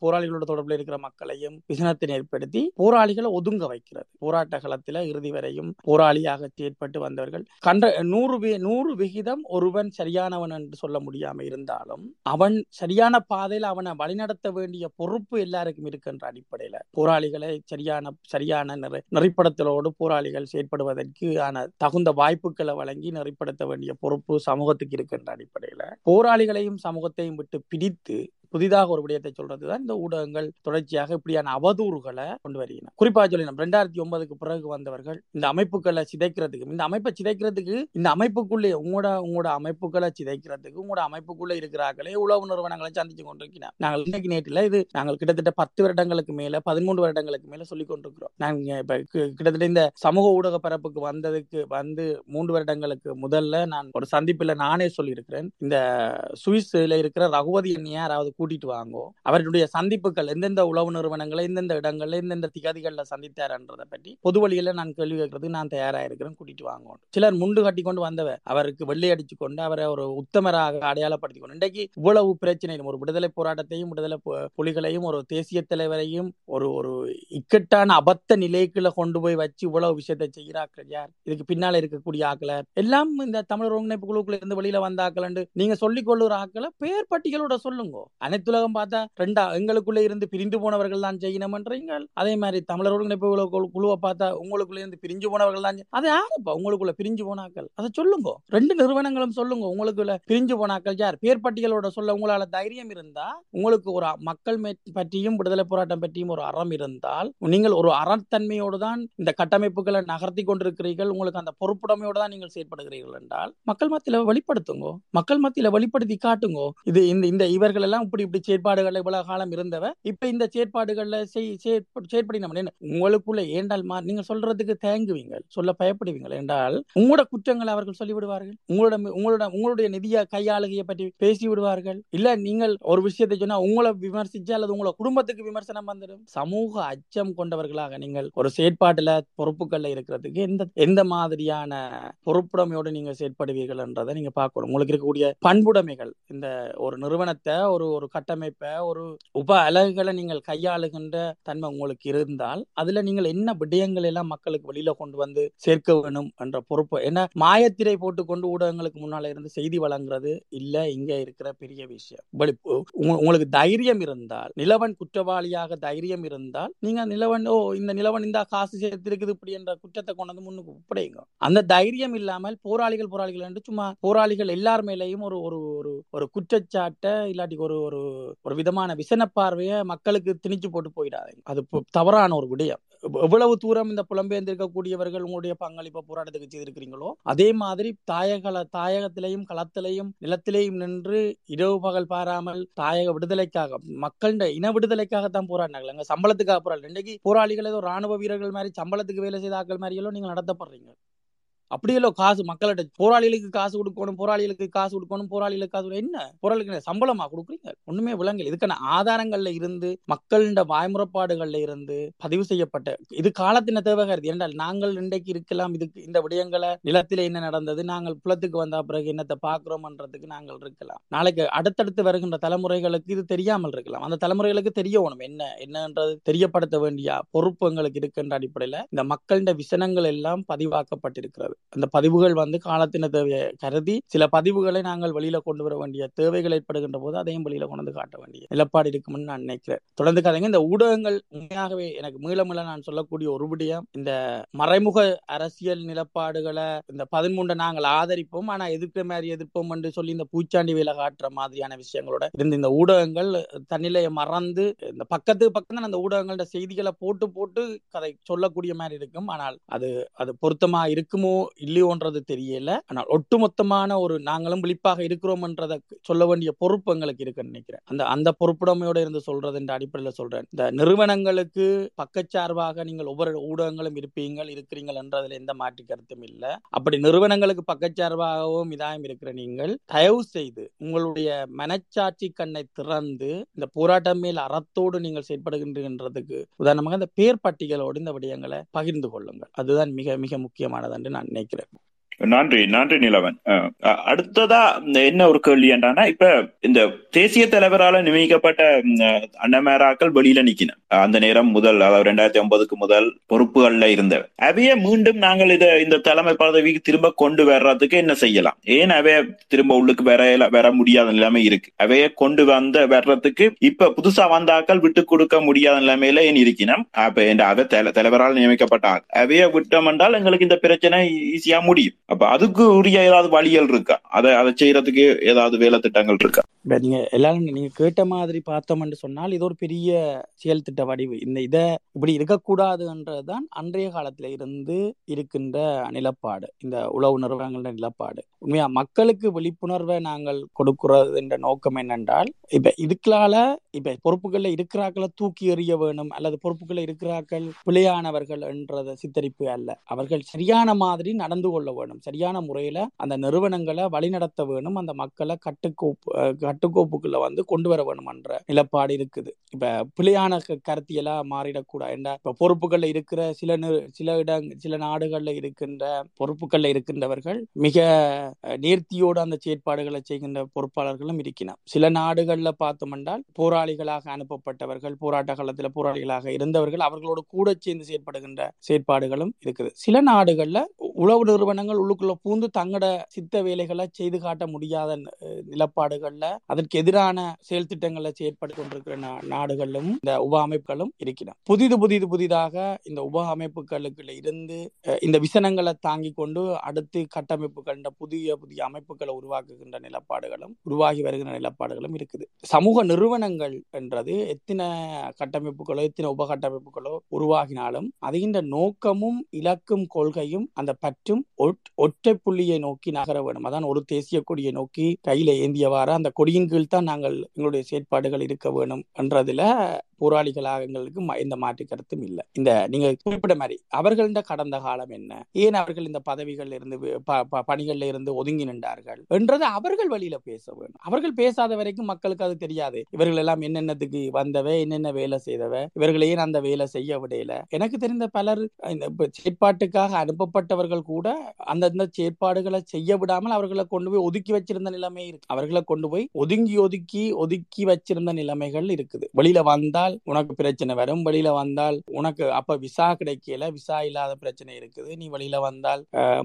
போராளிகளோட தொடர்புல இருக்கிற மக்களையும் விசனத்தை ஏற்படுத்தி போராளிகளை ஒதுங்க வைக்கிறது. போராட்ட காலத்துல இறுதி வரையும் போராளியாக செயற்பட்டு வந்தவர்கள் 100% ஒருவன் சரியானவன் என்று சொல்ல முடியாம இருந்தாலும் அவன் சரியான பாதையில அவனை வழிநடத்த வேண்டிய பொறுப்பு எல்லாருக்கும் இருக்கின்ற அடிப்படையில போராளிகளை சரியான நெறிப்படுத்தலோடு போராளிகள் செயற்படுவதற்கு ஆன தகுந்த வாய்ப்புகளை வழங்கி நெறிப்படுத்த வேண்டிய பொறுப்பு சமூகத்துக்கு இருக்கின்ற அடிப்படையில போராளிகளையும் சமூகத்தையும் விட்டு பிடித்து புதிதாக ஒரு விடயத்தை சொல்றது தான் இந்த ஊடகங்கள் தொடர்ச்சியாக இப்படியான அவதூறுகளை கொண்டு வருகின்றன. குறிப்பாக சொல்லினோம் 2009 பிறகு வந்தவர்கள் இந்த அமைப்புகளை சிதைக்கிறதுக்கு, இந்த அமைப்பை சிதைக்கிறதுக்கு, இந்த அமைப்புக்குள்ளே உங்களோட அமைப்புகளை சிதைக்கிறதுக்கு உங்களோட அமைப்புக்குள்ளே இருக்கிறார்களே உளவு நிறுவனங்களை சந்திச்சு கொண்டிருக்கிறோம். நாங்கள் இன்னைக்கு நேற்றில் இது நாங்கள் கிட்டத்தட்ட 10 வருடங்களுக்கு மேல 13 வருடங்களுக்கு மேல சொல்லிக் கொண்டிருக்கிறோம். நாங்கள் இப்போ கிட்டத்தட்ட இந்த சமூக ஊடக பரப்புக்கு வந்து 3 வருடங்களுக்கு முதல்ல நான் ஒரு சந்திப்பில் நானே சொல்லியிருக்கிறேன், இந்த சுவிஸ்ல இருக்கிற ரகுபதி என்னையா யாராவது கூட்டிட்டு வாங்கோ, அவருடைய சந்திப்புகள் எந்தெந்த உளவு நிறுவனங்களை எந்தெந்த இடங்கள்ல எந்தெந்த திகதிகளில் சந்தித்தார்ன்றதை பற்றி பொது வழியில நான் கேள்வி கேட்கறதுக்கு நான் தயாராக இருக்கிறேன், கூட்டிட்டு வாங்கணும். சிலர் முண்டு கட்டி கொண்டு வந்தவர் அவருக்கு வெள்ளை அடிச்சு கொண்டு அவரை ஒரு உத்தமராக அடையாளப்படுத்தி கொண்டு இன்றைக்கு இவ்வளவு பிரச்சனையும் ஒரு விடுதலை போராட்டத்தையும் விடுதலை புலிகளையும் ஒரு தேசிய தலைவரையும் ஒரு ஒரு இக்கட்டான அபத்த நிலைக்குள்ள கொண்டு போய் வச்சு இவ்வளவு விஷயத்தை செய்கிறார்கள். யார் இதுக்கு பின்னால இருக்கக்கூடிய ஆக்களை எல்லாம் இந்த தமிழர் ஒருங்கிணைப்பு குழுக்குள்ள இருந்து வெளியில வந்தாக்கள் நீங்க சொல்லிக் கொள்ளுற ஆக்களை பெயர் பட்டியலோட சொல்லுங்க. அனைத்துலகம் பார்த்தா எங்களுக்குள்ள இருந்து பிரிந்து போனவர்கள் தான் செய்யணும் என்றீங்கள், அதே மாதிரி தமிழர் ஒருங்கிணைப்பு குழுவை பார்த்தா உங்களுக்குள்ள இருந்து பிரிஞ்சு போனவர்கள் தான். அது யாருப்பா உங்களுக்குள்ள பிரிஞ்சு போனாக்கள்? அதை சொல்லுங்க, 2 நிறுவனங்களும் சொல்லுங்க உங்களுக்குள்ள பிரிஞ்சு போனாக்கள் யார். பெயர் பட்டியலோட சொல்ல உங்களால தைரியம் இருந்தா, உங்களுக்கு ஒரு மக்கள் பற்றியும் விடுதலை போராட்டம் பற்றியும் ஒரு அறம் இருந்தால், நீங்கள் ஒரு அறத்தன்மையோடு தான் இந்த கட்டமைப்புகளை நகர்த்தி கொண்டிருக்கிறீர்கள், உங்களுக்கு அந்த பொறுப்புடமையோடு தான் நீங்கள் செயற்படுகிறீர்கள் என்றால் மக்கள் மத்தியில வெளிப்படுத்துங்க, மக்கள் மத்தியில வெளிப்படுத்தி காட்டுங்க. இது இந்த இவர்கள் எல்லாம் இப்படி இப்படி செயற்பாடுகள் இவ்வளவு காலம் இருந்தவ இப்ப இந்த செயற்பாடுகள்ல செயற்படி நம்ம உங்களுக்குள்ள ஏண்டால் நீங்க சொல்றதுக்கு தேங்குவீங்க, சொல்ல பயப்படுவீங்க என்றால் உங்களோட குற்றங்களை அவர்கள் சொல்லிவிடுவார்கள், உங்களுடைய நிதிய கையாளுகையை பற்றி பேசி விடுவார்கள். இல்ல நீங்கள் ஒரு விஷயத்தை சொன்னா உங்களை விமர்சிச்சு அல்லது உங்களோட குடும்பத்துக்கு விமர்சனம் வந்துடும். சமூக அச்சம் கொண்டவர்களாக நீங்கள் ஒரு செயற்பாட்டுல பொறுப்புகள்ல இருக்கிறதுக்கு எந்த மாதிரியான பொறுப்புடமையோடு நீங்க செயற்படுவீர்கள் என்றதை நீங்க பார்க்கணும். உங்களுக்கு இருக்கக்கூடிய பண்புடைமைகள், இந்த ஒரு நிறுவனத்தை ஒரு கட்டமைப்பை ஒரு உப அலகுகளை நீங்கள் கையாளுகின்ற தன்மை உங்களுக்கு இருந்தால் அதுல நீங்கள் என்ன விடயங்கள் எல்லாம் மக்களுக்கு வெளியில கொண்டு வந்து சேர்க்க வேணும் என்ற பொறுப்பு. ஏன்னா மாயத்திரை போட்டுக்கொண்டு ஊடகங்களுக்கு முன்னால இருந்து செய்தி வழங்குறது இல்ல இங்க இருக்கிற பெரிய விஷயம். உங்களுக்கு தைரியம் இருந்தால், நிலவன் குற்றவாளியாக தைரியம் இருந்தால், நீங்க நிலவன் இந்த நிலவன் இந்த காசு சேர்த்திருக்குது இப்படி என்ற குற்றத்தை கொண்டு வந்து முன்னுக்கு ஒப்படைங்க. அந்த தைரியம் இல்லாமல் போராளிகள் என்று சும்மா போராளிகள் எல்லார் மேலையும் ஒரு ஒரு குற்றச்சாட்டை இல்லாட்டி ஒரு விதமான விசன பார்வையை மக்களுக்கு திணிச்சு போட்டு போயிடாது. அது தவறான ஒரு விடயம். எவ்வளவு தூரம் இந்த புலம்பெயர்ந்திருக்கக்கூடியவர்கள் உங்களுடைய பங்களிப்பை போராட்டத்துக்கு செய்திருக்கிறீங்களோ அதே மாதிரி தாயகத்திலையும் களத்திலையும் நிலத்திலையும் நின்று இரவு பகல் பாராமல் தாயக விடுதலைக்காக மக்கள இன விடுதலைக்காகத்தான் போராடினாங்க. சம்பளத்துக்காக போராடல. இன்றைக்கு போராளிகள் ஏதோ ராணுவ வீரர்கள் மாதிரி சம்பளத்துக்கு வேலை செய்த ஆக்கள் மாதிரி எல்லாம் நீங்க நடத்தப்படுறீங்க. அப்படியே காசு மக்கள்கிட்ட போராளிகளுக்கு காசு கொடுக்கணும், போராளிகளுக்கு காசு என்ன போராளிகளுக்கு சம்பளமா கொடுக்குறீங்க? ஒண்ணுமே விலங்கு. இதுக்கான ஆதாரங்கள்ல இருந்து மக்களின் வாய்முறைப்பாடுகள்ல இருந்து பதிவு செய்யப்பட்ட இது காலத்தின தேவையாக இருக்கு. ஏனென்றால் நாங்கள் இன்றைக்கு இருக்கலாம் இதுக்கு இந்த விடயங்களை நிலத்தில என்ன நடந்தது நாங்கள் புலத்துக்கு வந்த பிறகு என்னத்தை பாக்குறோம்ன்றதுக்கு நாங்கள் இருக்கலாம். நாளைக்கு அடுத்தடுத்து வருகின்ற தலைமுறைகளுக்கு இது தெரியாமல் இருக்கலாம். அந்த தலைமுறைகளுக்கு தெரியணும் என்னன்றது தெரியப்படுத்த வேண்டிய பொறுப்பு எங்களுக்கு இருக்கின்ற அடிப்படையில இந்த மக்களின் விசனங்கள் எல்லாம் பதிவாக்கப்பட்டிருக்கிறது. அந்த பதிவுகள் காலத்தின தேவையை கருதி சில பதிவுகளை நாங்கள் வெளியில கொண்டு வர வேண்டிய தேவைகள் ஏற்படுகின்ற போது அதையும் வெளியில கொண்டு வந்து காட்ட வேண்டிய நிலப்பாடு இருக்கும்னு நான் நினைக்கிறேன். தொடர்ந்து கதைங்க இந்த ஊடகங்கள் உண்மையாகவே எனக்கு மீள நான் சொல்லக்கூடிய ஒரு விடயம், இந்த மறைமுக அரசியல் நிலப்பாடுகளை இந்த 13 நாங்கள் ஆதரிப்போம் ஆனா எதிர்க்கிற மாதிரி எதிர்ப்போம் என்று சொல்லி இந்த பூச்சாண்டி வேலை காட்டுற மாதிரியான விஷயங்களோட இருந்து இந்த ஊடகங்கள் தன்னிலையை மறந்து இந்த பக்கத்து அந்த ஊடகங்களோட செய்திகளை போட்டு கதை சொல்லக்கூடிய மாதிரி இருக்கும். ஆனால் அது பொருத்தமா இருக்குமோ இல்லையோன்றது தெரியல. ஆனால் ஒட்டுமொத்தமான ஒரு நாங்களும் விழிப்பாக இருக்கிறோம் என்றதை சொல்ல வேண்டிய பொறுப்பு எங்களுக்கு இருக்குன்னு நினைக்கிறேன். அந்த பொறுப்புடமையோட இருந்து சொல்றது என்ற அடிப்படையில் சொல்றேன். இந்த நிறுவனங்களுக்கு பக்கச்சார்பாக நீங்கள் ஒவ்வொரு ஊடகங்களும் இருக்கிறீங்கள் என்றதுல எந்த மாற்று கருத்தும் இல்லை. அப்படி நிறுவனங்களுக்கு பக்கச்சார்பாகவும் இதாயம் இருக்கிற நீங்கள் தயவு செய்து உங்களுடைய மனச்சாட்சி கண்ணை திறந்து இந்த போராட்டம் மேல் அறத்தோடு நீங்கள் செயற்படுகின்றதுக்கு உதாரணமாக இந்த பேர் பட்டியலோடு இந்த விடயங்களை பகிர்ந்து கொள்ளுங்கள். அதுதான் மிக மிக முக்கியமானது என்று நான் நினைக்கிறேன். நன்றி நிலவன். அடுத்ததா என்ன ஒரு கேள்வி என்றானா, இப்ப இந்த தேசிய தலைவரால நியமிக்கப்பட்ட அண்ணமேராக்கள் வெளியில நிக்கின அந்த நேரம் முதல், அதாவது 2009 முதல் பொறுப்புகள்ல இருந்தவர் அவைய மீண்டும் நாங்கள் இந்த தலைமை பதவிக்கு திரும்ப கொண்டு வர்றதுக்கு என்ன செய்யலாம்? ஏன் அவைய திரும்ப உள்ளுக்கு வர முடியாத நிலைமை இருக்கு. அவைய கொண்டு வர்றதுக்கு இப்ப புதுசா வந்தாக்கள் விட்டு கொடுக்க முடியாத நிலைமையில ஏன் இருக்கினோம்? அப்ப அவை தலைவரால் நியமிக்கப்பட்ட அவைய விட்டோம் என்றால் எங்களுக்கு இந்த பிரச்சனை ஈஸியா முடியும். அப்ப அதுக்கு உரிய ஏதாவது வழிகள் இருக்கா? அதை செய்யறதுக்கு ஏதாவது வேலை திட்டங்கள் இருக்கா? நீங்க எல்லாரும் நீங்க கேட்ட மாதிரி பார்த்தோம்னு சொன்னால் இது ஒரு பெரிய செயல் திட்ட வடிவு. இந்த இதை இப்படி இருக்கக்கூடாதுன்றதுதான் அன்றைய காலத்துல இருந்து இருக்கின்ற நிலப்பாடு, இந்த உளவு நிறுவனங்கள நிலப்பாடு. உண்மையா மக்களுக்கு விழிப்புணர்வை நாங்கள் கொடுக்கிறது என்ற நோக்கம் என்னென்றால், இப்ப இதுக்களால இப்ப பொறுப்புகள்ல இருக்கிறாக்களை தூக்கி எறிய வேணும் அல்லது பொறுப்புகள்ல இருக்கிறாக்கள் பிழையானவர்கள் என்றத சித்தரிப்பு அல்ல. அவர்கள் சரியான மாதிரி நடந்து கொள்ள வேணும், சரியான முறையில அந்த நிறுவனங்களை வழிநடத்த வேணும், அந்த மக்களை கட்டுக்கோப்புக்குள்ள வந்து கொண்டு வர வேணும் என்ற நிலப்பாடு இருக்குது. இப்ப பிழையான கருத்தியெல்லாம் மாறிடக்கூடாது. இப்ப பொறுப்புகள்ல இருக்கிற சில நாடுகள்ல இருக்கின்ற பொறுப்புகள்ல இருக்கின்றவர்கள் மிக நேர்த்தியோடு அந்த செயற்பாடுகளை செய்கின்ற பொறுப்பாளர்களும் இருக்கிறார். சில நாடுகள்ல பார்த்தோம் என்றால் போராளிகளாக அனுப்பப்பட்டவர்கள், போராட்ட காலத்துல போராளிகளாக இருந்தவர்கள் அவர்களோடு கூட சேர்ந்து செயற்படுகின்ற செயற்பாடுகளும் இருக்குது. சில நாடுகள்ல உளவு நிறுவனங்கள் உள்ளுக்குள்ள பூந்து தங்கட சித்த வேலைகளை செய்து காட்ட முடியாத நிலப்பாடுகள்ல அதற்கு எதிரான செயல் திட்டங்களை செயற்படுத்திக் கொண்டிருக்கிற நாடுகளும் இந்த உப அமைப்புகளும் இருக்கிறோம். புதிதாக இந்த உப அமைப்புகளுக்குள்ள இருந்து இந்த விசனங்களை தாங்கி கொண்டு அடுத்து கட்டமைப்புகள் புதிய அமைப்புகளை உருவாக்குகின்ற நிலப்பாடுகளும் உருவாகி வருகின்ற நிலப்பாடுகளும் இருக்குது. சமூக நிறுவனங்கள் என்றது எத்தனை கட்டமைப்புகளோ எத்தனை உப கட்டமைப்புகளோ உருவாகினாலும் அதுகின்ற நோக்கமும் இலக்கும் கொள்கையும் அந்த பற்றும் ஒற்றை புள்ளியை நோக்கி நகர வேணும். அதான் ஒரு தேசிய கொடியை நோக்கி கையில ஏந்தியவாறு அந்த கொடியின் கீழ் தான் நாங்கள் எங்களுடைய செயற்பாடுகள் இருக்க வேணும் என்றதுல போராளிகளாக எங்களுக்கு எந்த மாற்று கருத்தும் இல்லை. இந்த நீங்க குறிப்பிட்ட மாதிரி அவர்கள கடந்த காலம் என்ன, ஏன் அவர்கள் இந்த பதவிகள் இருந்து பணிகள்ல இருந்து ஒதுங்கி நின்றார்கள் என்றது அவர்கள் வழியில பேச வேணும். அவர்கள் பேசாத வரைக்கும் மக்களுக்கு அது தெரியாது. இவர்கள் எல்லாம் என்னென்னத்துக்கு வந்தவை, என்னென்ன வேலை செய்தவை, இவர்கள் ஏன் அந்த வேலை செய்ய விடையில. எனக்கு தெரிந்த பலர் இந்த செயற்பாட்டுக்காக அனுப்பப்பட்டவர்கள் கூட அந்தந்த செயற்பாடுகளை செய்ய விடாமல் அவர்களை கொண்டு போய் ஒதுக்கி வச்சிருந்த நிலைமை இருக்கு. அவர்களை கொண்டு போய் ஒதுக்கி வச்சிருந்த நிலைமைகள் இருக்குது. வெளியில வந்தால் உனக்கு பிரச்சனை வரும், வெளியில வந்தால் உனக்கு அப்ப விசா கிடைக்கல, விசா இல்லாத பிரச்சனை இருக்குது, நீ வெளியில வந்தால்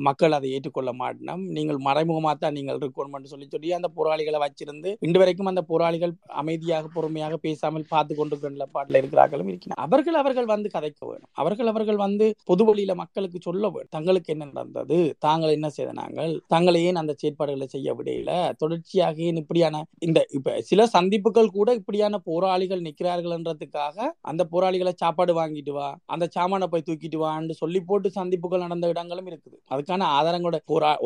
மக்கள் அதை ஏற்றுக்கொள்ள மாட்டோம், நீங்கள் மறைமுகமா தான் நீங்கள் இருக்கணும் சொல்லி அந்த போராளிகளை வச்சிருந்து இன்று வரைக்கும் அந்த போராளிகள் அமைதியாக பொறுமையாக பேசாமல் பார்த்து கொண்டிருக்கிற நிலப்பாட்டில் இருக்கிறார்களும் இருக்கிறார். அவர்கள் வந்து கதைக்க வேணும், அவர்கள் வந்து பொது வழியில மக்களுக்கு சொல்ல வேணும் தங்களுக்கு என்ன நடந்தது, தாங்கள் என்ன செய்தனாங்கள், தாங்களே அந்த செயற்பாடுகளை செய்ய விடையில தொடர்ச்சியாக இப்படியான இந்த இப்ப சில சந்திப்புகள் கூட இப்படியான போராளிகள் நிற்கிறார்கள் என்றதுக்காக அந்த போராளிகளை சாப்பாடு வாங்கிட்டு வா, அந்த சாமான போய் தூக்கிட்டு வான்னு சொல்லி போட்டு சந்திப்புகள் நடந்த இடங்களும் இருக்குது. அதுக்கான ஆதாரங்களோட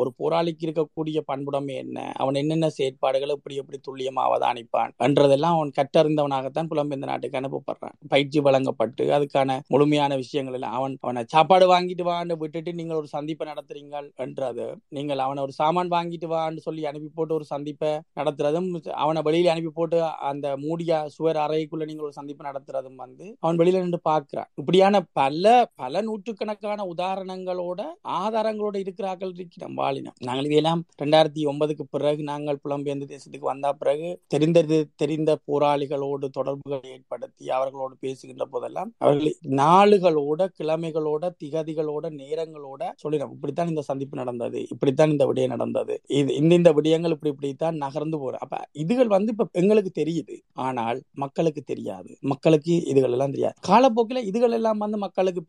ஒரு போராளிக்கு இருக்கக்கூடிய பண்புடமை என்ன, அவன் என்னென்ன செயற்பாடுகளை எப்படி துல்லியமாவதை அனுப்பான் என்றதெல்லாம் அவன் கற்றறிந்தவனாகத்தான் புலம்பெயர்ந்த நாட்டுக்கு அனுப்பப்படுறான். பயிற்சி வழங்கப்பட்டு அதுக்கான முழுமையான விஷயங்கள் எல்லாம் அவனை சாப்பாடு வாங்கிட்டு வான்னு விட்டுட்டு நீங்கள் ஒரு சந்திப்பை நடத்துறீங்க என்றது, நீங்கள் அவனை ஒரு சாமான் வாங்கிட்டு வான்னு சொல்லி அனுப்பி போட்டு ஒரு சந்திப்பை நடத்துறதும், அவனை வெளியில அனுப்பி போட்டு அந்த மூடிய சுவர் அறைக்குள்ள நீங்கள் ஒரு சந்திப்பு நடத்துறதும் வந்து அவன் வெளியில நின்று பார்க்கிறான். இப்படியான பல நூற்றுக்கணக்கான உதாரணங்களோட ஆதாரங்களோட இருக்கிறார்கள் இருக்கிறோம் வாழினம். நாங்கள் இதெல்லாம் 2009 பிறகு நாங்கள் புலம்பெயர்ந்த தேசத்துக்கு வந்த பிறகு தெரிந்த போராளிகளோடு தொடர்புகளை ஏற்படுத்தி அவர்களோடு பேசுகின்ற போதெல்லாம் அவர்கள் நாளுகளோட கிழமைகளோட திகதிகளோட நேரங்களோட சொல்லிடும் இப்படித்தான் இந்த சந்திப்பு நடந்தது, இப்படித்தான் இந்த விடயம் நடந்தது, இந்த விடயங்கள் இப்படித்தான் நகர்ந்து போற. அப்ப இதுகள் வந்து இப்ப எங்களுக்கு தெரியுது, ஆனால் மக்களுக்கு தெரியாது, மக்களுக்கு இதுகள் எல்லாம் தெரியாது. காலப்போக்கில இதுகள் எல்லாம் வந்து மக்களுக்கு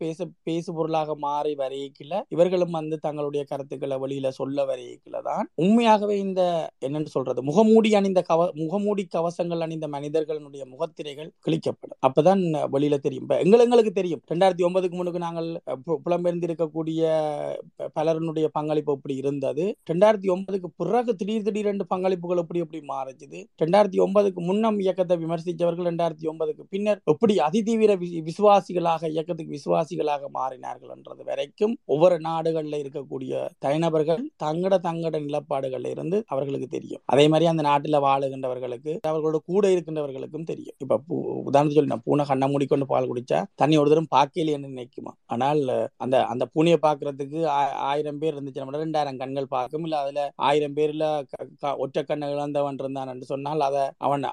பேசு பொருளாக மாறி வரையில இவர்களும் வந்து தங்களுடைய கருத்துக்களை வெளியில சொல்ல வரையில தான் உண்மையாகவே இந்த என்னன்னு சொல்றது முகமூடி கவசங்கள் அணிந்த மனிதர்களுடைய முகத்திரைகள் கிழிக்கப்படும். அப்பதான் வெளியில தெரியும். எங்களுக்கு தெரியும் 2009 முன்னுக்கு நாங்கள் புலம்பெயர்ந்திருக்கக்கூடிய பலருடைய பங்களிப்பு அப்படி இருந்தது. 2009 பிறகு திடீரென்று பங்களிப்புகள் எப்படி மாறிச்சது. 2009 முன்னம் இயக்கத்தை விமர்சித்தவர்கள் 2009 பின்னர் எப்படி அதிதீவிர விசுவாசிகளாக இயக்கத்துக்கு விசுவாசிகளாக மாறினார்கள் என்றது வரைக்கும் ஒவ்வொரு நாடுகள்ல இருக்கக்கூடிய தனிநபர்கள் தங்கட நிலப்பாடுகள்ல இருந்து அவர்களுக்கு தெரியும். அதே மாதிரி அந்த நாட்டில் வாழுகின்றவர்களுக்கு அவர்களோட கூட இருக்கின்றவர்களுக்கும் தெரியும். இப்ப உதாரணத்துக்கு சொல்லி பூனை கண்ணை மூடிக்கொண்டு பால் குடிச்சா தண்ணி ஒரு தரம் பார்க்கலையே நினைக்குமா? ஆனால் அந்த அந்த பூனையை பாக்குறதுக்கு 1000 பேர் இருந்துச்சு, 2000 கண்கள் பார்க்கும். இல்ல அதுல 1000 பேர்ல ஒற்றை கண்ணை இழந்தவன் இருந்தான் என்று சொன்னால் அதை அவன்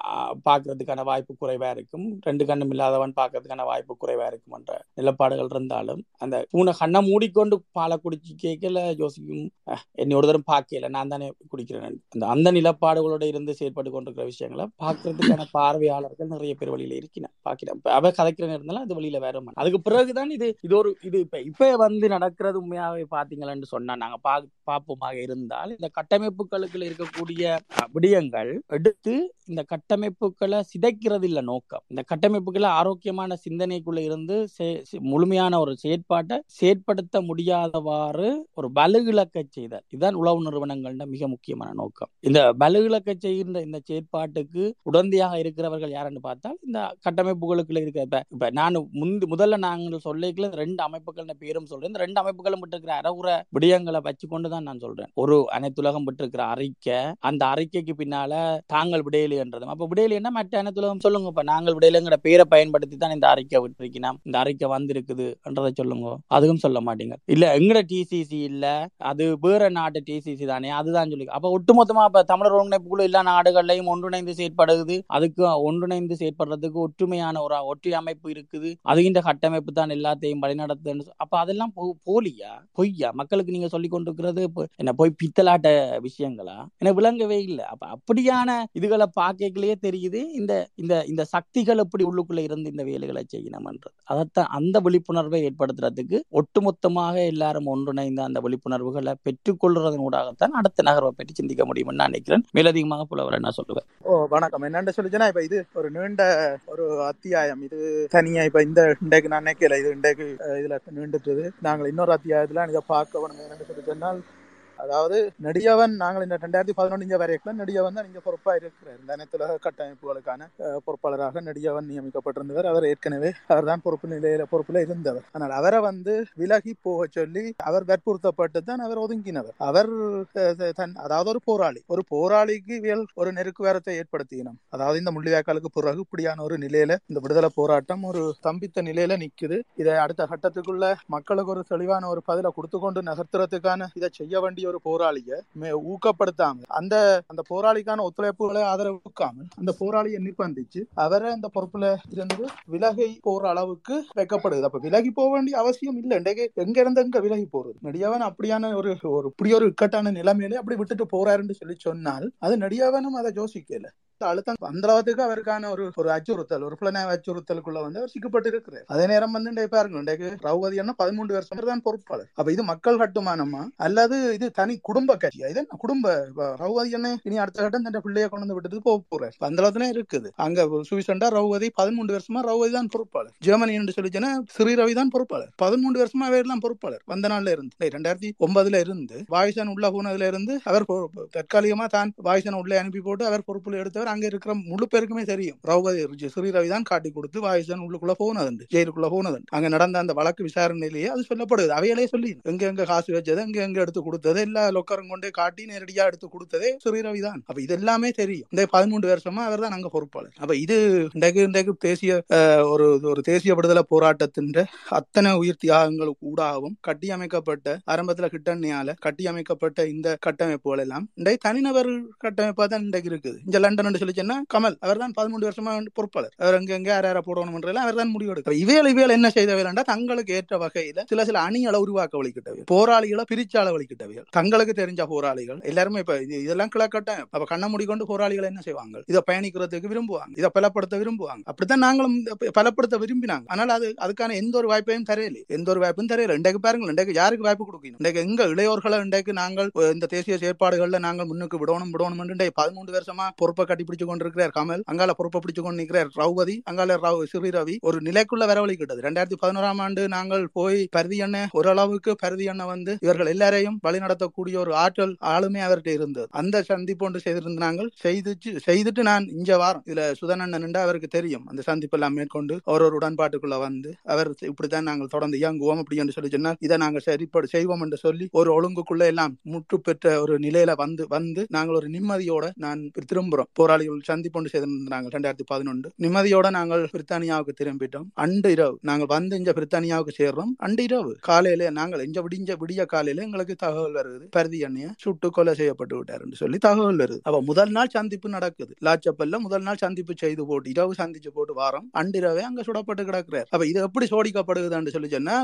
பார்க்கறதுக்கான வாய்ப்பு குறைவா இருக்கும், 2 கண்ணும் இல்லாதவன் பார்க்கறதுக்கான வாய்ப்பு குறைவா இருக்கும் என்ற நிலப்பாடுகள் இருந்தாலும் அந்த பூனை கண்ணை மூடிக்கொண்டு பாலை குடிச்சு கேட்கல யோசிக்கும், என்னை ஒரு தரம் பார்க்கல நான் தானே குடிக்கிறேன். அந்த நிலப்பாடுகளோட இருந்து செயற்பட்டு கொண்டிருக்கிற விஷயங்களை பார்க்கறதுக்கான பார்வையாளர்கள் நிறைய பேர் வழியில இருக்கிறேன் பார்க்கிறேன். அவ கதைக்கிறேன்னு இருந்தாலும் அது வழியில வேற அதுக்கு பிறகுதான் இது இது ஒரு இது இப்ப வந்து நடக்கிறது. உண்மையாவே பாத்தீங்களா சொன்னா நாங்க பாப்பமாக இருந்தால் இந்த கட்டமைப்புகளுக்குள்ள இருக்கக்கூடிய விடயங்கள் எடுத்து இந்த கட்டமைப்புகளை சிதைக்கிறது இல்லை நோக்கம். இந்த கட்டமைப்புகளை ஆரோக்கியமான சிந்தனைக்குள்ள இருந்து முழுமையான ஒரு செயற்பாட்டை செயற்படுத்த முடியாதவாறு ஒரு பலுகிழக்க செய்தல், இதுதான் உளவு நிறுவனங்கள்ட மிக முக்கியமான நோக்கம். இந்த பலுகிழக்க செய்கின்ற இந்த செயற்பாட்டுக்கு உடந்தையாக இருக்கிறவர்கள் யாருன்னு பார்த்தால் இந்த கட்டமைப்புகளுக்குள்ள இருக்கிற இப்ப நான் முதல்ல நாங்கள் சொல்லிக்கல ரெண்டு அமைப்புகள் பேரும் சொல்றேன். இந்த ரெண்டு அமைப்புகளும் பெற்றிருக்கிற அரவுற விடயங்களை வச்சுக்கொண்டு தான் நான் சொல்றேன். ஒரு அனைத்துலகம் பெற்றிருக்கிற அறிக்கை, அந்த அறிக்கைக்கு பின்னால தாங்கள் விடையிலி என்றதும், அப்ப விடையிலி என்ன மற்ற அனைத்துலகம் சொல்லுங்க, இப்ப நாங்கள் விடையிலுங்கிற பேரை பயன்படுத்தி தான் இந்த அறிக்கை விட்டுருக்கணும், இந்த அறிக்கை வந்திருக்குதுன்றதை சொல்லுங்க. அதுவும் சொல்ல மாட்டீங்க. இல்ல எங்கட டிசிசி இல்ல, அது வேற நாட்டு டிசிசி தானே, அதுதான் சொல்லி அப்ப ஒட்டுமொத்தமா இப்ப தமிழர் ஒருங்கிணைப்புக்குள்ள எல்லா நாடுகளையும் ஒன்றிணைந்து செயற்படுகிறது. அதுக்கு ஒன்றிணைந்து செயற்படுறதுக்கு ஒற்றுமையான ஒரு ஒற்றை அமைப்பு இருக்குது, அதுகின்ற கட்டமைப்பு தான் எல்லாத்தையும் வழிநடத்து. அப்ப அதெல்லாம் போலியா பொய்யா மக்களுக்கு நீங்க சொல்லி கொண்டிருக்கிறது? என்ன போய் பித்தலாட்ட விஷயங்களா? எனக்கு விளங்கவே இல்லை. அப்ப அப்படியான இதுகளை பார்க்கலையே தெரியுது இந்த சக்திகள் எப்படி உள்ளுக்குள்ள இருந்து இந்த வேலைகளை செய்யணும்ன்றது. அதைத்தான் அந்த விழிப்புணர்வை ஏற்படுத்துறதுக்கு ஒட்டுமொத்தமாக எல்லாரும் ஒன்றிணைந்த அந்த விழிப்புணர்வுகளை பெற்றுக்கொள்றதன் ஊடாகத்தான் அடுத்த நகர்வை பற்றி சிந்திக்க முடியும்னு நான் நினைக்கிறேன். மேலதிகமாக புலவரை நான் சொல்லுவேன். ஓ வணக்கம். என்னென்னு சொல்லிச்சுன்னா இப்ப இது ஒரு நீண்ட ஒரு அத்தியாயம், இது தனியா இப்ப இந்த இன்றைக்கு நான் நினைக்கல, இது இன்றைக்கு இதுல நீண்டுட்டுது. நாங்கள் இன்னொரு அத்தியாயத்துல இதை பார்க்க என்னென்னு சொல்லி சொன்னால், அதாவது நெடியவன், நாங்கள் இந்த 2011 வரைக்கும் நெடியவன் தான் இங்க பொறுப்பா இருக்கிறார். இந்த அனைத்துலக கட்டமைப்புகளுக்கான பொறுப்பாளராக நெடியவன் நியமிக்கப்பட்டிருந்தவர். அவர் ஏற்கனவே அவர் தான் பொறுப்புல இருந்தவர். ஆனால் அவரை விலகி போக சொல்லி அவர் வற்புறுத்தப்பட்டு தான் அவர் ஒதுங்கினவர். அவர் அதாவது ஒரு போராளிக்கு ஒரு நெருக்குவேரத்தை ஏற்படுத்தினோம். அதாவது இந்த முள்ளிவாய்க்காலுக்கு பிறகு இப்படியான ஒரு நிலையில இந்த விடுதலை போராட்டம் ஒரு தம்பித்த நிலையில நிக்குது. இதை அடுத்த கட்டத்துக்குள்ள மக்களுக்கு ஒரு தெளிவான ஒரு பதிலை கொடுத்து கொண்டு நகர்த்துறதுக்கான இதை செய்ய வேண்டிய ஒரு போராளியை ஊக்கப்படுத்தாமல், அந்த போராளிக்கான ஒத்துழைப்புகளை ஆதரவுக்காமல் அந்த போராளியை நிர்பந்திச்சு அவரை அந்த பொறுப்புல இருந்து விலகி போற அளவுக்கு வைக்கப்படுது. அப்ப விலகி போக வேண்டிய அவசியம் இல்லை. எங்க இருந்து எங்க விலகி போறது? நெடியவன் அப்படியான ஒரு இப்படியொரு இக்கட்டான நிலைமையில அப்படி விட்டுட்டு போறாருன்னு சொல்லி சொன்னால் அது நெடியவனும் அதை யோசிக்கல. அழுத்தம் அந்த அளவுக்கு அவருக்கான ஒரு அச்சுறுத்தல், ஒரு புலனாய்வு அச்சுறுத்தலுக்குள்ள அவர் சிக்கப்பட்டு இருக்கிறார். அதே நேரம் பாருங்க, ரவுகதி 13 வருஷம் தான் பொறுப்பாளர். அப்ப இது மக்கள் கட்டுமானமா அல்லது இது தனி குடும்ப கட்சியா? இது குடும்ப ரவுகதி என்ன இனி அடுத்த கட்டம் தன் பிள்ளைய கொண்டு விட்டு போக போறாரு. அந்த அளவுல இருக்குது. அங்க சுவிசண்டா ரவுகதி 13 வருஷமா ரவுகதி தான் பொறுப்பாளர். ஜெர்மனி என்று சொல்லிச்சுன்னா ஸ்ரீ ரவி தான் பொறுப்பாளர். 13 வருஷமா அவர் தான் பொறுப்பாளர். வந்த நாள்ல இருந்து 2009 இருந்து வாயுசன் உள்ள போனதுல இருந்து அவர் தற்காலிகமா தான் வாயுசன் உள்ள அனுப்பி போட்டு அவர் பொறுப்புல எடுத்தவர். அங்க இருக்கிற முழு பேருக்குமே தெரியும் ரவுகதி ஸ்ரீரவி தான் காட்டி கொடுத்து வாயுசன் உள்ளுக்குள்ள போனது, ஜெயிலுக்குள்ள போனது. அங்க நடந்த அந்த வழக்கு விசாரணையிலேயே அது சொல்லப்படுது. அவையிலே சொல்லி எங்க காசு வச்சது, எங்க எடுத்து கொடுத்தது, எல்லா லொக்கரும் கொண்டே காட்டி நேரடியா எடுத்து கொடுத்ததே ஸ்ரீரவி தான். அப்ப இது எல்லாமே தெரியும். இந்த 13 வருஷமா அவர் தான் அங்க பொறுப்பாளர். அப்ப இது இன்றைக்கு தேசிய ஒரு தேசிய விடுதலை போராட்டத்தின் அத்தனை உயிர் தியாகங்களுக்கு ஊடாகவும் கட்டியமைக்கப்பட்ட ஆரம்பத்துல கிட்டணியால கட்டியமைக்கப்பட்ட இந்த கட்டமைப்புகள் எல்லாம் இன்றைக்கு தனிநபர் கட்டமைப்பா தான் இன்றைக்கு இருக்குது. இந்த லண்டன் கமல் அவர் தான் 13 வருஷமா பொறுப்பாளர். அவர் எங்க போடணும் அவர் தான் முடிவு எடுக்கிறார். இவையில என்ன செய்தவையா தங்களுக்கு ஏற்ற வகையில சில அணிகளை உருவாக்க வழிகிட்டவையும் போராளிகளை பிரிச்சால வழிகிட்டவையும் தங்களுக்கு தெரிஞ்ச போராளிகள் எல்லாருமே இப்ப இதெல்லாம் கிளக்கட்டம். அப்ப கண்ண முடிக்கொண்டு போராளிகளை என்ன செய்வாங்க? இதை பயணிக்கிறதுக்கு விரும்புவாங்க, இதை பலப்படுத்த விரும்புவாங்க. அப்படித்தான் நாங்களும் பலப்படுத்த விரும்பினாங்க. ஆனால் அதுக்கான எந்த ஒரு வாய்ப்பையும் தரையில இன்றைக்கு பாருங்கள். இன்றைக்கு யாருக்கு வாய்ப்பு கொடுக்கணும்? இன்றைக்கு எங்க இளையோர்களை இன்றைக்கு நாங்கள் இந்த தேசிய செயற்பாடுகள்ல நாங்கள் முன்னுக்கு விடணும் என்று 13 வருஷமா பொறுப்பை பிடிச்சு கொண்டிருக்கிறார் கமல். அங்கால பொறுப்பை பிடிச்சு கொண்டு நிற்கிறார் ரவுகதி. அங்கால ஸ்ரீ ரவி ஒரு நிலைக்குள்ள வரவழி கிட்டது. 2011 நாங்கள் போய் பருதி அண்ணன் ஓரளவுக்கு பருதி அண்ணன் இவர்கள் எல்லாரையும் வழிநடத்தக்கூடிய ஒரு ஆற்றல் ஆளுமே அவர்கிட்ட இருந்தது. அந்த சந்திப்பு ஒன்று செய்திருந்தாங்க. செய்துட்டு நான் இஞ்ச வாரம் இதுல சுதனண்ணன் அவருக்கு தெரியும். அந்த சந்திப்பு எல்லாம் மேற்கொண்டு அவர் ஒரு உடன்பாட்டுக்குள்ள அவர் இப்படித்தான் நாங்கள் தொடர்ந்து இயங்குவோம் அப்படி என்று சொல்லி சொன்னால் இதை நாங்கள் சரிப்பட செய்வோம் என்று சொல்லி ஒரு ஒழுங்குக்குள்ள எல்லாம் முற்று பெற்ற ஒரு நிலையில வந்து நாங்கள் ஒரு நிம்மதியோட நான் திரும்புறோம். போராளிகள் சந்திப்பொண்டு செய்திருந்தாங்க 2011 நிம்மதியோட நாங்கள் பிரித்தானியாவுக்கு திரும்பிட்டோம். அண்டு இரவு நாங்கள் இங்க பிரித்தானியாவுக்கு சேர்றோம். அண்டு இரவு காலையில நாங்கள் இங்க விடிய காலையில எங்களுக்கு தகவல் வருது பருதி அண்ணிய சுட்டு கொலை செய்யப்பட்டு விட்டாருன்னு சொல்லி தகவல் வருது. அப்ப முதல் நாள் சந்திப்பு நடக்குது லாச்சப்பல்ல. முதல் நாள் சந்திப்பு செய்து போட்டு இரவு சந்திச்சு போட்டு வாரம் அண்டு இரவே அங்க சுடப்பட்டு கிடக்குறாரு. அப்ப இது எப்படி சோடிக்கப்படுதுன்னு சொல்லி சொன்னா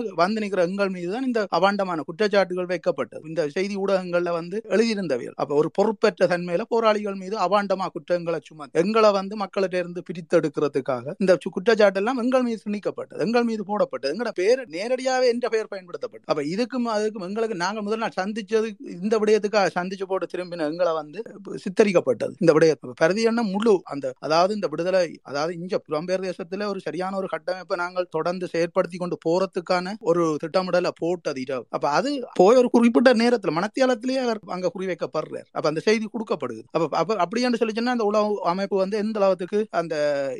நிக்கிற எங்கள் மீதுதான் இந்த அபாண்டமான குற்றச்சாட்டுகள் வைக்கப்பட்டது. இந்த செய்தி ஊடகங்கள்ல எழுதியிருந்தவையல். அப்ப ஒரு பொறுப்பற்ற தன்மையில போராளிகள் மீது அபாண்டமா குற்றம் எங்களை சும்மா எங்களை வந்து மக்கள்கிட்ட இருந்து பிரித்தெடுக்கிறதுக்காக இந்த குற்றச்சாட்டு எல்லாம் எங்கள் மீது திணிக்கப்பட்டது, எங்கள் மீது போடப்பட்டது, எங்களோட பேர் நேரடியாகவே என்ற பெயர் பயன்படுத்தப்பட்டது. அப்ப இதுக்கும் அதுக்கும் எங்களுக்கு நாங்கள் முதல் நான் சந்திச்சது இந்த விடயத்துக்காக சந்திச்சு போட்டு திரும்பின எங்களை வந்து சித்தரிக்கப்பட்டது இந்த விடயத்தை. பரதி எண்ணம் முழு அந்த அதாவது இந்த விடுதலை அதாவது இங்க பிரதேசத்துல ஒரு சரியான ஒரு கட்டமைப்பை நாங்கள் தொடர்ந்து செயற்படுத்தி கொண்டு போறதுக்கான ஒரு திட்டமிடலை போட்டது. அப்ப அது போய் ஒரு குறிப்பிட்ட நேரத்தில் மனத்தியாலத்திலேயே அவர் அங்க குறிவைக்கப்படுறார். அப்ப அந்த செய்தி கொடுக்கப்படுது. அப்ப அப்படின்னு சொல்லிச்சுன்னா அந்த உளவு அமைப்பு வந்து எந்த அளவுக்கு அந்த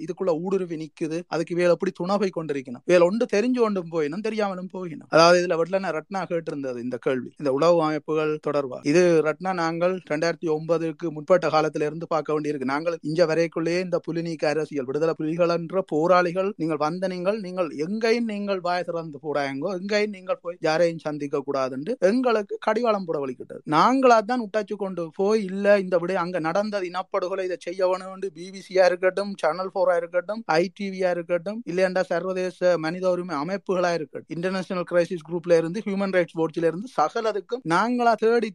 இதுக்குள்ள ஊடுருவி நிக்குது, அதுக்கு வேலை எப்படி துணை போய் கொண்டிருக்கணும், வேலை ஒன்று தெரிஞ்சு கொண்டும் போயினும் தெரியாமலும் போயினும். அதாவது இதுல வெள்ளன ரத்னா கேட்டு இருந்தது இந்த கேள்வி, இந்த உளவு அமைப்புகள் தொடர்பாக. இது ரத்னா நாங்கள் 2009 முற்பட்ட காலத்தில இருந்து பார்க்க வேண்டியிருக்கு. நாங்கள் இங்க வரைக்குள்ளேயே இந்த புலிநீக்க அரசியல் விடுதலை புலிகள் என்ற போராளிகள் நீங்கள் வந்த நீங்கள் எங்கேயும் நீங்கள் வாய திறந்து போடாயங்கோ, எங்கேயும் நீங்கள் போய் யாரையும் சந்திக்க கூடாது என்று எங்களுக்கு கடிவாளம் போட வலிக்கிட்டது. நாங்களா தான் உட்டாச்சு கொண்டு போய் இல்ல இந்த விட அங்க நடந்தது இனப்படுகொலை இதை செய்ய வேணும். பிபிசியா இருக்கட்டும், சேனல் 4 இருக்கட்டும், ஐடிவியா இருக்கட்டும், இல்லையண்டா சர்வதேச மனித உரிமை அமைப்புகளா இருக்கட்டும், இன்டர்நேஷனல் கிரைசிஸ் குரூப்ல இருந்து ஹியூமன் ரைட்ஸ் வாட்ச்ல இருந்து சகலதுக்கும் நாங்களா தேடி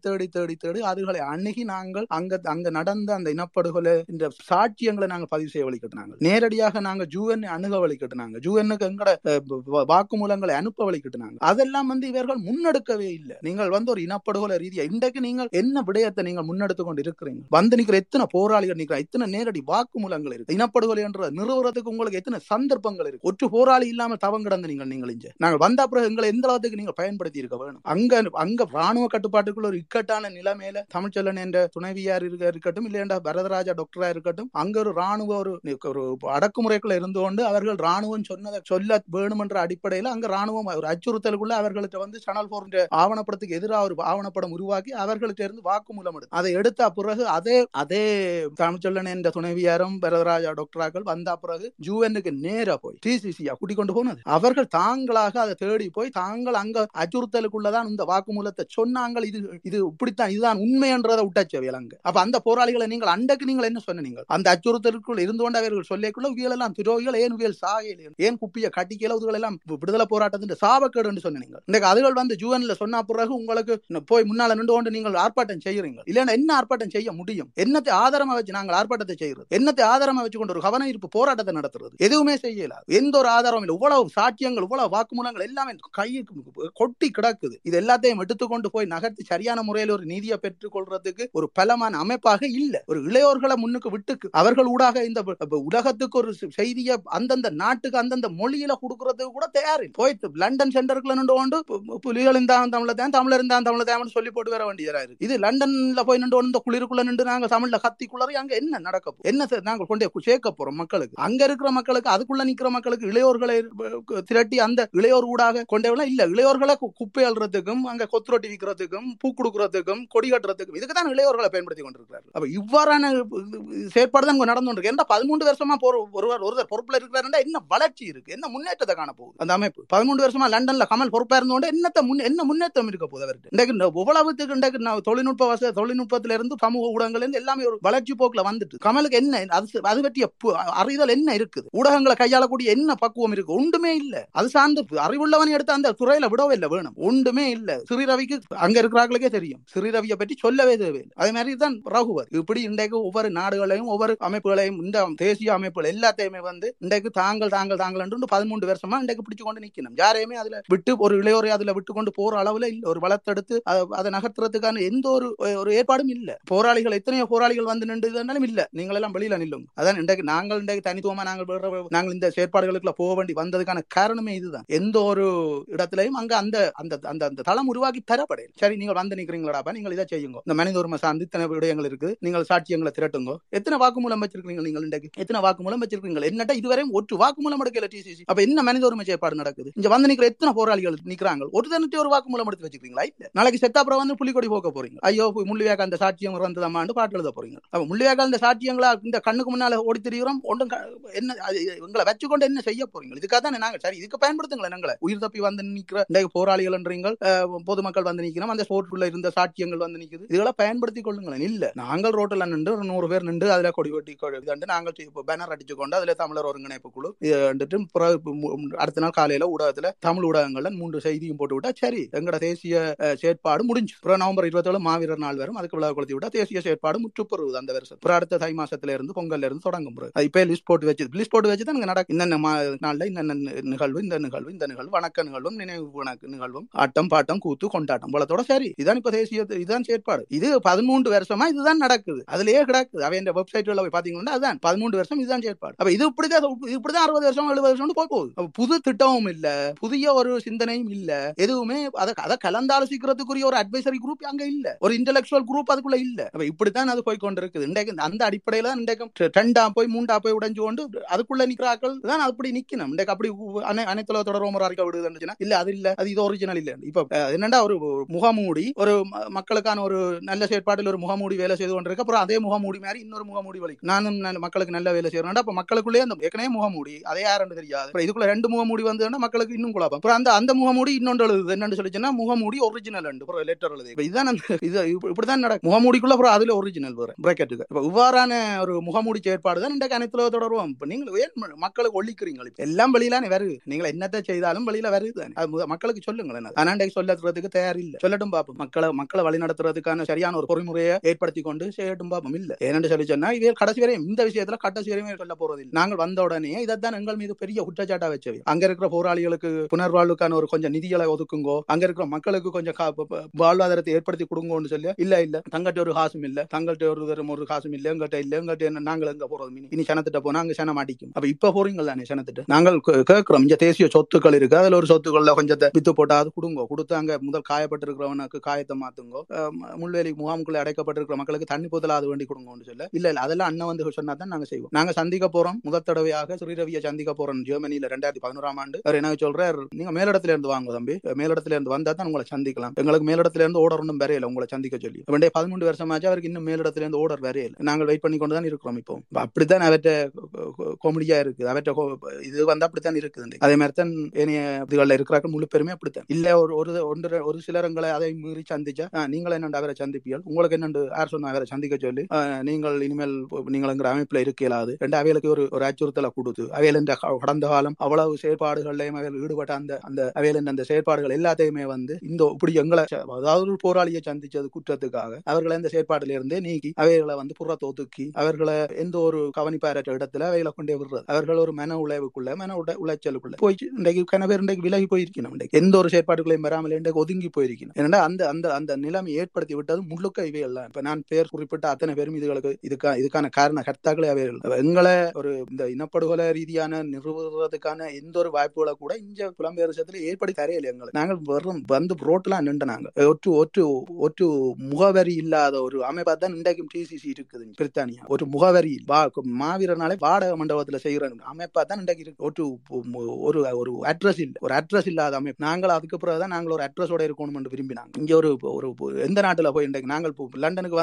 அதுகளை அணுகி நாங்கள் அங்க நடந்த அந்த இனப்படுகொலை இந்த சாட்சியங்களை நாங்கள் பதிவு செய்ய வலிக்கிட்டாங்க. நேரடியாக நாங்கள் ஜூஎன் அணுக வலிக்கிட்டாங்க, ஜூஎன்னுக்கு எங்கட வாக்குமூலங்களை அனுப்ப வலிக்கிட்டாங்க. அதெல்லாம் வந்து இவர்கள் முன்னெடுக்கவே இல்லை. நீங்கள் வந்து ஒரு இனப்படுகொலை ரீதியா இன்றைக்கு நீங்கள் என்ன விடயத்தை நீங்கள் முன்னெடுத்து கொண்டு இருக்கிறீங்க, வந்து நிற்கிற எத்தனை போராளிகள் நிற்கிற, எத்தனை நேரடி வாக்குமூலங்கள் இருக்கு, இனப்படுகொலை என்ற நிறுவனத்துக்கு உங்களுக்கு எத்தனை சந்தர்ப்பங்கள் இருக்கு. ஒற்று போராளி இல்லாமல் தவம் கிடந்து நீங்கள் இங்கே நாங்கள் வந்த அப்புறம் எங்களை எந்த அளவுக்கு நீங்கள் பயன்படுத்தி இருக்க வேணும். அங்க ராணுவ கட்டுப்பாட்டுக்குள்ள ஒரு இக்கட்டான நிலைமையில தமிழ்ச்செல்வன் என்ற துணைவியார் இருக்கட்டும், இல்லையா வரதராஜா டாக்டரா இருக்கட்டும், அங்க ஒரு ராணுவ ஒரு அடக்குமுறைக்குள்ள இருந்து கொண்டு அவர்கள் ராணுவம் சொன்னதை சொல்ல வேணும் என்ற அடிப்படையில் அங்க ராணுவம் ஒரு அச்சுறுத்தலுக்குள்ள அவர்களுக்கு வந்து சேனல் 4 ஆவணப்படத்துக்கு எதிராக ஒரு ஆவணப்படம் உருவாக்கி அவர்களுக்கு இருந்து வாக்குமூலம் எடுத்து அதை எடுத்த பிறகு அதே தமிழ்ச்செல்வன் என்ற துணைவியாரும் வரதராஜா டாக்டராக்கள் வந்த பிறகு ஜூஎன்னுக்கு நேர போய் டிசிசியா கூட்டிக் கொண்டு போனது. அவர்கள் தாங்களாக அதை தேடி போய் தாங்கள் அங்க அச்சுறுத்தலுக்குள்ளதான் இந்த வாக்குமூலத்தை சொன்னாங்க. இது இப்படித்தான், இதுதான் உண்மை என்றதை விட்டாச்சவியல் அங்க. அப்ப அந்த போராளிகளை நீங்கள் அண்டைக்கு நீங்கள் என்ன சொன்னீங்க, அந்த அச்சுறுத்தலுக்குள் இருந்து கொண்டு அவர்கள் சொல்லிக்குள்ள உயியல் எல்லாம் துரோகிகள் ஏன் உயியல் சாகையில் ஏன் குப்பிய கட்டி கீழே எல்லாம் விடுதலை போராட்டத்தின் சாபக்கேடு என்று சொன்னீங்க. இன்றைக்கு அதுகள் வந்து ஜூவன்ல சொன்ன பிறகு உங்களுக்கு போய் முன்னால நின்று கொண்டு நீங்கள் ஆர்ப்பாட்டம் செய்யறீங்க. இல்லைன்னா என்ன ஆர்ப்பாட்டம் செய்ய முடியும்? என்னத்தை ஆதாரமா வச்சு நாங்கள் ஆர்ப்பாட்டத்தை செய்யறது, என்னத்தை ஆதாரமா வச்சு கொண்டு ஒரு கவன ஈர்ப்பு போராட்டத்தை நடத்துறது, எதுவுமே செய்யல, எந்த ஒரு ஆதாரமும் இல்லை. இவ்வளவு சாட்சியங்கள் இவ்வளவு வாக்குமூலங்கள் எல்லாமே கைக்கு கொட்டி கிடக்குது. இது எல்லாத்தையும் எடுத்துக்கொண்டு போய் நகர்த்தி சரியான முறையில் ஒரு நீதியை பெற்றுக் கொள்றதுக்கு ஒரு பலமான அமைப்பாக இல்ல. ஒரு இளையோர்களை முன்னுக்கு விட்டு அவர்கள் ஊடாக இந்த உலகத்துக்கு ஒரு செய்தியை அந்தந்த நாட்டுக்கு அந்தந்த மொழியில கொடுக்கறதுக்கு கூட தயாரி போய் லண்டன் சென்டருக்குள்ள நின்று கொண்டு புலிகள் இருந்தான் தமிழத்தான், தமிழர் இருந்தான் தமிழத்தான் சொல்லி போட்டு வர வேண்டியதா இருக்கு. இது லண்டன்ல போய் நின்று இந்த குளிருக்குள்ள நின்று நாங்க தமிழ்ல கத்திக்குள்ளறோம். அங்க என்ன நடக்கும், என்ன நாங்கள் கொண்டே சேர்க்க போறோம் மக்களுக்கு, அங்க இருக்கிற மக்களுக்கு, அதுக்குள்ள நிக்கிற மக்களுக்கு, இளையோர்களை திரட்டி அந்த இளையோர் ஊடாக கொண்டே இல்ல இளையோர்களை குப்பை அழுறதுக்கும் அங்க கொத்துரொட்டி விற்கிறதுக்கும் பூ கொடுக்கறதுக்கும் கொடி கட்டுறதுக்கும் இதுக்கு தான் இளையோர்களை பயன்படுத்தி கொண்டிருக்கிறார். இவ்வாறான செயற்பாடு தான் நடந்து கொண்டிருக்கு. என்ன 13 வருஷமா ஒருவர் பொறுப்புல இருக்கிறார், என்ன வளர்ச்சி இருக்கு, என்ன முன்னேற்றத்தை காண போகுது அந்த அமைப்பு? 13 வருஷமா லண்டன்ல கமல் பொறுப்பா இருந்தோட என்ன முன்னேற்றம் இருக்க போகுது அவருக்கு? இன்றைக்கு உலகத்துக்கு இன்றைக்கு தொழில்நுட்பத்துல இருந்து சமூக ஊடகங்கள் இருந்து எல்லாமே ஒரு வளர்ச்சி போக்குல வந்துட்டு கமலுக்கு என்ன அது பற்றிய அறிதல் என்ன இருக்குது? ஊடகங்களை கையாளக்கூடிய என்ன பக்குவம் இருக்கு? ஒன்றுமே இல்ல. அது சார்ந்து அறிவுள்ளவனை எடுத்து அந்த துறையில விடவே இல்லை, வேணும் ஒன்றுமே இல்ல. சிறிரவிக்கு அங்க இருக்கிறார்களுக்கே தெரியும், சிறிரவியை பற்றி சொல்லவே தேவையில்லை. அதே மாதிரி தான் ரகுவர். இப்படி இன்றைக்கு ஒவ்வொரு நாடுகளையும் ஒவ்வொரு அமைப்புகளையும் இந்த தேசிய அமைப்புகள் எல்லாத்தையுமே வந்து இன்றைக்கு தாங்கள் என்று 13 வருஷமா இன்றைக்கு பிடிச்சு கொண்டு நிக்கணும். யாரையுமே அதுல விட்டு ஒரு இளையோரை அதுல விட்டு கொண்டு போற அளவுல இல்ல, ஒரு வளர்த்தெடுத்து அதை நகர்த்துறதுக்கான எந்த ஒரு ஏற்பாடும் இல்ல. போராளிகள் எத்தனையோ போராளிகள் வந்து நின்றுனாலும் இல்ல, நீங்கள் எல்லாம் வெளியில நில்லும். அதான் இன்றைக்கு நாங்கள் இன்றைக்கு தனித்துவமா நாங்கள் இந்த செயற்பாடுகளுக்குள்ள போக வேண்டி வந்ததுக்கான காரணமே இதுதான். எந்த ஒரு இடத்திலையும் அங்க அந்த அந்த அந்த தளம் உருவாக்கி தரப்படையும். சரி, நீங்கள் வந்து நிக்கிறீங்களாப்பா, நீங்கள் இதை செய்யுங்க, இந்த மனித உரிமை சார்ந்து இத்தனை விடயங்கள் இருக்கு, நீங்கள் சாட்சியங்களை திரட்டுங்க. எத்தனை வாக்குமூலம் வச்சிருக்கீங்க நீங்கள் இன்றைக்கு? எத்தனை வாக்குமூலம் வச்சிருக்கீங்க? என்னட்டா இதுவரையும் ஒற்று வாக்குமூலம் எடுக்கல டிசிசி. அப்ப என்ன மனித உரிமை செயற்பாடு நடக்குது? இங்க வந்து நிக்கிற எத்தனை போராளிகள் நிக்கிறாங்க? ஒரு தினத்தையும் ஒரு வாக்குமூலம் எடுத்து வச்சிருக்கீங்களா? இல்ல. நாளைக்கு செத்தாப்புறம் வந்து புலிக்கொடி போக்க போறீங்க, ஐயோ முள்ளிவேக அந்த சாட்சியம் இறந்ததமான்னு பாட்டு எழுத போறீங்க. அப்ப முள்ளிவேக அந்த சாட்சியங்களா இந்த கண்ணுக்கு முன்னால ஓடி திரிகிறோம், ஒன்றும் என்ன உங்களை வச்சுக்கொண்டு என்ன செய்ய போறீங்க? இதுக்காக தான் நாங்கள் சரி இதுக்கு பயன்படுத்துங்களேன். எங்களை உயிர் தப்பி வந்து நிக்கிற இன்றைக்கு போராளிகள் என்றீங்கள், பொதுமக்கள் வந்து நிக்கிறோம், அந்த ரோட்டுக்குள்ள இருந்த சாட்சியங்கள் வந்து நிக்குது, இதுகளை பயன்படுத்திக் கொள்ளுங்களேன். இல்ல, நாங்கள் ரோட்டில் நின்று 100 பேர் நின்று அதுல கொடி கொட்டி நாங்கள் பேனர் அடிச்சு கொண்டு அதுல தமிழர் ஒருங்கிணைப்பு குழு அடுத்த நாள் காலையில ஊடகத்துல தமிழ் ஊடகங்கள்ல 3 செய்தியும் போட்டு விட்டா சரி எங்கட தேசிய செயற்பாடு முடிஞ்சு. நவம்பர் 27 மாவீரர் நாள் வரும், அதுக்கு விழா கொளுத்தி விட்டா தேசிய செயற்பாடு முற்றுப்பெறுவது அந்த வருஷம். அடுத்த தை மாசத்துல இருந்து பொங்கல்ல இருந்து தொடங்கும். இப்ப லிஸ்ட் போட்டு வச்சு தான் இந்த நாள்ல இந்த நிகழ்வு இந்த நிகழ்வு இந்த நிகழ்வு வணக்க நிகழ்வும் நினைவு நிகழ்வும் ஆட்டம் பாட்டம் கூத்து கொண்டாட்டம் போலத்தோட சரி. இதான் இப்ப தேசிய இதுதான் செயற்பாடு. இது 13 வருஷமா இதுதான் நடக்குது. அதுலயே கிடக்குது. அவன் வெப்சைட்ல போய் பாத்தீங்கன்னா அதுதான் 13 வருஷம் இதுதான் செயற்பாடு. அப்ப இது இப்படிதான் 60 வருஷம் 70 வருஷம் போய் போகுது. புது திட்டமும் இல்ல, புதிய ஒரு சிந்தனையும் இல்ல, எதுவுமே அதை கலந்தாலோசிக்கிறதுக்குரிய ஒரு அட்வைசரி குரூப் அங்க இல்ல, ஒரு இன்டெலக்சுவல் குரூப் அதுக்குள்ள இல்ல. இப்படித்தான் அது போய் கொண்டிருக்குது. அந்த அடிப்படையில ரெண்டா போய் மூண்டா போய் உடைஞ்சு கொண்டு அதுக்குள்ள நிக்கிறாக்கள் தான் அப்படி நிக்கணும். அப்படி அனைத்துல தொடர்பு அறிக்கை விடுதுன்னா இல்ல அது இல்ல, அது இது ஒரிஜினல் இல்ல. இப்ப என்னடா ஒரு முகமூடி ஒரு மக்களுக்கான ஒரு நல்ல செயற்பாட்டில் ஒரு முகமூடி வேலை செய்து கொண்டிருக்கு. அப்புறம் அதே முகமூடி மாதிரி இன்னொரு முகமூடி வழி நானும் மக்களுக்கு நல்ல வேலை செய்யறேன். அப்ப மக்களுக்குள்ளே அந்த ஏற்கனவே முகமூடி அதே யாருன்னு தெரியாது. இதுக்குள்ள ரெண்டு முகமூடி வந்ததுன்னா மக்களுக்கு இன்னும் குழப்பம். அப்புறம் அந்த முகமூடி இன்னொன்று எழுது என்னன்னு சொல்லிச்சுன்னா முகமூடி ஒரிஜினல் லெட்டர் எழுது. இதுதான் இப்படிதான் நடக்கும். முகமூடிக்குள்ள அப்புறம் அதுல ஒரிஜினல் வரும் பிராக்கெட்டுக்கு. இப்ப இவ்வாறான ஒரு முகமூடி செயற்பாடு தான் இன்றைக்கு அனைத்துல தொடரும். நீங்கள் மக்களுக்கு ஒழிக்கிறீங்க எல்லாம் வெளியிலான வருது. நீங்கள் என்னத்தை செய்தாலும் வெளியில வருது. மக்களுக்கு சொல்லுங்களேன். ஆனா இன்றைக்கு சொல்லறதுக்கு தயார் இல்ல. சொல்லட்டும் பாப்போம். மக்களை வழி நடத்துறதுக்கான சரியான ஒரு பொறிமுறையை ஏற்படுத்தி கொண்டு செய்யட்டும் பாப்போம். இல்ல ஏன்னு சொல்லி சொன்னா இது கடைசி வரையும் இந்த விஷயத்துல கடைசி வரையும் சொல்ல போறது இல்லை. நாங்கள் வந்த உடனே இதைத்தான் எங்கள் மீது பெரிய குற்றச்சாட்டா வச்சவை. அங்க இருக்கிற போராளிகளுக்கு புனர்வாழ்வுக்கான ஒரு கொஞ்சம் நிதிகளை ஒதுக்குங்கோ, அங்க இருக்கிற மக்களுக்கு கொஞ்சம் வாழ்வாதாரத்தை ஏற்படுத்தி கொடுங்கன்னு சொல்லி இல்ல இல்ல தங்கட்ட ஒரு காசும் இல்ல, தங்கள்கிட்ட ஒரு காசும் இல்ல, எங்கிட்ட என்ன நாங்கள் எங்க போறோம், இனி சனத்திட்ட போனா அங்க சனம் அடிக்கும். அப்ப இப்ப போறீங்க தானே சனத்திட்ட. நாங்கள் கேட்கிறோம் இந்த தேசிய சொத்துக்கள் இருக்கு, அதுல ஒரு சொத்துக்கள்ல கொஞ்சத்தை வித்து போட்டா அது கொடுங்க. கொடுத்தாங்க முதல் காயப்பட்டிருக்கிறவனுக்கு காயத்தை மாத்துங்கோ, முள்வேலி முகாமுக்குள்ள அடைக்கப்பட்டிருக்கிற மக்களுக்கு தண்ணி போதல அது வேண்டி கொடுங்கன்னு சொல்ல இல்ல இல்ல அதெல்லாம் அண்ணன் வந்து சொன்னா தான் நாங்க செய்வோம். நாங்க சந்திக்க போறோம் முதல் தடவையாக ஸ்ரீரவியை சந்திக்க போறோம் ஜெர்மனியில 2011ஆம் ஆண்டு. அவர் என்ன சொல்றாரு, நீங்க மேலிடத்துல இருந்து வாங்க தம்பி, மேலிடத்துல இருந்து வந்தா தான் உங்களை சந்திக்கலாம். எங்களுக்கு மேலிடத்துல இருந்து ஓடர் ஒன்றும் வரையில உங்களை சந்திக்க சொல்லி 13 வருஷமாச்சு. அவருக்கு இன்னும் மேலிடத்துல இருந்து ஓடர் வரையில நாங்கள் வெயிட் பண்ணி கொண்டுதான் இருக்கிறோம். இப்போ அப்படித்தான் அவற்ற காமெடியா இருக்குது. அவற்ற இது வந்து அப்படித்தான் இருக்குது. அதே மாதிரி தான் ஏனைய இதுகளில் இருக்கிறார்கள் முழு பெருமை அப்படித்தான் இல்ல. ஒரு சிலரங்களை அதை மீறி சந்திச்சா நீங்கள் என்னண்டு அவரை சந்திப்பீர்கள், உங்களுக்கு என்னண்டு யார் சொன்ன அவரை சந்திக்க சொல்லி நீங்கள் இனிமேல் நீங்கள்ங்கிற அமைப்புல இருக்கலாது ரெண்டு அவைகளுக்கு ஒரு அச்சுறுத்தலை கொடுத்து அவையில கடந்த காலம் அவ்வளவு செயற்பாடுகளையும் அவையில் ஈடுபட்ட அந்த அவையில அந்த செயற்பாடுகள் எல்லாத்தையுமே வந்து இந்த இப்படி எங்களை அதாவது போராளியை சந்திச்சது குற்றத்துக்காக அவர்களை இந்த செயற்பாட்டில இருந்தே நீக்கி அவைகளை வந்து புறத்தை ஒதுக்கி அவர்களை எந்த ஒரு கவனிப்பாரற்ற இடத்துல அவைகளை கொண்டே விடுறது அவர்கள் ஒரு மன உழைவுக்குள்ள மன உளைச்சலுக்குள்ள போய் இன்றைக்கு விலகி போயிருக்கணும். எந்த ஒரு செயற்பாடுகளையும் வராமல் இன்றைக்கு ஒதுங்கி போயிருக்கணும். ஏன்னா அந்த நிலைமை ஏற்படுத்தி விட்டது முழுக்க இவை எல்லாம். இப்ப நான் பேர் குறிப்பிட்ட அத்தனை பெரும் இதுகளுக்கு இதுக்கான காரண கர்த்தாக்களே அவைகள். எங்களை ஒரு இந்த இனப்படுகொலை ரீதியான நிறுவுறதுக்கான எந்த ஒரு வாய்ப்புகளை கூட இந்த புலம்பெயர்ச்சத்துல ஏற்படுத்தி தரையில எங்களை நாங்கள் வந்து ரோட்லாம் நின்று நாங்கள் ஒற்று முகவரி இல்லாத ஒரு அமைப்பா தான் இன்றைக்கும் டிசிசி இருக்குது. பிரித்தானியா ஒரு முகவரி மாவீரனாலே வாடகை மண்டபத்துல செய்யற அமைப்பா தான் இன்றைக்கு ஒரு அட்ரஸ் இல்ல, ஒரு அட்ரஸ் இல்லாத அமைப்பு. நாங்கள் அதுக்கு பிறகுதான் நாங்கள் ஒரு அட்ரஸோட இருக்கணும் விரும்பினாங்க. இங்க ஒரு எந்த நாட்டுல போய் இன்றைக்கு நாங்கள் லண்டனுக்கு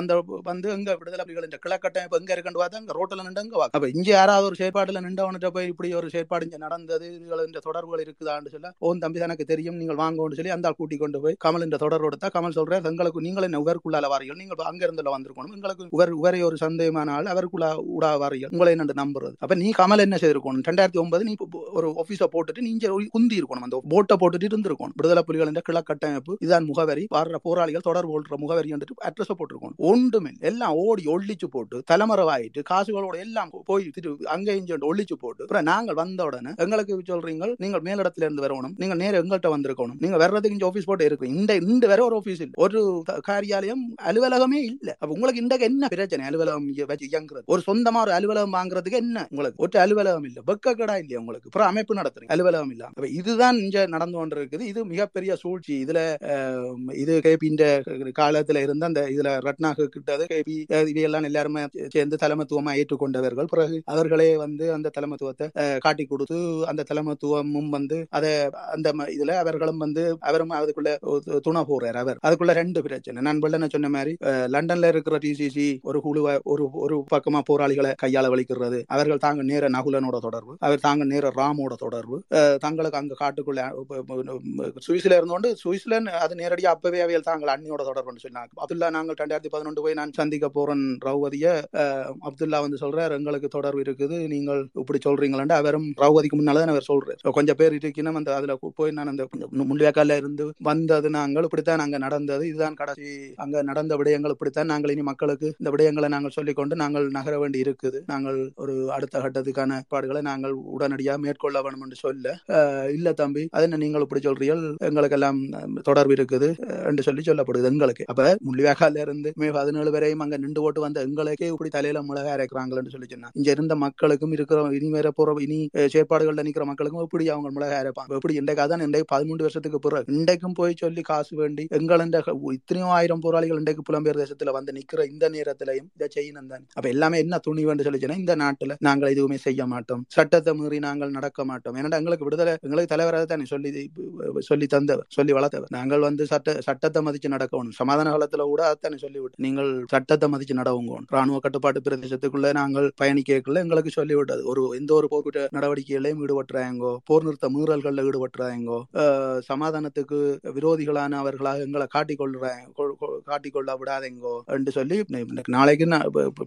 வந்து எங்க விடுதலை புலிகள் இந்த கிளக்கட்டம் எங்க இருக்குன்னு பார்த்தா இங்க ரோட்ல நின்றுங்க. அப்ப இங்க யாராவது ஒரு செயற்பாட்டுல நின்றவன்கிட்ட போய் இப்படி ஒரு செயற்பாடு நடந்தது தொடர்புகள் இருக்குதான்னு சொல்ல ஓ தம்பி எனக்கு தெரியும் நீங்கள் வாங்கன்னு சொல்லி அந்த கூட்டி கொண்டு போய் கமல் இந்த தொடர்பு எடுத்தா கமல் சொல்ற எங்களுக்கு நீங்கள் என்ன உவருக்குள்ளால வாரீர்கள், நீங்கள் அங்க இருந்து வந்திருக்கணும், எங்களுக்கு உவரை ஒரு சந்தேகமான ஆள் அவருக்குள்ள ஊடா வாரீர்கள், உங்களை என்ன நம்புறது. அப்ப நீ கமல் என்ன செய்திருக்கணும் 2009 நீ ஒரு ஆபீஸ போட்டுட்டு நீங்க குந்தி இருக்கணும், அந்த போட்டை போட்டுட்டு இருந்திருக்கணும். விடுதலை புலிகள் என்ற கிளக்கட்டமைப்பு இதான் முகவரி, வாடுற போராளிகள் தொடர்பு கொள்ற முகவரி அட்ரஸ் போட்டிருக்கணும். ஒன்றுமே எல்லாம் ஓடி ஒழிச்சு போட்டு தலைமறைவாயிட்டு காசுகளோட எல்லாம் போய் அங்கே ஒழிச்சு போட்டு நாங்கள் வந்த உடனே எங்களுக்கு சொல்றீங்க நீங்கள் மேலிடத்துல இருந்து வரணும், நீங்க நேர எங்கள்கிட்ட வந்திருக்கணும், நீங்க வர்றதுக்கு இந்த ஆபீஸ் போட்டு இருக்கு. இந்த வேற ஒரு ஆபீஸ் இல்ல, ஒரு காரியாலயம் அலுவலகமே இல்ல. அப்ப உங்களுக்கு இன்றைக்கு என்ன பிரச்சனை? அலுவலகம் வச்சு இயங்குறது ஒரு சொந்தமா ஒரு அலுவலகம் வாங்குறதுக்கு என்ன உங்களுக்கு ஒரு அலுவலகம் இல்ல, வெக்கக்கடா இல்லையா உங்களுக்கு? அப்புறம் அமைப்பு நடத்துறீங்க அலுவலகம் இல்ல. அப்ப இதுதான் இங்க நடந்து கொண்டிருக்குது. இது மிகப்பெரிய சூழ்ச்சி. இதுல இது கேபி இந்த காலத்துல இருந்த அந்த இதுல ரத்னா கிட்டது கேபி இதையெல்லாம் எல்லாருமே சேர்ந்து தலைமத்துவமா ஏற்றுக்கொண்டவர்கள். பிறகு அவர்களே வந்து அந்த தலைமத்துவத்தை காட்டி கொடுத்து அந்த தலைமத்துவமும் வந்து அதை அந்த இதுல அவர்களும் வந்து அவரும் அதுக்குள்ள துணை போறார். அவர் அதுக்குள்ள ரெண்டு பிரச்சனை நான் வெள்ள சொன்ன மாதிரி லண்டன்ல இருக்கிற டிசிசி ஒரு குழுவை ஒரு பக்கமா போராளிகளை கையாள வலிக்கிறது, அவர்கள் தாங்க நேர நகுலனோட தொடர்பு, அவர் தாங்க நேர ராமோட தொடர்பு, தங்களுக்கு அங்க காட்டுக்குள்ள சுவிஸ்ல இருந்தோண்டு சுவிஸ்ல அது நேரடியாக அப்பவே அவையில் தாங்கள் அண்ணியோட தொடர்புன்னு சொன்னாங்க. அதுல நாங்கள் 2011 போய் நான் சந்திக்க போறேன் ரவுவதிய, அப்துல்லா வந்து சொல்றாரு எங்களுக்கு தொடர்பு இருக்குது, நீங்கள் இப்படி சொல்றீங்களா? அவரும் ரவுவதிக்கு முன்னாலதான் அவர் சொல்றாரு கொஞ்சம் பேர் இருக்கணும் அந்த அதுல போய் நான் அந்த முள்ளியாக்கால இருந்து வந்தது நாங்கள் இப்படித்தான் அங்க நடந்தது, இதுதான் கடைசி அங்க நடந்த விடயங்கள், இப்படித்தான் நாங்கள் இனி மக்களுக்கு இந்த விடயங்களை நாங்கள் சொல்லிக்கொண்டு நாங்கள் நகர வேண்டி இருக்குது, நாங்கள் ஒரு அடுத்த கட்டத்துக்கான பாடுகளை நாங்கள் உடனடியாக மேற்கொள்ள வேணும் என்று சொல்ல, இல்ல தம்பி அது என்ன நீங்கள் இப்படி சொல்றீர்கள், எங்களுக்கு எல்லாம் தொடர்பு இருக்குது என்று சொல்லி சொல்லப்படுது எங்களுக்கு. அப்ப முள்ளிவாய்க்கால இருந்து மே 17 வரையும் அங்க நின்று ஓட்டு வந்த எங்களுக்கே இப்படி தலையில மிளகா அரைக்கிறாங்களு சொல்லி சொன்னா, இங்க இருந்த மக்களுக்கும் இருக்கிற இனி வேற போற இனி செயற்பாடுகள்ல நிக்கிற மக்களுக்கும் எப்படி அவங்க மிளகா அரைப்பாங்க எப்படி இன்றைக்காதான் இன்றைக்கு 13 வருஷத்துக்கு பிறகு இன்றைக்கும் போய் சொல்லி காசு வேண்டி எங்கள் இத்தனையோ ஆயிரம் போராளிகள் இன்றைக்கு புலம்பெயர் தேசத்துல வந்து நிக்கிற இந்த நேரத்திலையும் இதை செய்யணும் தான். அப்ப எல்லாமே என்ன துணி வேண்டு சொல்லி சொன்னா, இந்த நாட்டுல நாங்கள் எதுவுமே செய்ய மாட்டோம், சட்டத்தை மீறி நாங்கள் நடக்க மாட்டோம். ஏன்னா எங்களுக்கு விடுதலை எங்களுக்கு தலைவராக தானே சொல்லி தந்தவர், சொல்லி வளர்த்தவர். நாங்கள் வந்து சட்டத்தை மதிச்சு நடக்கணும். சமாதான காலத்துல கூட அதானே சொல்லிவிட்டு நீங்கள் சட்டத்தை மதிச்சு நடவுங்க. ராணுவ கட்டுப்பாட்டு பிரதேசத்துக்குள்ள நாங்கள் பயணிக்கல எங்களுக்கு சொல்லிவிட்டது. ஒரு எந்த ஒரு போர்க்குற்ற நடவடிக்கைகளையும் ஈடுபட்டுறாங்கோ, போர் நிறுத்த மீறல்கள்ல ஈடுபட்டுறாங்கோ, சமாதானத்துக்கு விரோதிகளான அவர்களாக எங்களை காட்டிக்கொள்ள விடாதேங்கோ என்று சொல்லி நாளைக்கு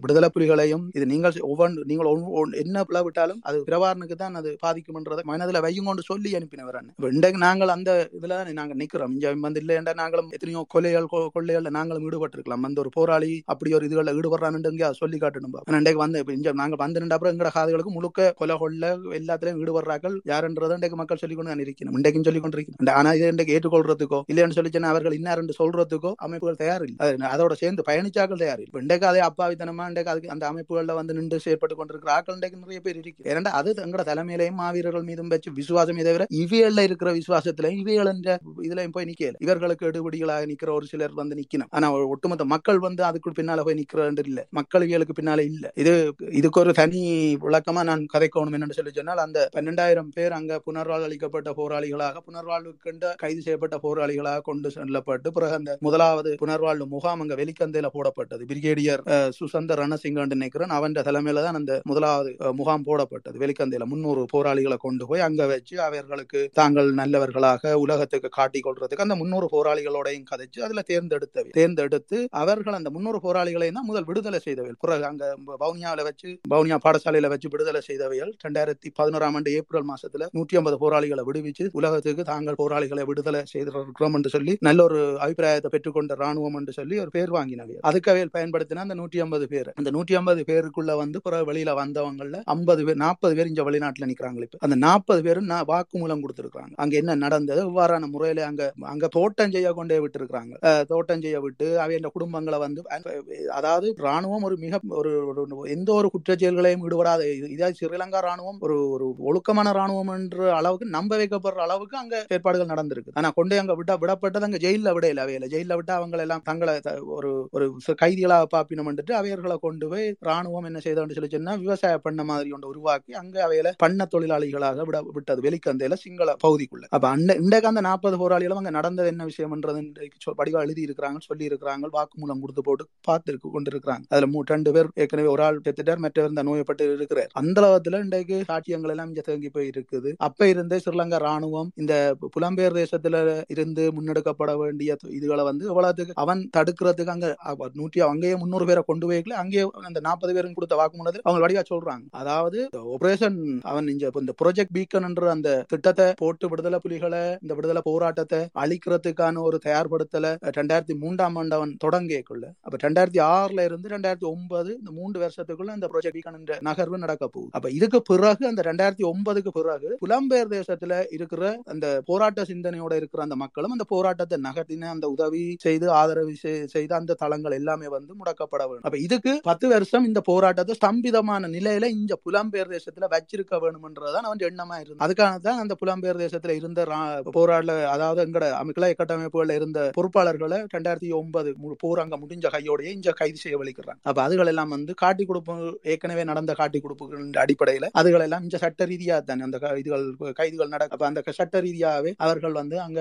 விடுதலை புலிகளையும் இது நீங்கள் ஒவ்வொன்று நீங்கள் என்ன விட்டாலும் அது பிரபாரனுக்கு தான் அது பாதிக்கும்ன்றதை மனதில் வையுங்கொண்டு சொல்லி அனுப்பினவர். இன்றைக்கு நாங்கள் அந்த இதுல நாங்கள் நிக்கிறோம். இங்க வந்து இல்லை என்றால் நாங்களும் எத்தனையோ கொள்ளைகள்ல நாங்களும் ஈடுபட்டிருக்கலாம். வந்து ஒரு போராளி அப்படி ஒரு இதுகள்ல ஈடுபடுறான்னு சொல்லி காட்டணும். இன்றைக்கு வந்து இங்க நாங்கள் வந்து நின்ற அப்புறம் எங்கட காதுகளுக்கு முழுக்க கொலை கொள்ள எல்லாத்திலையும் ஈடுபடுறார்கள் யாருன்றதை இன்றைக்கு மக்கள் சொல்லிக்கொண்டு நான் இருக்கணும், இன்றைக்கும் சொல்லிக்கொண்டு இருக்கணும். ஆனா இதை இன்றைக்கு ஏற்றுக்கொள்றதுக்கோ இல்லைன்னு சொல்லி சொன்னா அவர்கள் இன்னாரென்று சொல்றதுக்கோ அமைப்புகள் தயாரில்லை, அதோட சேர்ந்து பயணிச்சாக்கள் தயாரில்லை. இன்றைக்கு அதே அப்பாவித்தனமா இன்றைக்கு அதுக்கு அந்த அமைப்புகள்ல வந்து நின்று செயற்பட்டு கொண்டிருக்கிற ஆக்கள் இன்றைக்கு நிறைய பேர் இருக்கு. ஏன்னா அது எங்கட தலைமையிலையும் மாவீரர்கள் மீதும் வச்சு விசுவாசம் தவிர இவைகள்ல இருக்கிற விசுவாசத்திலையும் இவைகள் என்ற இதுலயும் போய் நிக்கல. இவர்களுக்கு எடுபடிகளாக நிக்கிற ஒரு சிலர் வந்து நிக்கணும். ஆனா ஒட்டுமொத்த மக்கள் வந்து அதுக்கு பின்னால போய் நிக்கிறது இல்ல, மக்கள் இவர்களுக்கு பின்னால இல்ல. இதுக்கு ஒரு தனி விளக்கமா நான் கதைக்கணும் என்னன்னு சொல்லி சொன்னால், அந்த 12,000 பேர் அங்க புனர்வாழ்வளிக்கப்பட்ட போராளிகளாக புனர்வாழ்வுக்கென்று கைது செய்யப்பட்ட போராளிகளாக கொண்டு செல்லப்பட்டு பிறகு அந்த முதலாவது புனர்வாழ்வு முகாம் அங்க வெளிக்கந்தையில போடப்பட்டது. பிரிகேடியர் சுசந்த ரணசிங்கன் நினைக்கிறேன் அவன் தலைமையில தான் அந்த முதலாவது முகாம் போடப்பட்டது. வெளிக்கந்தையில 300 போராளிகளை கொண்டு போய் அங்க வச்சு அவர்களுக்கு தாங்கள் நல்லவர்களாக உலகத்துக்கு காட்டிக் கொள்றதுக்கு அந்த 300 போராளிகளோடையும் கதைச்சு அதுல தேர்ந்தெடுத்து அவர்கள் அந்த 300 போராளிகளையும் தான் முதல் விடுதலை செய்தவைகள். பிறகு அங்க வவுனியா பாடசாலையில வச்சு விடுதலை செய்தவைகள் 2011 ஏப்ரல் மாசத்துல 150 போராளிகளை விடுவிச்சு உலகத்துக்கு தாங்கள் போராளிகளை விடுதலை செய்திருக்கிறோம் என்று சொல்லி நல்ல ஒரு அபிப்பிராயத்தை பெற்றுக்கொண்ட ராணுவம் என்று சொல்லி ஒரு பேர் வாங்கினவைகள். அதுக்கவையில் பயன்படுத்தின அந்த 150 பேர், அந்த 150 பேருக்குள்ள வந்து பிறகு வெளியில வந்தவங்கள்ல 40 பேர் இங்க வெளிநாட்டுல நிக்கிறாங்க. அந்த 40 பேரும் வாக்குமூலம் கொடுத்திருக்காங்க அங்க என்ன நடந்தது இவ்வாறான முறையில அங்க தோட்டம் செய்ய கொண்டே விட்டு இருக்கிறாங்க. தோட்டம் செய்ய விட்டு அவைய குடும்பங்களை வந்து அதாவது ராணுவம் ஒரு மிக ஒரு எந்த ஒரு குற்ற செயல்களையும் ஈடுபடாத இதாவது ஸ்ரீலங்கா ராணுவம் ஒரு ஒழுக்கமான ராணுவம் என்ற அளவுக்கு நம்ப வைக்கப்படுற அளவுக்கு அங்க செயற்பாடுகள் நடந்திருக்கு. ஆனா கொண்டே அங்க விடப்பட்டது அங்க ஜெயில விடையில அவையில ஜெயில விட்டு அவங்க எல்லாம் தங்களை ஒரு கைதிகளாக பாப்பினம் வந்துட்டு அவையர்களை கொண்டு போய் ராணுவம் என்ன செய்தான்னு சொல்லி சொன்னா விவசாய பண்ண மாதிரி ஒன்று உருவாக்கி அங்க அவையில பண்ண தொழிலாளிகளாக விட்டது வெளிக்கந்தையில சிங்கள பகுதிக்குள்ள. அப்ப இன்றைக்கு அந்த 40 போராளிகளும் அங்க நடந்தது என்ன விஷயம்ன்றது படிவா எழுதி இருக்கிறாங்க, சொல்லி இருக்கிறாங்க, வாக்குமூலம் கொடுத்து போட்டு பார்த்து கொண்டிருக்கிறாங்க. அதுல 2 பேர் ஏற்கனவே ஒரு ஆள் பெற்றுட்டார், மற்றவர் இந்த நோயப்பட்டு இருக்கிறார். அந்த அளவுல இன்றைக்கு சாட்சியங்கள் எல்லாம் இங்க தேங்கி போய் இருக்குது. அப்ப இருந்தே ஸ்ரீலங்கா ராணுவம் இந்த புலம்பெயர் தேசத்துல இருந்து முன்னெடுக்கப்பட வேண்டிய இதுகளை வந்து எவ்வளவுக்கு அவன் தடுக்கிறதுக்கு அங்க அங்கேயே 300 பேரை கொண்டு போய் அங்கேயே அந்த 40 பேரும் கொடுத்த வாக்குமூலத்தில் அவங்க வடிவா சொல்றாங்க. அதாவது ஆபரேஷன் அவன் இந்த ப்ராஜெக்ட் பீக்கன் என்ற அந்த திட்டத்தை போட்டு விடுதலை புலிகளை இந்த விடுதலை போராட்டத்தை அழிக்கிறதுக்கான ஒரு தயார்படுத்தல 2003 அவன் தொடங்கிக்குள்ள. அப்ப 2006 இருந்து 2009 இந்த 3 வருஷத்துக்குள்ள அந்த ப்ராஜெக்ட் பீக்கன் என்ற நகர்வு நடக்க போகுது. அப்ப இதுக்கு பிறகு அந்த 2009 பிறகு புலம்பெயர் தேசத்துல இருக்கிற அந்த போராட்ட சிந்தனையோட இருக்கிற அந்த மக்களும் அந்த போராட்டத்தை நகர்த்தின அந்த உதவி செய்து ஆதரவு செய்த அந்த தளங்கள் எல்லாமே வந்து முடக்கப்பட வேண்டும். அப்ப இதுக்கு 10 வருஷம் இந்த போராட்டத்தை ஸ்தம்பிதமான நிலையில இந்த புலம்பெயர் தேசத்துல வச்சிருக்க வேணும் என்றதான் அவன் எண்ணமா இருந்தது. அதுக்காக தான் அந்த புலம்பெயர் தேசத்துல இருந்த போராட அதாவது எங்கட கிளை கட்டமைப்புகள்ல இருந்த பொறுப்பாளர்களை 2009 போராங்க முடிஞ்ச கையோடையே இங்க கைது செய்ய வலிக்கிறாங்க. அப்ப அதுகள் எல்லாம் வந்து காட்டி கொடுப்பு ஏற்கனவே நடந்த காட்டி கொடுப்புகள் அடிப்படையில அதுகள் எல்லாம் இங்க சட்ட ரீதியா தானே அந்த கைதுகள் நடக்க அந்த சட்ட ரீதியாவே அவர்கள் வந்து அங்க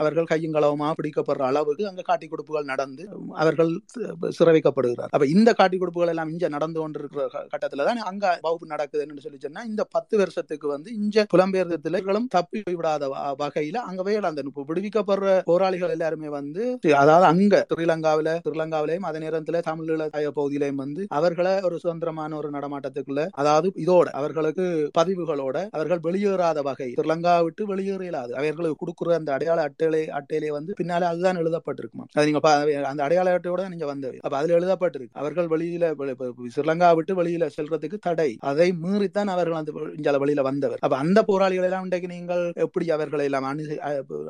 அவர்கள் கையங்களவமா பிடிக்கப்படுற அளவுக்கு அங்க காட்டி கொடுப்புகள் நடந்து அவர்கள் சிறை வைக்கப்படுகிறார். அப்ப இந்த காட்டி கொடுப்புகள் எல்லாம் இங்க நடந்து கொண்டிருக்கிற கட்டத்துலதான் அங்க வகுப்பு நடக்குதுன்னு சொல்லி சொன்னா இந்த 10 வருஷத்துக்கு வந்து இங்க புலம்பெயர் தேசத்திலும் தப்பி விடாத வகையில அங்கவே அந்த விடுவிக்கப்படுற போராளிகள் எல்லாருமே வந்து அதாவது அங்க ஸ்ரீலங்காவிலையும் அதே நேரத்துல தமிழீழ பகுதியிலையும் வந்து அவர்களை ஒரு சுதந்திரமான ஒரு நடமாட்டத்துக்குள்ள அதாவது இதோட அவர்களுக்கு பதிவுகளோட அவர்கள் வெளியேறாத வகை ஸ்ரீலங்கா விட்டு வெளியேற இயலாது. அவர்களுக்கு கொடுக்குற அந்த அடையாள அட்டையிலே வந்து பின்னாலே அதுதான் எழுதப்பட்டிருக்குமா, அது நீங்க அந்த அடையாள அட்டையோட நீங்க வந்தது. அப்ப அதுல எழுதப்பட்ட சொல்லப்பட்டிருக்கு. அவர்கள் வெளியில ஸ்ரீலங்கா விட்டு வெளியில செல்றதுக்கு தடை, அதை மீறித்தான் அவர்கள் அந்த இந்தியால வெளியில வந்தவர். அப்ப அந்த போராளிகள் எல்லாம் இன்றைக்கு நீங்கள் எப்படி அவர்களை எல்லாம்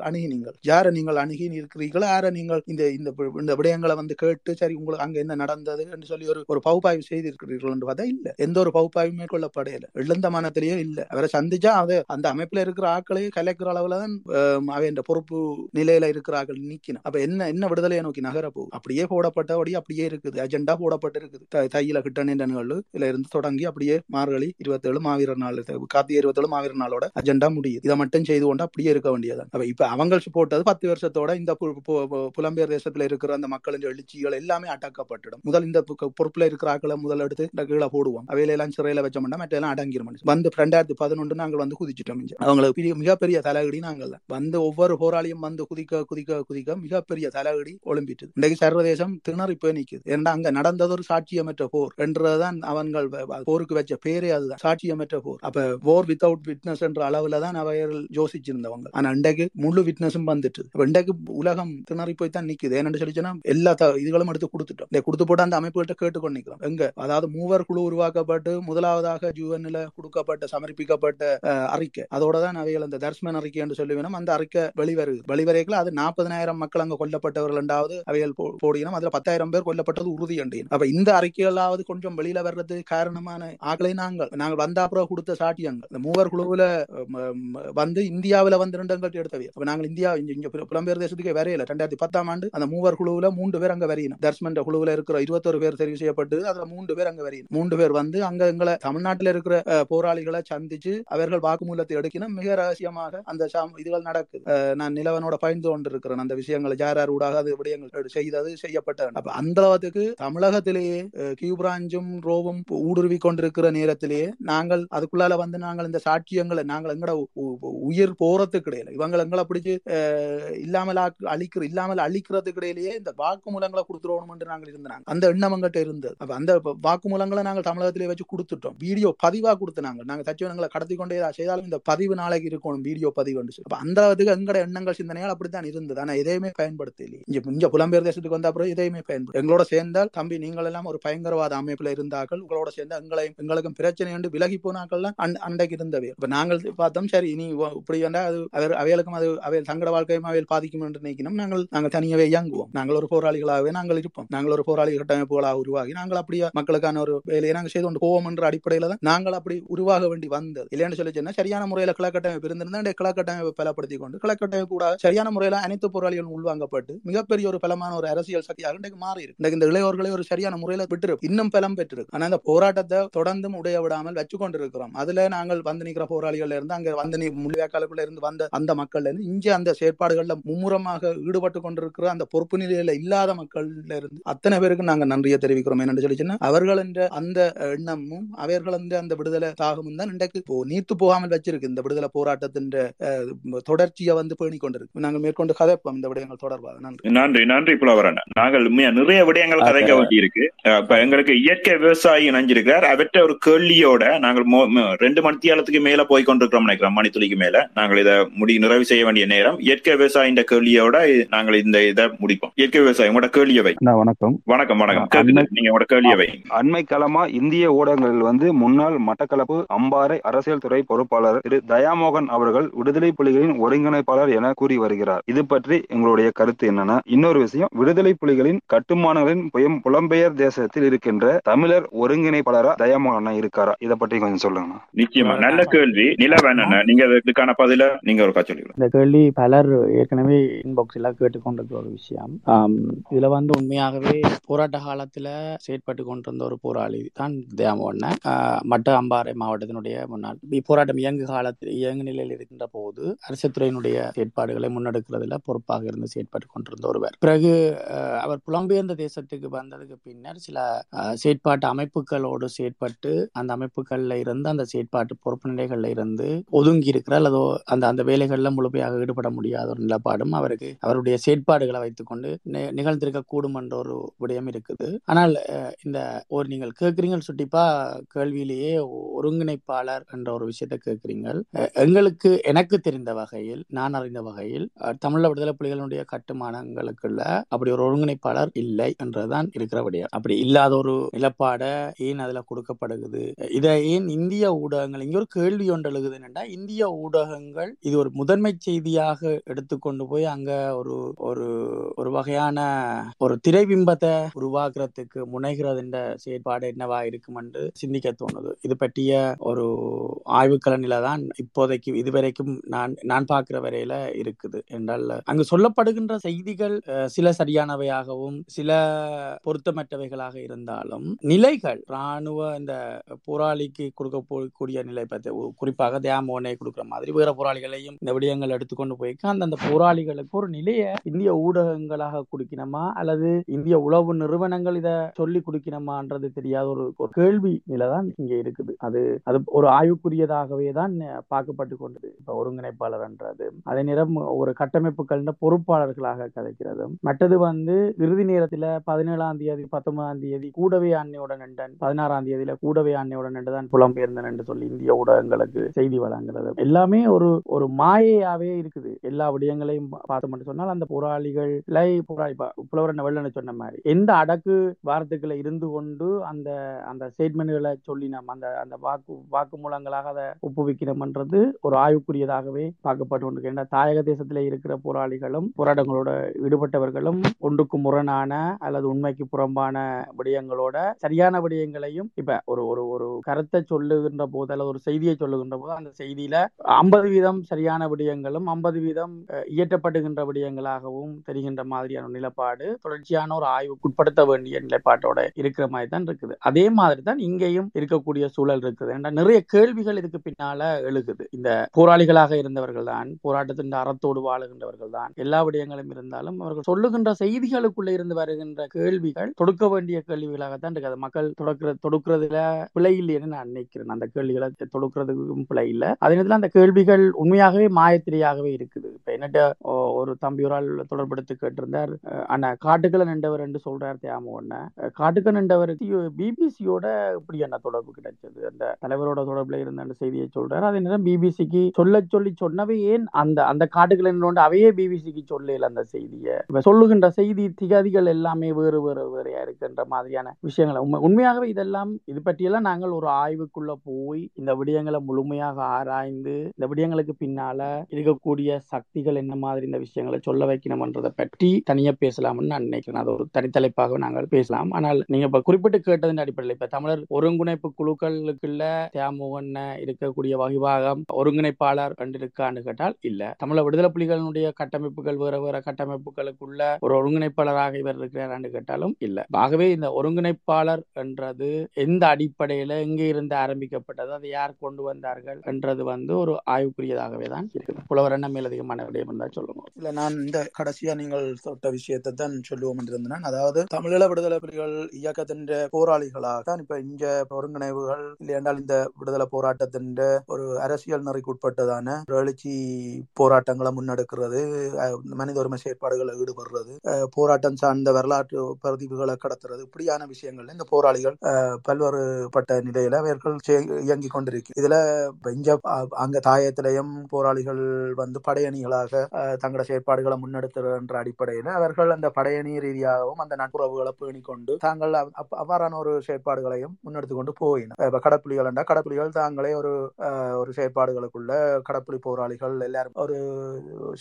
அணுகி, நீங்கள் யாரை நீங்கள் அணுகி இருக்கிறீர்கள், யாரை நீங்கள் இந்த விடயங்களை வந்து கேட்டு சரி உங்களுக்கு அங்க என்ன நடந்தது என்று சொல்லி ஒரு பகுப்பாய்வு செய்திருக்கிறீர்கள் என்று பார்த்தா இல்ல, எந்த ஒரு பகுப்பாய்வுமே கொள்ளப்படையில, எழுந்த மானத்திலேயே இல்ல. அவரை சந்திச்சா அது அந்த அமைப்புல இருக்கிற ஆட்களையே கலைக்கிற அளவுல தான் அவன் பொறுப்பு நிலையில இருக்கிறார்கள் நீக்கணும். அப்ப என்ன விடுதலையை நோக்கி நகரப்போ அப்படியே போடப்பட்டபடி அப்படியே இருக்குது, அஜெண்டா போடப்பட்டு இருக்குது. தையில கிட்டணின் இதுல இருந்து தொடங்கி அப்படியே மார்கழி 27 மாவீரர் நாள், கார்த்திகை 27 மாவீரர் நாளோட அஜெண்டா முடியுது. இதை மட்டும் செய்து கொண்டு அப்படியே இருக்க வேண்டியதான். அப்ப இப்ப அவங்க போட்டது 10 வருஷத்தோட இந்த புலம்பெயர் தேசத்துல இருக்கிற அந்த மக்களின் எழுச்சிகள் எல்லாமே அடக்கப்பட்டுடும். முதல் இந்த பொறுப்புல இருக்கிற ஆக்களை முதல் எடுத்து இந்த கீழே போடுவோம், அவையிலாம் சிறையில வச்சோம்னா மற்ற எல்லாம் அடங்கிடும். வந்து 2011 நாங்கள் வந்து குதிச்சிட்டோம். அவங்களுக்கு மிகப்பெரிய தலையடி, நாங்கள் வந்து ஒவ்வொரு போராளியும் வந்து குதிக்க குதிக்க குதிக்க மிகப்பெரிய தலையடி ஒலிம்பிட்டது. இன்றைக்கு சர்வதேசம் திணறி போய் நிற்குது. ஏன்னா அங்க நடந்தது ஒரு சாட்சியமற்ற போர் என்றதான் அவங்கள் போருக்கு வச்ச பேரே, அதுதான் சாட்சியமற்ற போர். அப்ப போர் வித்தவுட் விட்னஸ் என்ற அளவுல தான் அவர்கள் யோசிச்சிருந்தவங்க. ஆனா இன்றைக்கு முழு விட்னஸும் வந்துட்டு இன்றைக்கு உலகம் திணறி போய் தான் நிக்குது. ஏன்னு சொல்லிச்சுன்னா எல்லா இதுகளும் எடுத்து கொடுத்துட்டோம். இதை கொடுத்து போட்டு அந்த அமைப்புகிட்ட கேட்டுக்கொண்டு நிக்கிறோம். எங்க அதாவது மூவர் குழு உருவாக்கப்பட்டு முதலாவதாக ஜூஎன்ல கொடுக்கப்பட்ட சமர்ப்பிக்கப்பட்ட அறிக்கை, அதோட தான் அவைகள் அந்த தர்ஸ்மன் அறிக்கை என்று சொல்லி வேணும். அந்த அறிக்கை வெளிவருது. வெளிவரைக்குள்ள அது 40,000 மக்கள் அங்க கொல்லப்பட்டவர்கள் என்றாவது அவைகள் போடினோம். அதுல 10,000 பேர் கொல்லப்பட்டது உறுதி என்றேன். அப்ப இந்த அறிக்கைகளாவது கொஞ்சம் வெளியில வர்றது காரணமான ஆக்களை நாங்கள் வந்த அப்புறம் கொடுத்த சாட்டியங்கள் இந்த மூவர் குழுவுல வந்து இந்தியாவில வந்து எடுத்தவை. நாங்கள் இந்தியா புலம்பெயர் தேசத்துக்கே வரையில 2010 ஆண்டு அந்த மூவர் குழுவுல 3 பேர் அங்க வரையினோம். தர்ஸ்மன் குழுவுல இருக்கிற 21 பேர் தெரிவு செய்யப்பட்டு அதுல 3 பேர் அங்க வரையினோம். 3 பேர் வந்து அங்க எங்களை தமிழ்நாட்டில இருக்கிற போராளிகளை சந்திச்சு அவர்கள் வாக்குமூலத்தை எடுக்கணும். மிக ரகசியமாக அந்த இதுகள் நடக்குது. நான் நிலவனோட பயந்து கொண்டு இருக்கிறேன் அந்த விஷயங்களை, ஜாரார் ஊடாக அது விடயங்கள் செய்தது செய்யப்பட்ட. அப்ப அந்த அளவுக்கு தமிழகத்திலேயே கியூபிராஞ்சும் ரோவும் ஊடுருவி கொண்டிருக்கிற நேரத்திலேயே நாங்கள் அதுக்குள்ளால வந்து நாங்கள் இந்த சாட்சியங்களை நாங்கள் எங்கட உயிர் போறதுக்கு இடையில இவங்களை எங்களை பிடிச்சு இல்லாமல் இல்லாமல் அழிக்கிறதுக்கு இடையிலேயே இந்த வாக்குமூலங்களை கொடுத்துருவோம் என்று நாங்கள் இருந்தாங்க. அந்த எண்ணம் எங்கிட்ட இருந்தது. அப்ப அந்த வாக்குமூலங்களை நாங்கள் தமிழகத்திலேயே வச்சு கொடுத்துட்டோம். வீடியோ பதிவா கொடுத்து நாங்கள் சச்சிவங்களை கடத்தி கொண்டே செய்தாலும் இந்த பதிவு நாளைக்கு இருக்கணும், வீடியோ பதிவு. அந்த அளவுக்கு எங்கட எண்ணங்கள் சிந்தனையால் அப்படித்தான் இருந்தது. ஆனா எதையுமே பயன்படுத்த இல்லையே. புலம்பெயர் தேசத்துக்கு வந்த அப்புறம் எதையுமே பயன்படுத்த, எங்களோட சேர்ந்தால் தம்பி நீங்கள் எல்லாம் ஒரு பயங்கரவாத அமைப்புல இருந்தார்கள், உங்களோட சேர்ந்த எங்களுக்கும் பிரச்சனை என்று விலகி போனாக்கள் அண்டைக்கு இருந்தவை. இப்ப நாங்கள் பார்த்தோம் சரி இனி இப்படி வேண்டாம், அது அவைகளுக்கும் அது அவை தங்கட வாழ்க்கையும் அவையில் பாதிக்கும் என்று நினைக்கணும். நாங்கள் தனியவே இயங்குவோம். நாங்கள் ஒரு போராளிகளாகவே நாங்கள் இருப்போம். நாங்கள் ஒரு போராளி கட்டமைப்புகளாக உருவாகி நாங்கள் அப்படியே மக்களுக்கான ஒரு வேலையை நாங்கள் செய்து கொண்டு போவோம் என்ற அடிப்படையில தான் நாங்கள் அப்படி உருவாக வேண்டி வந்தது. இல்லைன்னு சொல்லி சரியான முறையில கிளக்கட்டமைப்பு இருந்திருந்தா கிளக்கட்டமைப்பு பலப்படுத்திக் கொண்டு கிளக்கட்டமைப்பு கூட சரியான முறையில அனைத்து போராளிகளும் உள்வாங்கப்பட்டு மிகப்பெரிய ஒரு பலமான ஒரு அரசியல் சக்தியாக இன்றைக்கு மாறி இருக்கு. இந்த இளையோர்களை ஒரு சரியான முறையில பெற்றிருக்கு, இன்னும் பலம் பெற்றிருக்கு. ஆனா இந்த போராட்டத்தை தொடர்ந்தும் உடைய விடாமல் வச்சு கொண்டிருக்கிறோம். அதுல நாங்கள் வந்து நிற்கிற போராளிகள் இருந்து அங்க வந்து முள்ளிவாய்க்காலுக்குள்ள இருந்து வந்த அந்த மக்கள் இருந்து இங்கே அந்த செயற்பாடுகள்ல மும்முரமாக ஈடுபட்டு கொண்டிருக்கிற அந்த பொறுப்பு நிலையில இல்லாத மக்கள் இருந்து அத்தனை பேருக்கு நாங்கள் நன்றியை தெரிவிக்கிறோம். என்னன்னு சொல்லிச்சுன்னா அவர்கள் என்ற அந்த எண்ணமும் அவர்கள் அந்த விடுதலை தாகமும் தான் இன்றைக்கு நீத்து போகாமல் வச்சிருக்கு. இந்த விடுதலை போராட்டத்தின் தொடர்ச்சியை வந்து பேணிக் கொண்டிருக்கு. நாங்கள் மேற்கொண்டு கதைப்போம் இந்த விடயங்கள் தொடர்பாக. நன்றி நன்றி நன்றி புலவரன். நாங்கள் நிறைய விடயங்கள் கதைக்க வேண்டியிருக்கு. எங்களுக்கு இயற்கை விவசாயி இணைஞ்சிருக்கிறார். அவற்றை ஒரு கேள்வியோட நாங்கள் 2 மணித்தியாலத்துக்கு மேல போய் கொண்டிருக்கிறோம் நினைக்கிறோம், மணித்துளிக்கு மேல. நாங்கள் இதை நிறைவு செய்ய வேண்டிய நேரம். இயற்கை விவசாயின்ற கேள்வியோட நாங்கள் இந்த இதை முடிப்போம். இயற்கை விவசாயி உங்களோட கேள்வியவை. வணக்கம் வணக்கம் வணக்கம். நீங்க உங்களோட கேள்வியவை. அண்மை காலமா இந்திய ஊடகங்களில் வந்து முன்னாள் மட்டக்களப்பு அம்பாறை அரசியல் துறை பொறுப்பாளர் திரு தயாமோகன் அவர்கள் விடுதலை புலிகளின் ஒருங்கிணைப்பாளர் என கூறி வருகிறார். இது பற்றி எங்களுடைய கருத்து என்னன்னா, இன்னொரு விஷயம், விடுதலை புலிகளின் கட்டுமானங்களின் புலம்பெயர் தேசத்தில் இருக்கின்ற தமிழர் ஒருங்கிணைப்பாளரா தயாமோகன் இருக்காரா? இதை பற்றி கொஞ்சம் சொல்லுங்க. நிச்சயமா நல்ல கேள்வி. நிலவன் நீங்க இதுக்கான பதில நீங்க ஒரு காட்சி. இந்த கேள்வி பலர் ஏற்கனவே இன்பாக்ஸ் எல்லாம் கேட்டுக்கொண்டிருக்கிற ஒரு விஷயம். இதுல வந்து உண்மையாகவே போராட்ட காலத்துல செயற்பட்டு கொண்டிருந்த ஒரு போராளி தான் தயாமோகன், மட்ட அம்பாறை மாவட்டத்தினுடைய முன்னாள். போராட்டம் இயங்கு நிலையில் இருக்கின்ற போது அரசு துறையினுடைய செயற்பாடுகளை முன்னெடுக்கிறதுல பொறுப்பாக இருந்து செயற்பட்டு கொண்டிருந்த ஒருவர். பிறகு அவர் புலம்பெயர்ந்த தேசத்துக்கு வந்ததுக்கு பின்னர் சில செயற்பாட்டு அமைப்புகளோடு செயற்பட்டு அந்த அமைப்புகள்ல இருந்து அந்த செயற்பாட்டு பொறுப்பு நிலைகள்ல இருந்து ஒதுங்கி இருக்கிறார். அல்லது அந்த அந்த வேலைகள்ல முழுமையாக ஈடுபட முடியாத ஒரு நிலப்பாடும் அவருக்கு அவருடைய செயற்பாடுகளை வைத்துக் கொண்டு நிகழ்ந்திருக்க கூடும் என்ற ஒரு விடயம் இருக்குது. ஆனால் இந்த ஒரு நீங்கள் கேட்கிறீங்க சுட்டிப்பா கேள்வியிலேயே ஒருங்கிணைப்பாளர் என்ற ஒரு விஷயத்தை கேட்கிறீங்க. எங்களுக்கு எனக்கு தெரிந்த வகையில் நான் அறிந்த வகையில் தமிழ் விடுதலை புலிகளுடைய கட்டுமானங்களுக்குள்ள அப்படி ஒரு ஒருங்கிணைப்பாளர் இல்லை என்றுதான் இருக்கிறபடியா அப்படி இல்லாத ஒரு நிலப்பாட ஏன் அதுல கொடுக்கப்படுகிறது? இதை ஏன் இந்திய ஊடகங்கள் இங்க ஒரு கேள்வி ஒன்று எழுகுதுன்னா, இந்திய ஊடகங்கள் இது ஒரு முதன்மை செய்தியாக எடுத்துக்கொண்டு போய் அங்க ஒரு ஒரு ஒரு வகையான ஒரு திரைபிம்பத்தை உருவாக்குறதுக்கு முனைகிறது என்ற செயற்பாடு என்னவா இருக்கும் என்று சிந்திக்க தோணுது. இது பற்றிய ஒரு ஆய்வுக்கலனில தான் இப்போதைக்கு இதுவரைக்கும் நான் பார்க்கிற வரையில இருக்குது என்றால், அங்கு சொல்லப்படுகின்ற செய்திகள் சில சரியானவையாகவும் சில பொருத்தமற்றவைகளாக இருந்தாலும் நிலைகள் ராணுவ இந்த போராளிக்கு கொடுக்க போகக்கூடிய நிலை பற்றி குறிப்பாக தியாமோனை கொடுக்குற மாதிரி வேற போராளிகளையும் இந்த விடயங்கள் எடுத்துக்கொண்டு போய்க்க அந்த போராளிகளுக்கு ஒரு நிலையை இந்திய ஊடகங்களாக குடிக்கணுமா அல்லது இந்திய உளவு நிறுவனங்கள் இதை சொல்லி குடிக்கணுமான்றது தெரியாத ஒரு கேள்வி நிலைதான் இங்கே இருக்குது. அது ஒரு ஆய்வுக்குரியதாகவே தான் பார்க்கப்பட்டு கொண்டது. இப்ப ஒருங்கிணைப்பாளர் என்றது அதே நேரம் ஒரு கட்டமைப்புகள் பொறுப்பாளர்களாக கதைக்கிறது. மற்றது இறுதி நேரத்தில் 17ஆம் தேதி 19ஆம் தேதி கூடவே அன்னையுடன் நின்றன், 16ஆம் தேதியில கூடவே அன்னையுடன் நின்றுதான் புலம்பெயர்ந்தன் என்று சொல்லி இந்திய ஊடகங்களுக்கு செய்தி வழங்குறது எல்லாமே ஒரு மாயையாவே இருக்குது. எல்லா விடயங்களையும் பார்த்து மட்டும் சொன்னால் அந்த போராளிகளை புலவர் வெள்ளன்னு சொன்ன மாதிரி எந்த அடக்கு வார்த்தைகளை இருந்து கொண்டு அந்த அந்த ஸ்டேட்மெண்ட்களை சொல்லி நம்ம அந்த வாக்குமூலங்களாக அதை ஒப்புவிக்கணும்ன்றது ஒரு ஆய்வுக்குரியதாகவே பார்க்கப்பட்டு கொண்டு ஏன்னா தாயக தேசத்திலே இருக்கிற போராளிகளும் போராட்டங்களோட ஈடுபட்டவர்களும் ஒன்றுக்கு முரணான அல்லது உண்மைக்கு புறம்பான விடயங்களோட சரியான விடயங்களையும் இப்ப ஒரு ஒரு கருத்தை சொல்லுகின்ற போது அல்லது ஒரு செய்தியை சொல்லுகின்ற போது அந்த செய்தியில 50% சரியான விடயங்களும் 50% இயற்றப்படுகின்ற விடயங்களாகவும் தெரிகின்ற மாதிரியான நிலைப்பாடு தொடர்ச்சியான ஒரு ஆய்வுக்குட்படுத்த வேண்டிய நிலைப்பாட்டோட இருக்கிற மாதிரி தான் இருக்குது. அதே மாதிரி தான் இங்கேயும் இருக்கக்கூடிய சூழல் இருக்குது. ஏன்னா நிறைய கேள்விகள் இதுக்கு பின்னால எழுகுது. இந்த போராளிகளாக இருந்தவர்கள் தான் போராட்டத்தின் அறத்தோடு வாழுகின்றவர்கள் தான் எல்லா விடயங்களும் இருந்தாலும் அவர்கள் சொல்லுகின்ற செய்திகளுக்குள்ள இருந்து வருகின்ற கேள்விகள் தொடுக்க வேண்டிய கேள்விகளாகத்தான் இருக்கு. அது மக்கள் தொடுக்கிறதுல பிழை இல்லைன்னு நான் நினைக்கிறேன். அந்த கேள்விகளை தொடுக்கிறதுக்கும் பிழை இல்லை. அதே நேரத்தில் அந்த கேள்விகள் உண்மையாகவே மாயத்திரையாகவே இருக்குது. இப்ப என்னட்ட ஒரு தம்பியூரால் தொடர்படுத்தி கேட்டிருந்தார், ஆனா காட்டுக்களை நின்றவர் என்று சொல்றார் தியாம ஒண்ணு. காட்டுக்கள் நின்றவருக்கு பிபிசியோட இப்படி என்ன தொடர்பு கிடைச்சது? அந்த தலைவரோட தொடர்புல இருந்த செய்தியை சொல்றாரு. அதே நேரம் பிபிசிக்கு சொல்லவே ஏன் அந்த காட்டுக்களை நின்று அவையே பிபிசிக்கு சொல்லல அந்த செய்தியை சொல்லுகின்ற செய்தி திகதிகள் எல்லாமே வேறு வேறு வேறையா இருக்குன்ற மாதிரியான விஷயங்களை உண்மையாகவே இதெல்லாம் இது பற்றியெல்லாம் நாங்கள் ஒரு ஆய்வுக்குள்ள போய் இந்த விடயங்களை முழுமையாக ஆராய்ந்து இந்த விடயங்களுக்கு பின்னால இருக்கக்கூடிய சக்திகள் என்ன மாதிரி இந்த விஷயங்களை சொல்ல வைக்கணும்ன்றதை பற்றி தனியா பேசலாம்னு நான் நினைக்கிறேன். அது ஒரு தனித்தலைப்பாக நாங்கள் பேசலாம். ஆனால் நீங்க இப்ப குறிப்பிட்டு கேட்டதின் அடிப்படையில் இப்ப தமிழர் ஒருங்கிணைப்பு குழுக்களுக்குள்ள தியாமோகன் இருக்கக்கூடிய வகிவாகம் ஒருங்கிணைப்பாளர் இருக்கான்னு கேட்டால் இல்ல. தமிழர் விடுதலை புலிகளுடைய கட்டமைப்புகள் வேற வேற கட்டமைப்புகளுக்குள்ள ஒரு ஒருங்கிணைப்பாளராக இவர் இருக்கிறாரான்னு கேட்டாலும் இல்ல. ஆகவே இந்த ஒருங்கிணைப்பாளர் என்றது எந்த அடிப்படையில எங்க இருந்து ஆரம்பிக்கப்பட்டது, அதை யார் கொண்டு வந்தார்கள் என்றது ஒரு ஆய்வுக்குரியதாகவே தான் இருக்குது. புலவர் என்ன மேலதிகமான விடயம் இருந்தால் சொல்லுங்க. இல்ல, நான் இந்த கடைசியா நீங்கள் சொட்ட விஷயத்தை தான் சொல்லுவோம் என்று இருந்தேன். அதாவது தமிழீழ விடுதலை புலிகள் இயக்கத்தின் போராளிகளாக தான் இப்ப இங்க ஒருங்கிணைவுகள் இல்லையென்றால் இந்த விடுதலை போராட்டத்தின் ஒரு அரசியல் நெறிக்குட்பட்டதான எழுச்சி போராட்டங்களை முன்னெடுக்கிறது, மனித உரிமை செயற்பாடுகளை ஈடுபடுறது, போராட்டம் சார்ந்த வரலாற்று பிரதிபுகளை கடத்துறது, இப்படியான விஷயங்கள்ல இந்த போராளிகள் பல்வேறு பட்ட நிலையில அவர்கள் இயங்கிக் கொண்டிருக்கு. இதுல இங்க அங்க தாயத்திலையும் போராளிகள் படையணிகளாக தங்களோட செயற்பாடுகளை முன்னெடுத்துற அடிப்படையில் அவர்கள் அந்த படையணி ரீதியாகவும் அந்த நட்புறவுகளை பேணிக்கொண்டு தாங்கள் அவ்வாறான ஒரு செயற்பாடுகளையும் முன்னெடுத்து கொண்டு போயின. கடப்புலிகள் என்றா கடப்புலிகள் தாங்களே ஒரு செயற்பாடுகளுக்குள்ள கடப்புலி போராளிகள் எல்லாரும் ஒரு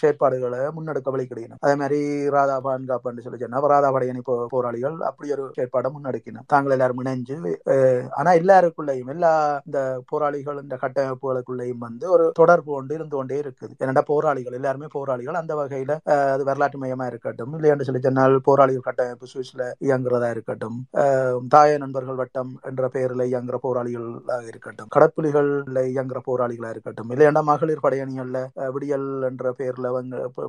செயற்பாடுகளை முன்னெடுக்க வழிகிடையின. அதே மாதிரி ராதா பான்காப்பான்னு சொல்லி சொன்னா ராதா படையணி போராளிகள் அப்படி ஒரு செயற்பாடை முன்னெடுக்கின தாங்கள் எல்லாரும் இணைஞ்சு. ஆனா எல்லாருக்குள்ளையும் எல்லா இந்த போராளிகள் இந்த கட்டமைப்புகளுக்குள்ளையும் ஒரு தொடர்பு கொண்டு இருந்து கொண்டே இருக்குது. ஏன்னா போராளிகள் எல்லாருமே போராளிகள் அந்த வகையில அது வரலாற்று மையமா இருக்கட்டும் இல்லையான்னு சொல்லி சொன்னால் போராளிகள் கட்டமைப்பு சுவிஸ்ல இயங்குறதா இருக்கட்டும், தாய நண்பர்கள் வட்டம் என்ற பெயரில் இயங்குற போராளிகளாக இருக்கட்டும், கடற்புலிகள் இயங்குற போராளிகளா இருக்கட்டும், இல்லையாண்டா மகளிர் படையணிகள்ல விடியல் என்ற பெயர்ல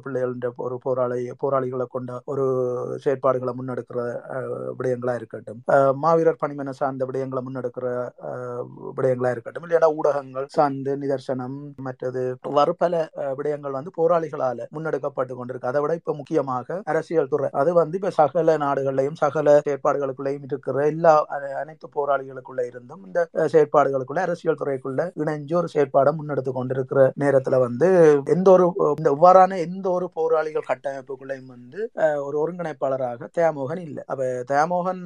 பிள்ளைகள் ஒரு போராளிகளை கொண்ட ஒரு செயற்பாடுகளை முன்னெடுக்கிற விடயங்களா இருக்கட்டும், மாவீரர் பணிமனை சார்ந்த விடயங்களை முன்னெடுக்கிற விடயங்களா இருக்கட்டும், இல்லையாண்டா ஊடகங்கள் சார்ந்து நிதர்சனம் மற்றது வறுப்பல விடயங்கள் போராளிகளால முன்னெடுக்கப்பட்டு கொண்டிருக்கு. அதை விட இப்ப முக்கியமாக அரசியல் துறை அது இப்ப சகல நாடுகள்லையும் சகல செயற்பாடுகளுக்குள்ளையும் இருக்கிற எல்லா அனைத்து போராளிகளுக்குள்ள இருந்தும் இந்த செயற்பாடுகளுக்குள்ள அரசியல் துறைக்குள்ள இணைஞ்சு ஒரு செயற்பாடை முன்னெடுத்து கொண்டிருக்கிற நேரத்துல எந்த ஒரு இந்த இவ்வாறான எந்த ஒரு போராளிகள் கட்டமைப்புக்குள்ளையும் ஒரு ஒருங்கிணைப்பாளராக தியாமோகன் இல்லை. அப்ப தயாமோகன்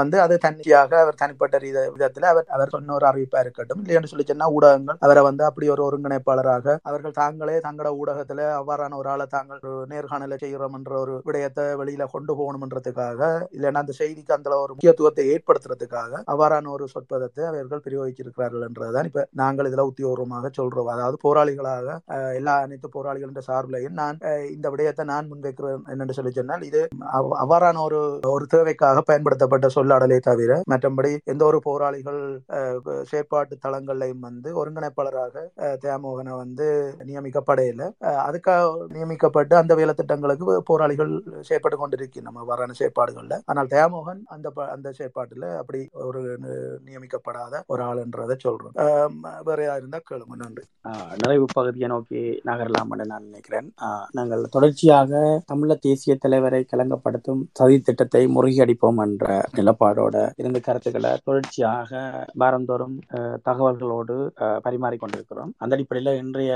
வந்து அது தன்னியாக அவர் தனிப்பட்ட விதத்துல அவர் சொன்ன ஒரு அறிவிப்பா இருக்கட்டும், இல்லையென்று சொல்லி சொன்னா ஊடகங்கள் அவரை வந்து அப்படி ஒரு ஒருங்கிணைப்பாளராக அவர்கள் தாங்களே தங்களோட ஊடகத்துல அவ்வாறான ஒரு ஆளை தாங்கள் நேர்காணல செய்கிறோம் என்ற ஒரு விடயத்தை வெளியில கொண்டு போகணும்ன்றதுக்காக, இல்லைன்னா அந்த செய்திக்கு அந்த ஒரு முக்கியத்துவத்தை ஏற்படுத்துறதுக்காக அவ்வாறான ஒரு சொற்பதத்தை அவர்கள் பிரயோகிச்சிருக்கிறார்கள் என்றதுதான் இப்ப நாங்கள் இதுல உத்தியோகமாக சொல்றோம். அதாவது போராளிகளாக எல்லா அனைத்து போராளிகளின் சார்பிலையும் நான் இந்த விடயத்தை நான் முன்வைக்கிறேன் என்னென்று சொல்லி சொன்னால் இது அவ்வாறான ஒரு தேவைக்காக பயன்படுத்தப்பட்ட சொல்லாடலை தவிர மற்றபடி எந்த ஒரு போராளிகள் செயற்பாட்டு தளங்களையும் வந்து ஒருங்கிணைப்பாளராக தயாமோகனை வந்து நியமிக்கப்படையில அதுக்காக நியமிக்கப்பட்டு அந்த வேலை திட்டங்களுக்கு போராளிகள் செயற்பட்டு கொண்டிருக்கோம் நம்ம வரான செயற்பாடுகள்ல. ஆனால் தயாமோகன் அந்த செயற்பாட்டுல அப்படி ஒரு நியமிக்கப்படாத ஒரு ஆள் என்றதை சொல்றோம். வேற இருந்தா கேளுங்க. நன்றி. நிறைவு பகுதியை நோக்கி நகரலாம் என்று நான் நினைக்கிறேன். நாங்கள் தொடர்ச்சியாக தமிழ தேசிய தலைவரை கலங்கப்படுத்தும் சதி திட்டத்தை முறியடிப்போம் என்ற நிலப்பாடோட இருந்த கருத்துக்களை தொடர்ச்சியாக வாரந்தோறும் தகவல்களோடு பரிமாறிக்கொண்டிருக்கிறோம். அந்த அடிப்படையில் இன்றைய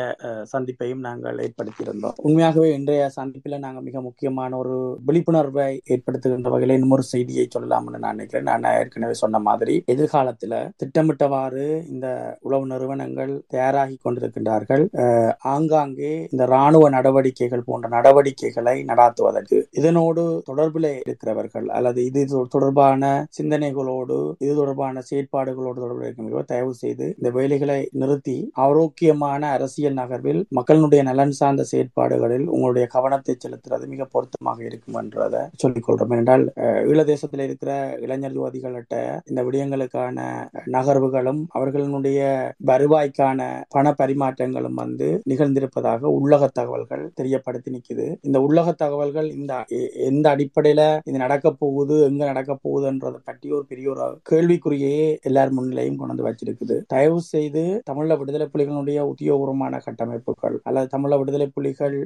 சந்திப்பையும் நாங்கள் ஏற்படுத்தி இருந்தோம். உண்மையாகவே இன்றைய சந்திப்பில் நாங்கள் மிக முக்கியமான ஒரு விழிப்புணர்வை ஏற்படுத்துகின்ற வகையில் இன்னும் ஒரு செய்தியை சொல்லலாம் என்று நான் நினைக்கிறேன். நான் ஏற்கனவே சொன்ன மாதிரி எதிர்காலத்தில் திட்டமிட்டவாறு இந்த உளவு நிறுவனங்கள் தயாராகி கொண்டிருக்கின்றார்கள். ஆங்காங்கே இந்த ராணுவ நடவடிக்கைகள் போன்ற நடவடிக்கைகளை நடாத்துவதற்கு இதனோடு தொடர்பில் இருக்கிறவர்கள் அல்லது இது தொடர்பான சிந்தனைகளோடு இது தொடர்பான செயற்பாடுகளோடு தொடர்பில் இருக்கிறவர்கள் தயவு செய்து இந்த வேலைகளை நிறுத்தி ஆரோக்கியமான அரசியல் நகர்வில் மக்களுடைய நலன் சார்ந்த செயற்பாடுகளில் உங்களுடைய கவனத்தை செலுத்துறது மிக பொருத்தமாக இருக்கும் என்றதை சொல்லிக் கொள்றோம். என்றால் ஈழதேசத்தில் இருக்கிற இளைஞர் யுவதிகளிட்ட இந்த விடயங்களுக்கான நகர்வுகளும் அவர்களுடைய வருவாய்க்கான பண பரிமாற்றங்களும் வந்து நிகழ்ந்திருப்பதாக உள்ளக தகவல்கள் தெரியப்படுத்தி நிற்குது. இந்த உள்ளக தகவல்கள் இந்த எந்த அடிப்படையில இது நடக்க போகுது எங்க நடக்க போகுதுன்றதை பற்றி ஒரு பெரிய ஒரு கேள்விக்குறியையே எல்லார் முன்னிலையும் கொண்டு வந்து வச்சிருக்குது. தயவு செய்து தமிழ விடுதலை புலிகளுடைய உத்தியோகமான கட்டமைப்புகள் அல்லது தமிழ விடுதலை புலிகள்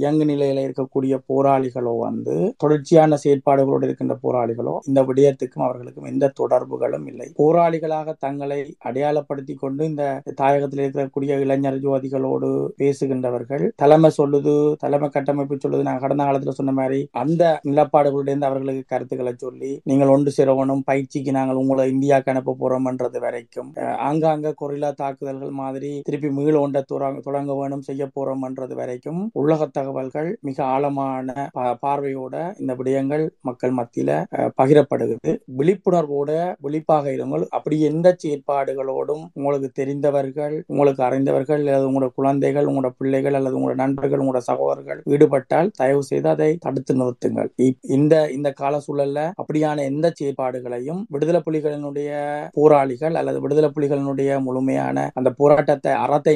இயங்கு நிலையில இருக்கக்கூடிய போராளிகளோ வந்து தொடர்ச்சியான செயற்பாடுகளோடு இருக்கின்ற போராளிகளோ இந்த விடயத்துக்கும் அவர்களுக்கும் எந்த தொடர்புகளும் இல்லை. போராளிகளாக தங்களை அடையாளப்படுத்தி கொண்டு இந்த தாயகத்தில் இருக்கக்கூடிய இளைஞர் ஜோதிகளோடு பேசுகின்றவர்கள் தலைமை சொல்லுது, தலைமை கட்டமைப்பு சொல்லுது, நான் கடந்த காலத்துல சொன்ன மாதிரி அந்த நிலப்பாடுகளிலிருந்து அவர்களுக்கு கருத்துக்களை சொல்லி நீங்கள் ஒன்று சேரணும், பயிற்சிக்கு நாங்கள் உங்களை இந்தியாவுக்கு அனுப்ப போறோம் என்றது வரைக்கும் ஆங்காங்க கொரில்லா தாக்குதல்கள் மாதிரி திருப்பி மீள ஒன்றை தொடங்க வேணும், செய்ய போறோம் என்றது வரைக்கும் உலக தகவல்கள் மிக ஆழமான பார்வையோட இந்த விடயங்கள் மக்கள் மத்தியில பகிரப்படுகிறது. விழிப்புணர்வோட விழிப்பாக இருங்கள். அப்படி எந்த செயற்பாடுகளோடும் உங்களுக்கு தெரிந்தவர்கள், உங்களுக்கு அறிந்தவர்கள் அல்லது உங்களோட குழந்தைகள், உங்களோட பிள்ளைகள் அல்லது உங்களோட நண்பர்கள், உங்களோட சகோதரர்கள் ஈடுபட்டால் தயவு செய்து அதை தடுத்து நிறுத்துங்கள். இந்த கால சூழல்ல அப்படியான எந்த செயற்பாடுகளையும் விடுதலை புலிகளினுடைய போராளிகள் அல்லது விடுதலை புலிகளினுடைய முழுமையான அந்த போராட்டத்தை அறத்தை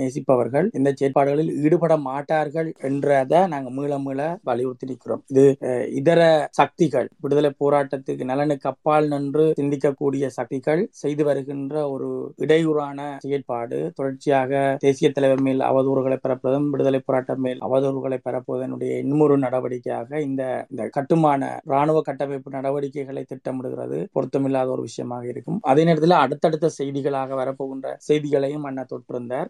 நேசிப்பவர்கள் இந்த செயற்பாடுகளில் ஈடுபட மாட்டார்கள் என்றதை நாங்கள் மீள மீள வலியுறுத்தி நிற்கிறோம். இது இதர சக்திகள் விடுதலை போராட்டத்துக்கு நலனுக்கு அப்பால் நின்று சிந்திக்கக்கூடிய சக்திகள் செய்து வருகின்ற ஒரு இடையூறான செயற்பாடு தொடர்ச்சியாக தேசிய தலைவர் மேல் அவதூறுகளை பரப்புவதும் விடுதலை போராட்டம் மேல் அவதூறுகளை பரப்புவதனுடைய இன்னொரு நடவடிக்கையாக இந்த கட்டுமான ராணுவ கட்டமைப்பு நடவடிக்கைகளை திட்டமிடுகிறது பொருத்தமில்லாத ஒரு விஷயமாக இருக்கும். அதே நேரத்தில் அடுத்தடுத்த செய்திகளாக வரப்போகின்ற செய்திகளையும் அண்ணா தொற்றிருந்தார்.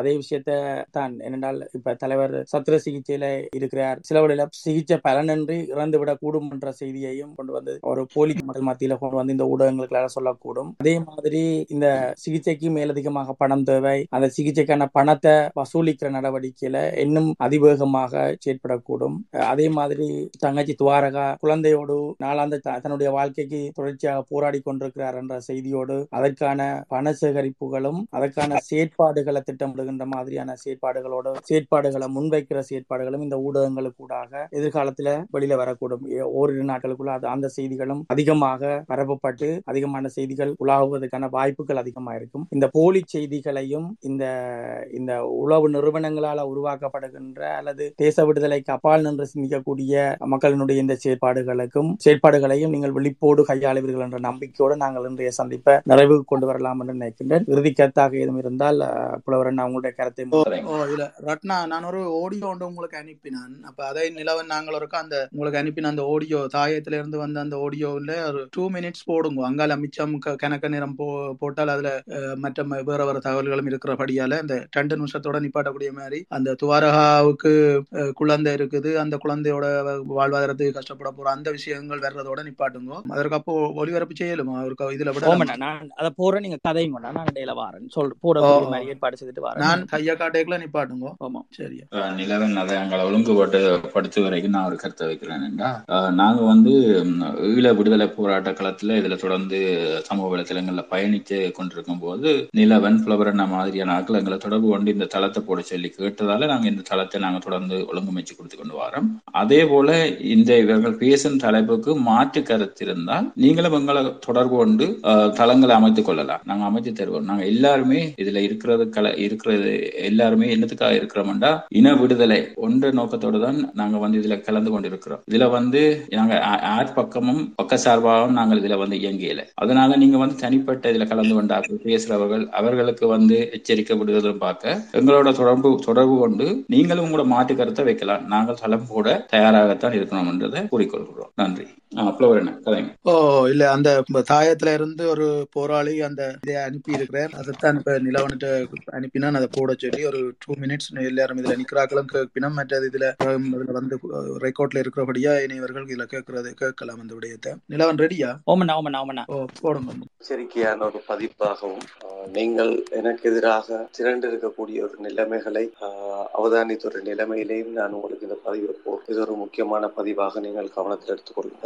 அதே விஷயத்தை தான் என்னென்றால் இப்ப தலைவர் சத்திர சிகிச்சையில இருக்கிறார், சிலவழில சிகிச்சை பலனின்றி இறந்துவிடக் கூடும் என்ற செய்தியையும் கொண்டு வந்து ஒரு போலி மக்கள் மத்தியில கொண்டு வந்து இந்த ஊடகங்களுக்காக சொல்லக்கூடும். அதே மாதிரி இந்த சிகிச்சைக்கு மேலதிகமாக பணம் தேவை, அந்த சிகிச்சைக்கான பணத்தை வசூலிக்கிற நடவடிக்கையில இன்னும் அதிவேகமாக செயற்படக்கூடும். அதே மாதிரி தங்கச்சி துவாரகா குழந்தையோடு நாளாந்த தன்னுடைய வாழ்க்கைக்கு தொடர்ச்சியாக போராடி கொண்டிருக்கிறார் என்ற செய்தியோடு அதற்கான பண சேகரிப்புகளும் அதற்கான செயற்பாடுகளை திட்டமிடுகின்ற மாதிரியான செயற்பாடுகளோடு செயற்பாடுகளை முன்வைக்கிற செயற்பாடுகளும் இந்த ஊடகங்களுக்கூடாக எதிர்காலத்துல வெளியில வரக்கூடும். ஓரிரு நாட்களுக்குள்ள அந்த செய்திகளும் அதிகமாக பரப்பப்பட்டு அதிகமான செய்திகள் உலாவுவதற்கான வாய்ப்புகள் அதிகமாக இருக்கும். இந்த போலி செய்திகளையும் இந்த உளவு நிறுவனங்களால் உருவாக்கப்படுகின்ற அல்லது தேச விடுதலைக்கு அப்பால் நின்று சிந்திக்கக்கூடிய மக்களினுடைய இந்த செயற்பாடுகளையும் நீங்கள் விழிப்போடு கையாளுவீர்கள் என்ற நம்பிக்கையோடு நாங்கள் இன்றைய சந்திப்பை நிறைவு கொண்டு வரலாம் என்று நினைக்கின்றேன். இறுதி கருத்தாக எதுவும் இருந்தால் புலவரன் அவங்களுடைய கருத்தை ரத்னா நான் ஒரு ஆடியோ ஒன்று உங்களுக்கு அனுப்பினான். அப்ப அதை நிலவன் நாங்கள் ஒரு அந்த உங்களுக்கு அனுப்பின அந்த ஆடியோ தாயத்திலிருந்து வந்த அந்த ஆடியோல ஒரு 2 minutes போடுங்க. அங்கால மிச்சம் கணக்க நேரம் போட்டால் அதுல மற்ற வேற வேற தகவல்களும் இருக்கிறபடியால இந்த 2 நிமிஷத்தோட நிப்பாட்டக்கூடிய மாதிரி அந்த துவாரகாவுக்கு குழந்தை இருக்குது, அந்த குழந்தையோட வாழ்வாதாரத்துக்கு கஷ்டப்பட போறோம் அந்த விஷயங்கள் வர்றதோட நிப்பாட்டுங்க. அதற்கப்போ ஒளிபரப்பு செய்யலும் அவருக்கு இதுல விட நான் அதை போற நீங்க கதையும் நான் இடையில வாரேன் சொல் போற மாதிரி ஏற்பாடு செய்துட்டு வரேன். நான் கையா காட்டைக்கெல்லாம் நிப்பாட்டுங்க. ஆமா சரியா நிலவன் அதை எங்களை ஒழுங்குபட்டு படுத்து வரைக்கும் நான் ஒரு கருத்தை வைக்கிறேன். நாங்க வந்து ஈழ விடுதலை போராட்ட காலத்துல இதுல தொடர்ந்து சமூக வலைத்தளங்கள்ல பயணித்து கொண்டிருக்கும் போது நிலவன் புலவர் மாதிரியான ஆக்கள் எங்களை தொடர்பு கொண்டு இந்த தளத்தை போட சொல்லி கேட்டதால நாங்க இந்த தளத்தை நாங்க தொடர்ந்து ஒழுங்கமைச்சு கொடுத்து கொண்டு வரோம். அதே போல இந்த இவர்கள் பேசும் தலைப்புக்கு மாற்று கருத்து இருந்தால் நீங்களும் எங்களை தொடர்பு கொண்டு தளங்களை அமைத்துக் கொள்ளலாம், நாங்க அமைத்து தருவோம். நாங்க எல்லாருமே இதுல இருக்கிறது எல்லாருமே என்னத்துக்காக இருக்கிறோம்டா இன விடுதலை ஒன்ற நோக்கத்தோடு தான் நாங்க வந்து இதுல கலந்து கொண்டிருக்கிறோம். இதுல வந்து நாங்க ஆர் பக்கமும் பக்க சார்பாகவும் நாங்கள் இதுல வந்து இயங்கியல. அதனால நீங்க வந்து தனிப்பட்ட இதுல கலந்து கொண்டார்கள் பேசுறவர்கள் அவர்களுக்கு வந்து எச்சரிக்கை விடுவதும் பார்க்க எங்களோட தொடர்பு கொண்டு நீங்களும் உங்களோட மாற்று கருத்தை வைக்கலாம். நாங்கள் தளம் கூட தயாராகத்தான் இருக்கணும் என்றதை கூறிக்கொள்கிறோம். நன்றி. புலவர் என்ன கதைங்க? ஓ இல்ல அந்த தாயத்துல இருந்து ஒரு போராளி அந்த இதை அனுப்பி இருக்கிறார். அதைத்தான் இப்ப நிலவனிட்ட அனுப்பினா அதை போட சொல்லி ஒரு 2 minutes எல்லாரும் இதுல நிக்கிறாக்களும் கேட்பினும் மற்றது இதுல வந்து ரெக்கார்ட்ல இருக்கிறபடியா இனிவர்கள் இதுல கேட்கறது கேட்கலாம் அந்த விடயத்தை. நிலவன் ரெடியா? ஓமண்ணா ஓமண்ணா ஓமண்ணா ஓ போடுங்க. எச்சரிக்கையான ஒரு பதிப்பாகவும் நீங்கள் எனக்கு எதிராக திரண்டு இருக்கக்கூடிய ஒரு நிலைமைகளை அவதானித்த ஒரு நிலைமையிலேயும் நான் உங்களுக்கு இந்த பதிவு போறேன். இது ஒரு முக்கியமான பதிவாக நீங்கள் கவனத்தில் எடுத்துக்கொள்ளும்.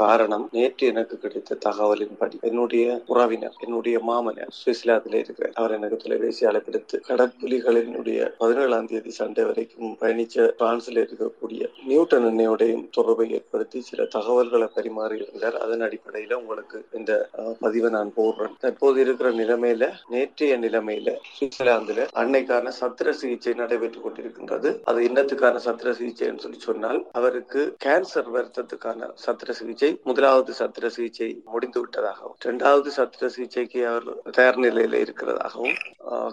காரணம் நேற்று எனக்கு கிடைத்த தகவலின் படி என்னுடைய உறவினர் என்னுடைய மாமனர் சுவிட்சர்லாந்தில் இருக்கிறார். அவர் எனக்கு தொலைபேசி அழைப்பெடுத்து கடற்புலிகளினுடைய 17-ஆம் தேதி சண்டை வரைக்கும் பயணிச்ச பிரான்சில் இருக்கக்கூடிய நியூட்டன் என்னையுடையும் தொடர்பை ஏற்படுத்தி சில தகவல்களை பரிமாறி இருந்தார். அதன் அடிப்படையில உங்களுக்கு இந்த பதிவை நான் போடுறேன். தற்போது இருக்கிற நிலைமையில நேற்றைய நிலைமையில சுவிட்சர்லாந்துல அன்னைக்கான சத்திர சிகிச்சை நடைபெற்றுக் கொண்டிருக்கின்றது. அது என்னத்துக்கான சத்திர சிகிச்சைன்னு சொல்லி சொன்னால் அவருக்கு கேன்சர் வருத்தத்துக்கான சத்திர சிகிச்சை முதலாவது சத்திர சிகிச்சை முடிந்து விட்டதாகவும் இரண்டாவது சத்திர சிகிச்சைக்கு அவர் தயார் நிலையில இருக்கிறதாகவும்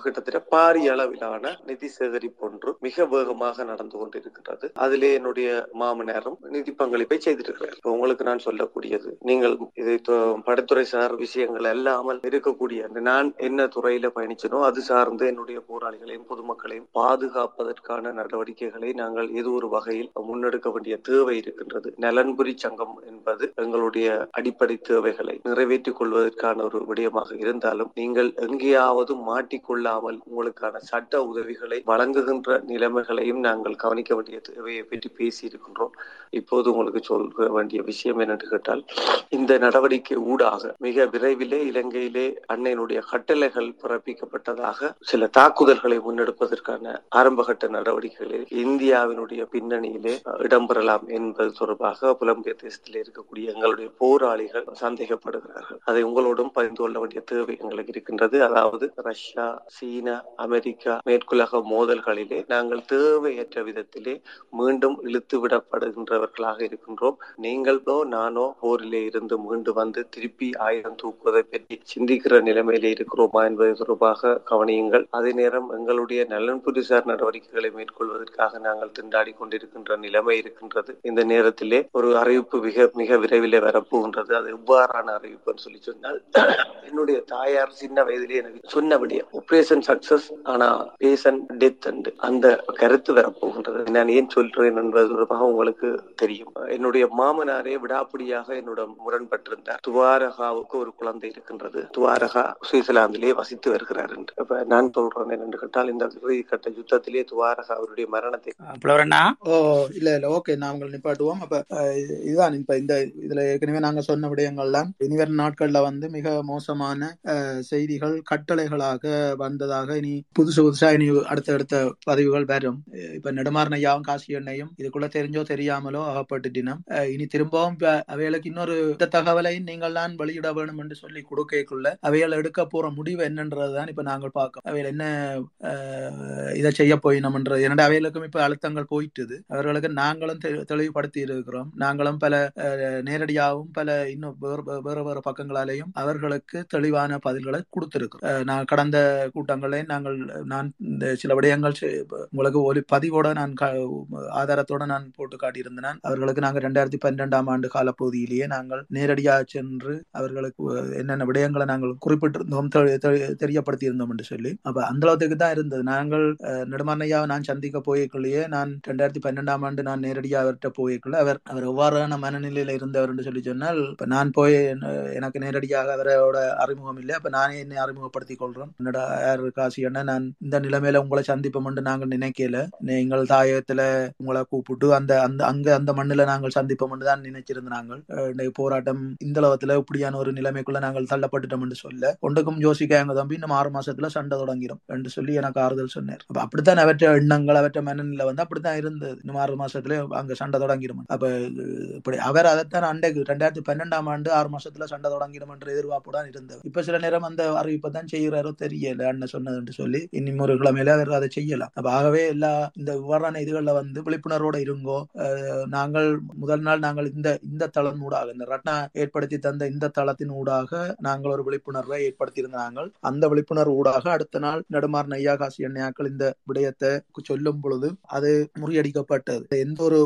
கிட்டத்தட்ட பாரிய அளவிலான நிதி சேகரிப்பு ஒன்று மிக வேகமாக நடந்து கொண்டிருக்கிறது. அதிலே என்னுடைய மாமனாரும் நிதி பங்களிப்பை செய்திருக்கிறார். இப்ப உங்களுக்கு நான் சொல்லக்கூடியது நீங்கள் இதை படைத்துறை சார் விஷயங்கள் அல்லாமல் இருக்கக்கூடிய நான் என்ன துறையில பயணிச்சனோ அது சார்ந்து என்னுடைய போராளிகளையும் பொதுமக்களையும் பாதுகாப்பதற்கான நடவடிக்கைகளை நாங்கள் ஏதோ ஒரு வகையில் முன்னெடுக்க வேண்டிய தேவை இருக்கின்றது. நலன்புரி சங்கம் என்பது எங்களுடைய அடிப்படை தேவைகளை நிறைவேற்றிக் கொள்வதற்கான ஒரு விடயமாக இருந்தாலும் நீங்கள் எங்கேயாவது மாட்டிக்கொள்ளாமல் உங்களுக்கான சட்ட உதவிகளை வழங்குகின்ற நிலைமைகளையும் நாங்கள் கவனிக்க வேண்டிய தேவையை பற்றி பேசி இருக்கின்றோம். இப்போது உங்களுக்கு சொல்ல வேண்டிய விஷயம் என்னென்று கேட்டால் இந்த நடவடிக்கை ஊடாக மிக விரைவிலே இலங்கையிலே அன்னையினுடைய கட்டளைகள் பிறப்பிக்கப்பட்டதாக சில தாக்குதல்களை முன்னெடுப்பதற்கான ஆரம்பகட்ட நடவடிக்கைகளில் இந்தியாவினுடைய பின்னணியிலே இடம்பெறலாம் என்பது தொடர்பாக புலம்பெயர் இருக்கக்கூடிய எங்களுடைய போராளிகள் சந்தேகப்படுகிறார்கள். அதை உங்களோடும் பகிர்ந்து கொள்ள வேண்டிய தேவை எங்களுக்கு இருக்கின்றது. அதாவது ரஷ்யா சீனா அமெரிக்கா மேற்குலக மோதல்களிலே நாங்கள் தேவையற்ற விதத்திலே மீண்டும் இழுத்து விடப்படுகின்றவர்களாக இருக்கின்றோம். நீங்களோ நானோ போரிலே இருந்து மீண்டு வந்து திருப்பி ஆயுதம் தூக்குவதை பற்றி சிந்திக்கிற நிலைமையிலே இருக்கிறோமா என்பது தொடர்பாக கவனியுங்கள். அதே நேரம் எங்களுடைய நலன்புரிசார் நடவடிக்கைகளை மேற்கொள்வதற்காக நாங்கள் திண்டாடி கொண்டிருக்கின்ற நிலைமை இருக்கின்றது. இந்த நேரத்திலே ஒரு அறிவிப்பு மிக விரைவிலே வரப்போகின்றது. அது எவ்வாறான அறிவிப்புன்னு சொல்லி சொன்னால் என்னுடைய தாயார் சின்ன வயதிலே எனக்கு சொன்னபடியே ஆபரேஷன் சக்சஸ் ஆனா பேஷண்ட் டெத் அந்த கருத்து வரப்போகின்றது. நான் ஏன் சொல்றேன் என்பது தொடர்பாக உங்களுக்கு தெரியும். என்னுடைய மாமனாரே விடாப்பிடியாக என்னோட முரண்பட்டிருந்தார். துவாரகாவுக்கு ஒரு குழந்தை இருக்கின்றது, துவாரகா சுவிட்சர்லாந்திலே வசித்து வருகிறார் என்று. இப்ப நான் சொல்றேன் என்று கேட்டால் இந்த கட்ட யுத்தத்திலே துவாரகா அவருடைய மரணத்தை நிப்பாட்டுவோம். அப்ப இதுதான் இப்ப இந்த இதுல ஏற்கனவே நாங்க சொன்ன விடயங்கள்லாம் இனிவரும் நாட்கள்ல வந்து மிக மோசமான செய்திகள் கட்டளைகளாக வந்ததாக இனி புதுசா இனி அடுத்தடுத்த பதிவுகள் வரும். இப்ப நெடுமாறனையாவும் காசி எண்ணையும் இதுக்குள்ள தெரிஞ்சோ தெரியாமலோ ஆகப்பட்டுட்டினம். இனி திரும்பவும் அவைகளுக்கு இன்னொரு தகவலை நீங்கள் தான் வெளியிட வேணும் என்று சொல்லி கொடுக்கக்குள்ள அவைகள் எடுக்க போற முடிவு என்னன்றதுதான் இப்ப நாங்கள் பார்க்கோம். அவைகள் என்ன இதை செய்ய போயினோம்ன்றது என்னடா அவைகளுக்கும் இப்ப அழுத்தங்கள் போயிட்டுது. அவர்களுக்கு நாங்களும் தெளிவுபடுத்தி இருக்கிறோம். நாங்களும் பல நேரடியாகவும் பல இன்னும் வேறு வேறு பக்கங்களாலேயும் அவர்களுக்கு தெளிவான பதில்களை கொடுத்திருக்கிறோம். நான் கடந்த கூட்டங்களை நான் சில விடயங்கள் உங்களுக்கு ஒரு பதிவோட நான் ஆதாரத்தோட நான் போட்டு காட்டியிருந்தேன். அவர்களுக்கு நாங்கள் 2012ஆம் ஆண்டு காலப்பகுதியிலேயே நாங்கள் நேரடியாக சென்று அவர்களுக்கு என்னென்ன விடயங்களை நாங்கள் குறிப்பிட்டிருந்தோம், தெரியப்படுத்தியிருந்தோம் என்று சொல்லி. அப்ப அந்த அளவுக்கு தான் இருந்தது. நாங்கள் நெடுமன்னையா நான் சந்திக்க போயக்குள்ளேயே நான் 2012ஆம் ஆண்டு நான் நேரடியாக அவர்கிட்ட போயக்குள்ள அவர் எவ்வாறான மனநிலையில இருந்தவர் என்று சொல்லி சொன்னால், இப்ப நான் போய் எனக்கு நேரடியாக அவரோட அறிமுகம் இல்லை, அப்ப நானே என்னை அறிமுகப்படுத்திக் கொள்றேன். என்னோட காசி என்ன, நான் இந்த நிலைமையில உங்களை சந்திப்போம் என்று நாங்கள் நினைக்கல, எங்கள் தாயகத்துல உங்களை கூப்பிட்டு அந்த மண்ணில நாங்கள் சந்திப்போம் என்று தான் நினைச்சிருந்த நாங்கள் போராட்டம் இந்த அளவுல இப்படியான ஒரு நிலைமைக்குள்ள நாங்கள் தள்ளப்பட்டுட்டோம் என்று சொல்ல, ஒன்றுக்கும் யோசிக்க எங்க தம்பி இன்னும் 6 மாசத்துல சண்டை தொடங்கிடும் என்று சொல்லி எனக்கு ஆறுதல் சொன்னார். அப்படித்தான் அவற்ற எண்ணங்கள் அவற்ற மனநிலை அப்படித்தான் இருந்தது. இன்னும் 6 மாசத்துல அங்க சண்டை தொடங்கிடும். அப்ப இப்படி அவர் அதைத்தான் அண்டைக்கு 2012ஆம் ஆண்டு 6 மாசத்துல சண்டை தொடங்கிடும் என்ற எதிர்பார்ப்புடன் இருந்தது. இப்ப சில நேரம் அந்த அறிவிப்பை தான் செய்கிறாரோ தெரியல அண்ணன் சொன்னது என்று சொல்லி இன்னும் ஒரு கிழமையில அவர் அதை செய்யலாம். அப்ப ஆகவே எல்லா இந்த விவரான இதுகள்ல விழிப்புணர்வோட இருங்கோ. நாங்கள் முதல் நாள் நாங்கள் இந்த தளம் ஊடாக இந்த ரத்னா ஏற்படுத்தி தந்த இந்த தளத்தின் ஊடாக நாங்கள் ஒரு விழிப்புணர்வை ஏற்படுத்தி இருந்தாங்க. அந்த விழிப்புணர்வு ஊடாக அடுத்த நாள் நெடுமாறன் ஐயா காசி எண்ணையாக்கள் இந்த விடயத்தை சொல்லும் பொழுது அது முறியடிக்கப்பட்டது. எந்த ஒரு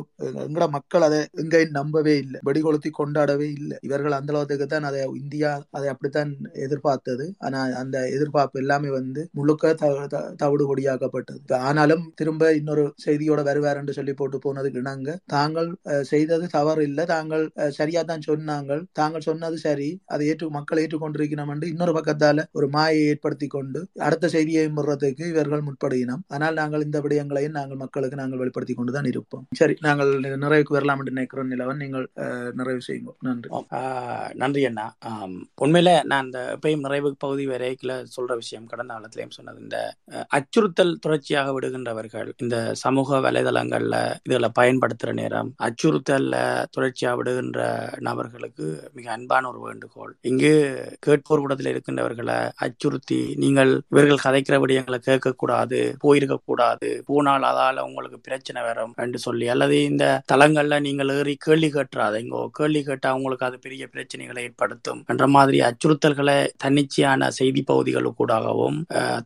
எங்கட மக்கள் அதை எங்கேயும் நம்பவே இல்லை, வெடிகொளுத்தி கொண்டாடவே இல்லை. இவர்கள் அந்த அளவுக்கு தான் அதை இந்தியா அதை அப்படித்தான் எதிர்பார்த்தது. ஆனா அந்த எதிர்பார்ப்பு எல்லாமே முழுக்க தவிடு கொடியாக்கப்பட்டது. ஆனாலும் திரும்ப இன்னொரு செய்தியோட வருவார் என்று சொல்லி போட்டு போனதுக்கு இணங்க தாங்கள் செய்தது தவறு இல்லை, தாங்கள் சரியா தான் சொன்னாங்க, தாங்கள் சொன்னது சரி, அதை மக்கள் ஏற்றுக்கொண்டிருக்கணும் என்று இன்னொரு பக்கத்தால ஒரு மாயை ஏற்படுத்தி கொண்டு அடுத்த செய்தியை முறதுக்கு இவர்கள் முற்படுகினோம். ஆனால் நாங்கள் இந்த விடயங்களையும் நாங்கள் மக்களுக்கு நாங்கள் வெளிப்படுத்தி கொண்டுதான் இருப்போம். சரி, நாங்கள் நிறைவுக்கு வரலாம் என்று நினைக்கிறோம். நிலவன், நீங்கள் நிறைவு செய்யுங்க. நன்றி. நன்றி அண்ணா. உண்மையில நான் இந்த எப்பயும் நிறைவு பகுதி வரைக்குள்ள சொல்ற விஷயம் கடந்த காலத்திலையும் சொன்னது, இந்த அச்சுறுத்தல் தொடர்ச்சியாக விடுகின்றவர்கள் இந்த சமூக வலைதளங்கள்ல இதுல பயன்படுத்துற நேரம் அச்சுறுத்தல்ல தொடர்ச்சியாக விடுகின்ற நபர்களுக்கு மிக அன்பான ஒரு வேண்டுகோள். இங்கு கேட்போர் கூடத்தில் இருக்கின்றவர்களை அச்சுறுத்தி நீங்கள் இவர்கள் கதைக்கிற விடயங்களை கேட்க கூடாது, போயிருக்க கூடாது, போனால் அதால உங்களுக்கு பிரச்சனை வரும் என்று சொல்லி, அல்லது இந்த தளங்கள்ல நீங்கள் ஏறி கேள்வி கேட்டுறாதீங்கோ, கேள்வி கேட்டா உங்களுக்கு அது பெரிய பிரச்சனைகளை ஏற்படுத்தும் என்ற மாதிரி அச்சுறுத்தல்களை தன்னிச்சையான செய்தி பகுதிகளுக்கூடாகவும்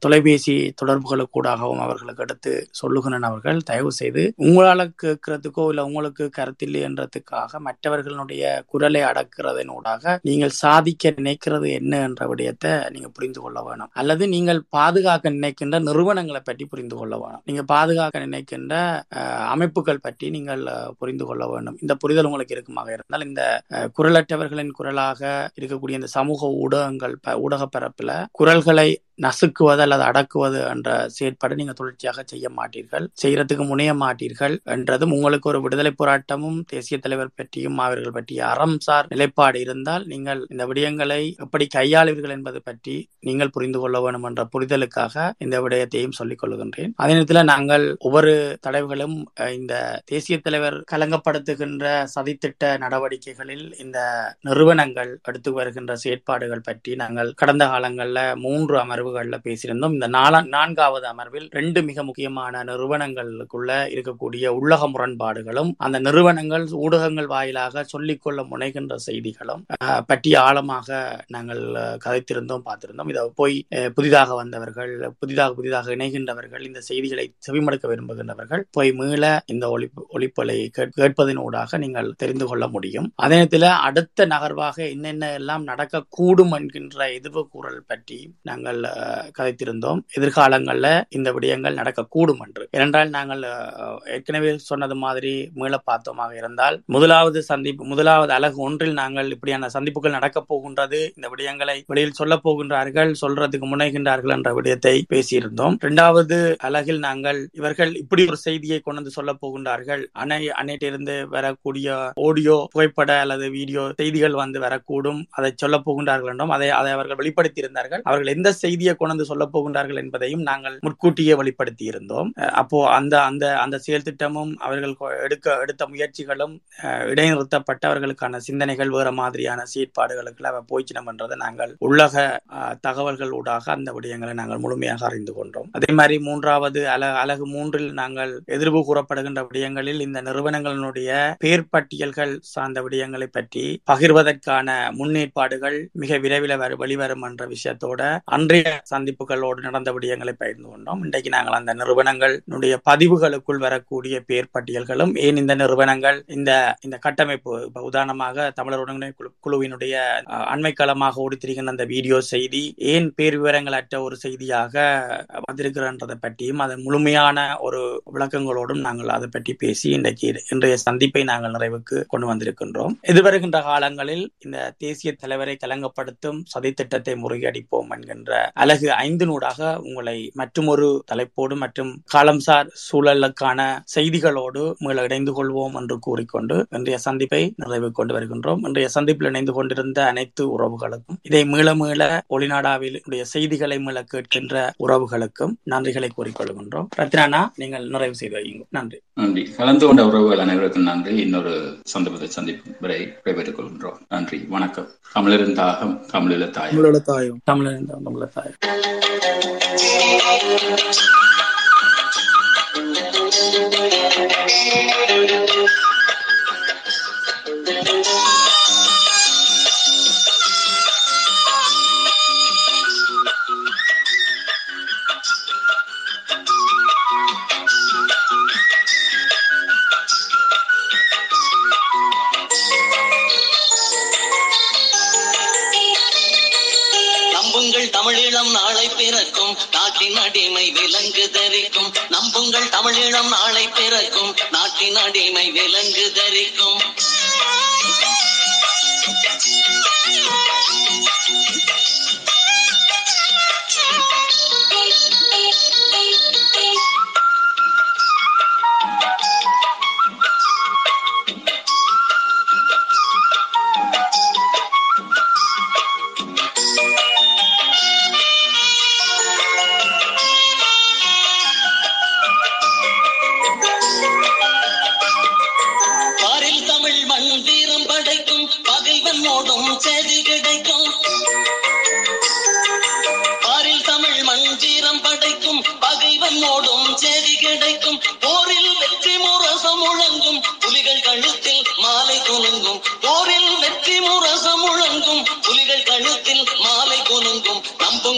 தொலைபேசி தொடர்புகளுக்கூடாகவும் அவர்களுக்கு எடுத்து சொல்லுகிற நபர்கள் தயவு செய்து உங்களால கேட்கறதுக்கோ இல்ல உங்களுக்கு கருத்தில்லை என்றதுக்காக மற்றவர்களுடைய குரலை அடக்கிறதனூடாக நீங்கள் சாதிக்க நினைக்கிறது என்ன என்ற விடயத்தை நீங்க புரிந்து கொள்ள வேணும். அல்லது நீங்கள் பாதுகாக்க நினைக்கின்ற நிறுவனங்களை பற்றி புரிந்து கொள்ள வேணும், நீங்க பாதுகாக்க நினைக்கின்ற அமைப்புகள் பற்றி நீங்கள் புரிந்து கொள்ள வேண்டும். இந்த புரிதல் உங்களுக்கு இருக்குமாக இருந்தால் இந்த குரலற்றவர்களின் குரலாக இருக்கக்கூடிய இந்த சமூக ஊடக பரப்புல குரல்களை நசுக்குவது அல்லது அடக்குவது என்ற செயற்பாடு நீங்க தொடர்ச்சியாக செய்ய மாட்டீர்கள், செய்யறதுக்கு முனைய மாட்டீர்கள் என்றதும் உங்களுக்கு ஒரு விடுதலை போராட்டமும் தேசிய தலைவர் பற்றியும் அவர்கள் பற்றிய அறம்சார் நிலைப்பாடு இருந்தால் நீங்கள் இந்த விடயங்களை எப்படி கையாளுவீர்கள் என்பது பற்றி நீங்கள் புரிந்து கொள்ள வேண்டும் என்ற புரிதலுக்காக இந்த விடயத்தையும் சொல்லிக் கொள்கின்றேன். அதே நேரத்தில் நாங்கள் ஒவ்வொரு தடவைகளும் இந்த தேசிய தலைவர் கலங்கப்படுத்துகின்ற சதித்திட்ட நடவடிக்கைகளில் இந்த நிறுவனங்கள் எடுத்து வருகின்ற செயற்பாடுகள் பற்றி நாங்கள் கடந்த காலங்களில் 3 அமர்வு பேசியிருந்தோம். இந்த 4வது அமர்வில் 2 மிக முக்கியமான நிறுவனங்களுக்குள்ள இருக்கக்கூடிய உள்ளக முரண்பாடுகளும் அந்த நிறுவனங்கள் ஊடகங்கள் வாயிலாக சொல்லிக்கொள்ள முனைகின்ற செய்திகளும் பற்றி ஆழமாக நாங்கள் கதைத்திருந்தோம், பார்த்திருந்தோம். இதை போய் புதிதாக வந்தவர்கள், புதிதாக இணைகின்றவர்கள், இந்த செய்திகளை செவிமடுக்க விரும்புகின்றவர்கள் போய் மீள இந்த ஒளிப்பலை கேட்பதனூடாக நீங்கள் தெரிந்து கொள்ள முடியும். அதே நேரத்தில் அடுத்த நகர்வாக என்னென்ன எல்லாம் நடக்கக்கூடும் என்கின்ற எதிர்வு கூறல் பற்றி நாங்கள் கதைத்திருந்தோம். எதிர்காலங்களில் இந்த விடயங்கள் நடக்கக்கூடும் என்று, ஏனென்றால் நாங்கள் ஏற்கனவே சொன்னது மாதிரி மீள பார்த்தோமாக இருந்தால் முதலாவது அலகு ஒன்றில் நாங்கள் இப்படியான சந்திப்புகள் நடக்கப் போகின்றது, இந்த விடயங்களை வெளியில் சொல்ல போகின்றார்கள், சொல்றதுக்கு முனைகின்றார்கள் என்ற விடயத்தை பேசியிருந்தோம். 2வது அலகில் நாங்கள் இவர்கள் இப்படி ஒரு செய்தியை கொண்டு வந்து சொல்ல போகின்றார்கள், அணையிலிருந்து வரக்கூடிய ஆடியோ புகைப்பட அல்லது வீடியோ செய்திகள் வரக்கூடும், அதை சொல்ல போகின்றார்கள் என்றும் அதை அவர்கள் வெளிப்படுத்தியிருந்தார்கள். அவர்கள் எந்த செய்தி செய்தியை கொண்டு சொல்ல போகின்றார்கள் என்பதையும் நாங்கள் முன்கூட்டியே வெளிப்படுத்தி இருந்தோம். அப்போ அந்த அந்த அந்த செயல் திட்டமும் அவர்கள் எடுத்த முயற்சிகளும் இடைநிறுத்தப்பட்ட அவர்களுக்கான சிந்தனைகள் வேற மாதிரியான சீட்பாடுகளுக்கு போய்ச்சினம் என்றதை நாங்கள் உலக தகவல்கள் ஊடாக அந்த விடயங்களை நாங்கள் முழுமையாக அறிந்து கொண்டோம். அதே மாதிரி மூன்றாவது அலகு மூன்றில் நாங்கள் எதிர்வு கூறப்படுகின்ற விடயங்களில் இந்த நிறுவனங்களுடைய பேர் பட்டியல்கள் சார்ந்த விடயங்களை பற்றி பகிர்வதற்கான முன்னேற்பாடுகள் மிக விரைவில் வெளிவரும் என்ற விஷயத்தோட அன்றைய சந்திப்புகளோடு நடந்த விடயங்களை பகிர்ந்து கொண்டோம். இன்றைக்கு நாங்கள் அந்த நிறுவனங்களுடைய பதிவுகளுக்குள் வரக்கூடிய பேர் பட்டியல்களும் ஏன் இந்த நிறுவனங்கள் இந்த கட்டமைப்பு இப்ப உதாரணமாக தமிழர் ஒருங்கிணைப்பு குழுவினுடைய அண்மைக்காலமாக ஓடித்திருக்கின்ற அந்த வீடியோ செய்தி ஏன் பேர் விவரங்கள் அற்ற ஒரு செய்தியாக வந்திருக்கிறன்றதை பற்றியும் அதன் முழுமையான ஒரு விளக்கங்களோடும் நாங்கள் அதை பற்றி பேசி இன்றைய சந்திப்பை நாங்கள் நிறைவுக்கு கொண்டு வந்திருக்கின்றோம். எதிர்வருகின்ற காலங்களில் இந்த தேசிய தலைவரை கலங்கப்படுத்தும் சதி திட்டத்தை முறியடிப்போம் என்கின்ற அலகு 5 உங்களை மற்றொரு தலைப்போடு மற்றும் காலம்சார் சூழலுக்கான செய்திகளோடு மீள இணைந்து கொள்வோம் என்று கூறிக்கொண்டு இன்றைய சந்திப்பை நிறைவு கொண்டு வருகின்றோம். இன்றைய சந்திப்பில் இணைந்து கொண்டிருந்த அனைத்து உறவுகளுக்கும், இதை மீள மீள ஒளிநாடாவினுடைய செய்திகளை மீள கேட்கின்ற உறவுகளுக்கும் நன்றிகளை கூறிக்கொள்கின்றோம். இரத்தினா, நீங்கள் நிறைவு செய்து வைங்க. நன்றி. நன்றி. கலந்து கொண்ட உறவுகள் அனைவருக்கும் நன்றி. இன்னொரு சந்தர்ப்பத்தை சந்திப்பு வரை விடைபெற்றுக் கொள்கின்றோம். நன்றி, வணக்கம். தமிழரின் தாகம் தமிழில தாயம், தமிழில தாயம், தமிழரின் தாகம் தமிழில தாயம். தமிழீழம் நாளை பிறக்கும், நாட்டின் அடிமை விலங்கு தரிக்கும். நம்புங்கள் தமிழீழம் நாளை பிறக்கும், நாட்டின் அடிமை விலங்கு தரிக்கும்.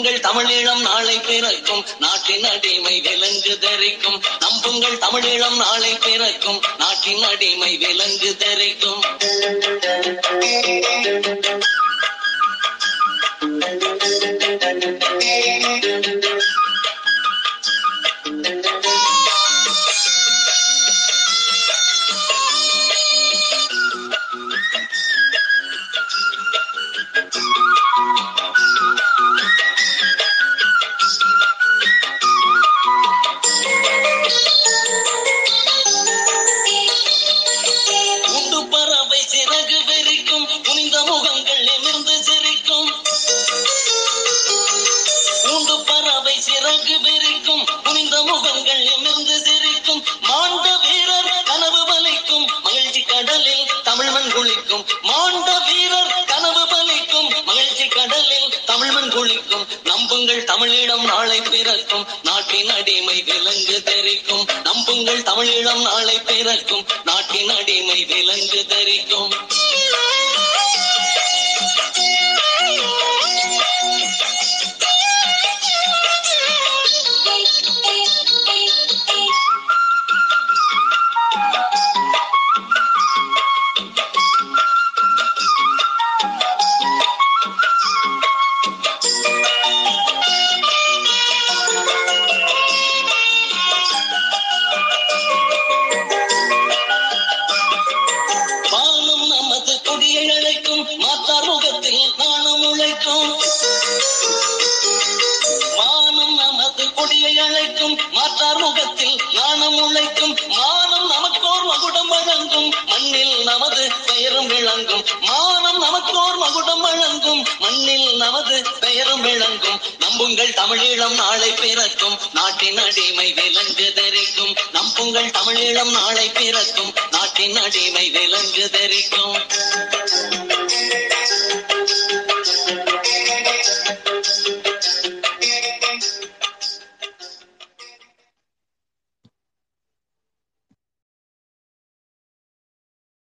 தமிழீழம் நாளை பிறக்கும், நாட்டின் அடிமை விலங்கு தரிக்கும். நம்புங்கள் தமிழீழம் நாளை பிறக்கும், நாட்டின் அடிமை விலங்கு தரிக்கும். தமிழீழம் நாளை பிறக்கும், நாட்டின் அடிமை விலங்கு தெரிக்கும். நம்புங்கள் தமிழீழம் நாளை பிறக்கும், நாட்டின் அடிமை விலங்கு தெரிக்கும். நமது காது பெயரும் விளங்கும். நம்புங்கள் தமிழீழம் நாளை பிறக்கும், நாட்டின் அடிமை விலங்கு தெரிக்கும். நம்புங்கள் தமிழீழம் நாளை பிறக்கும், நாட்டின் அடிமை விலங்கு தெரிக்கும்.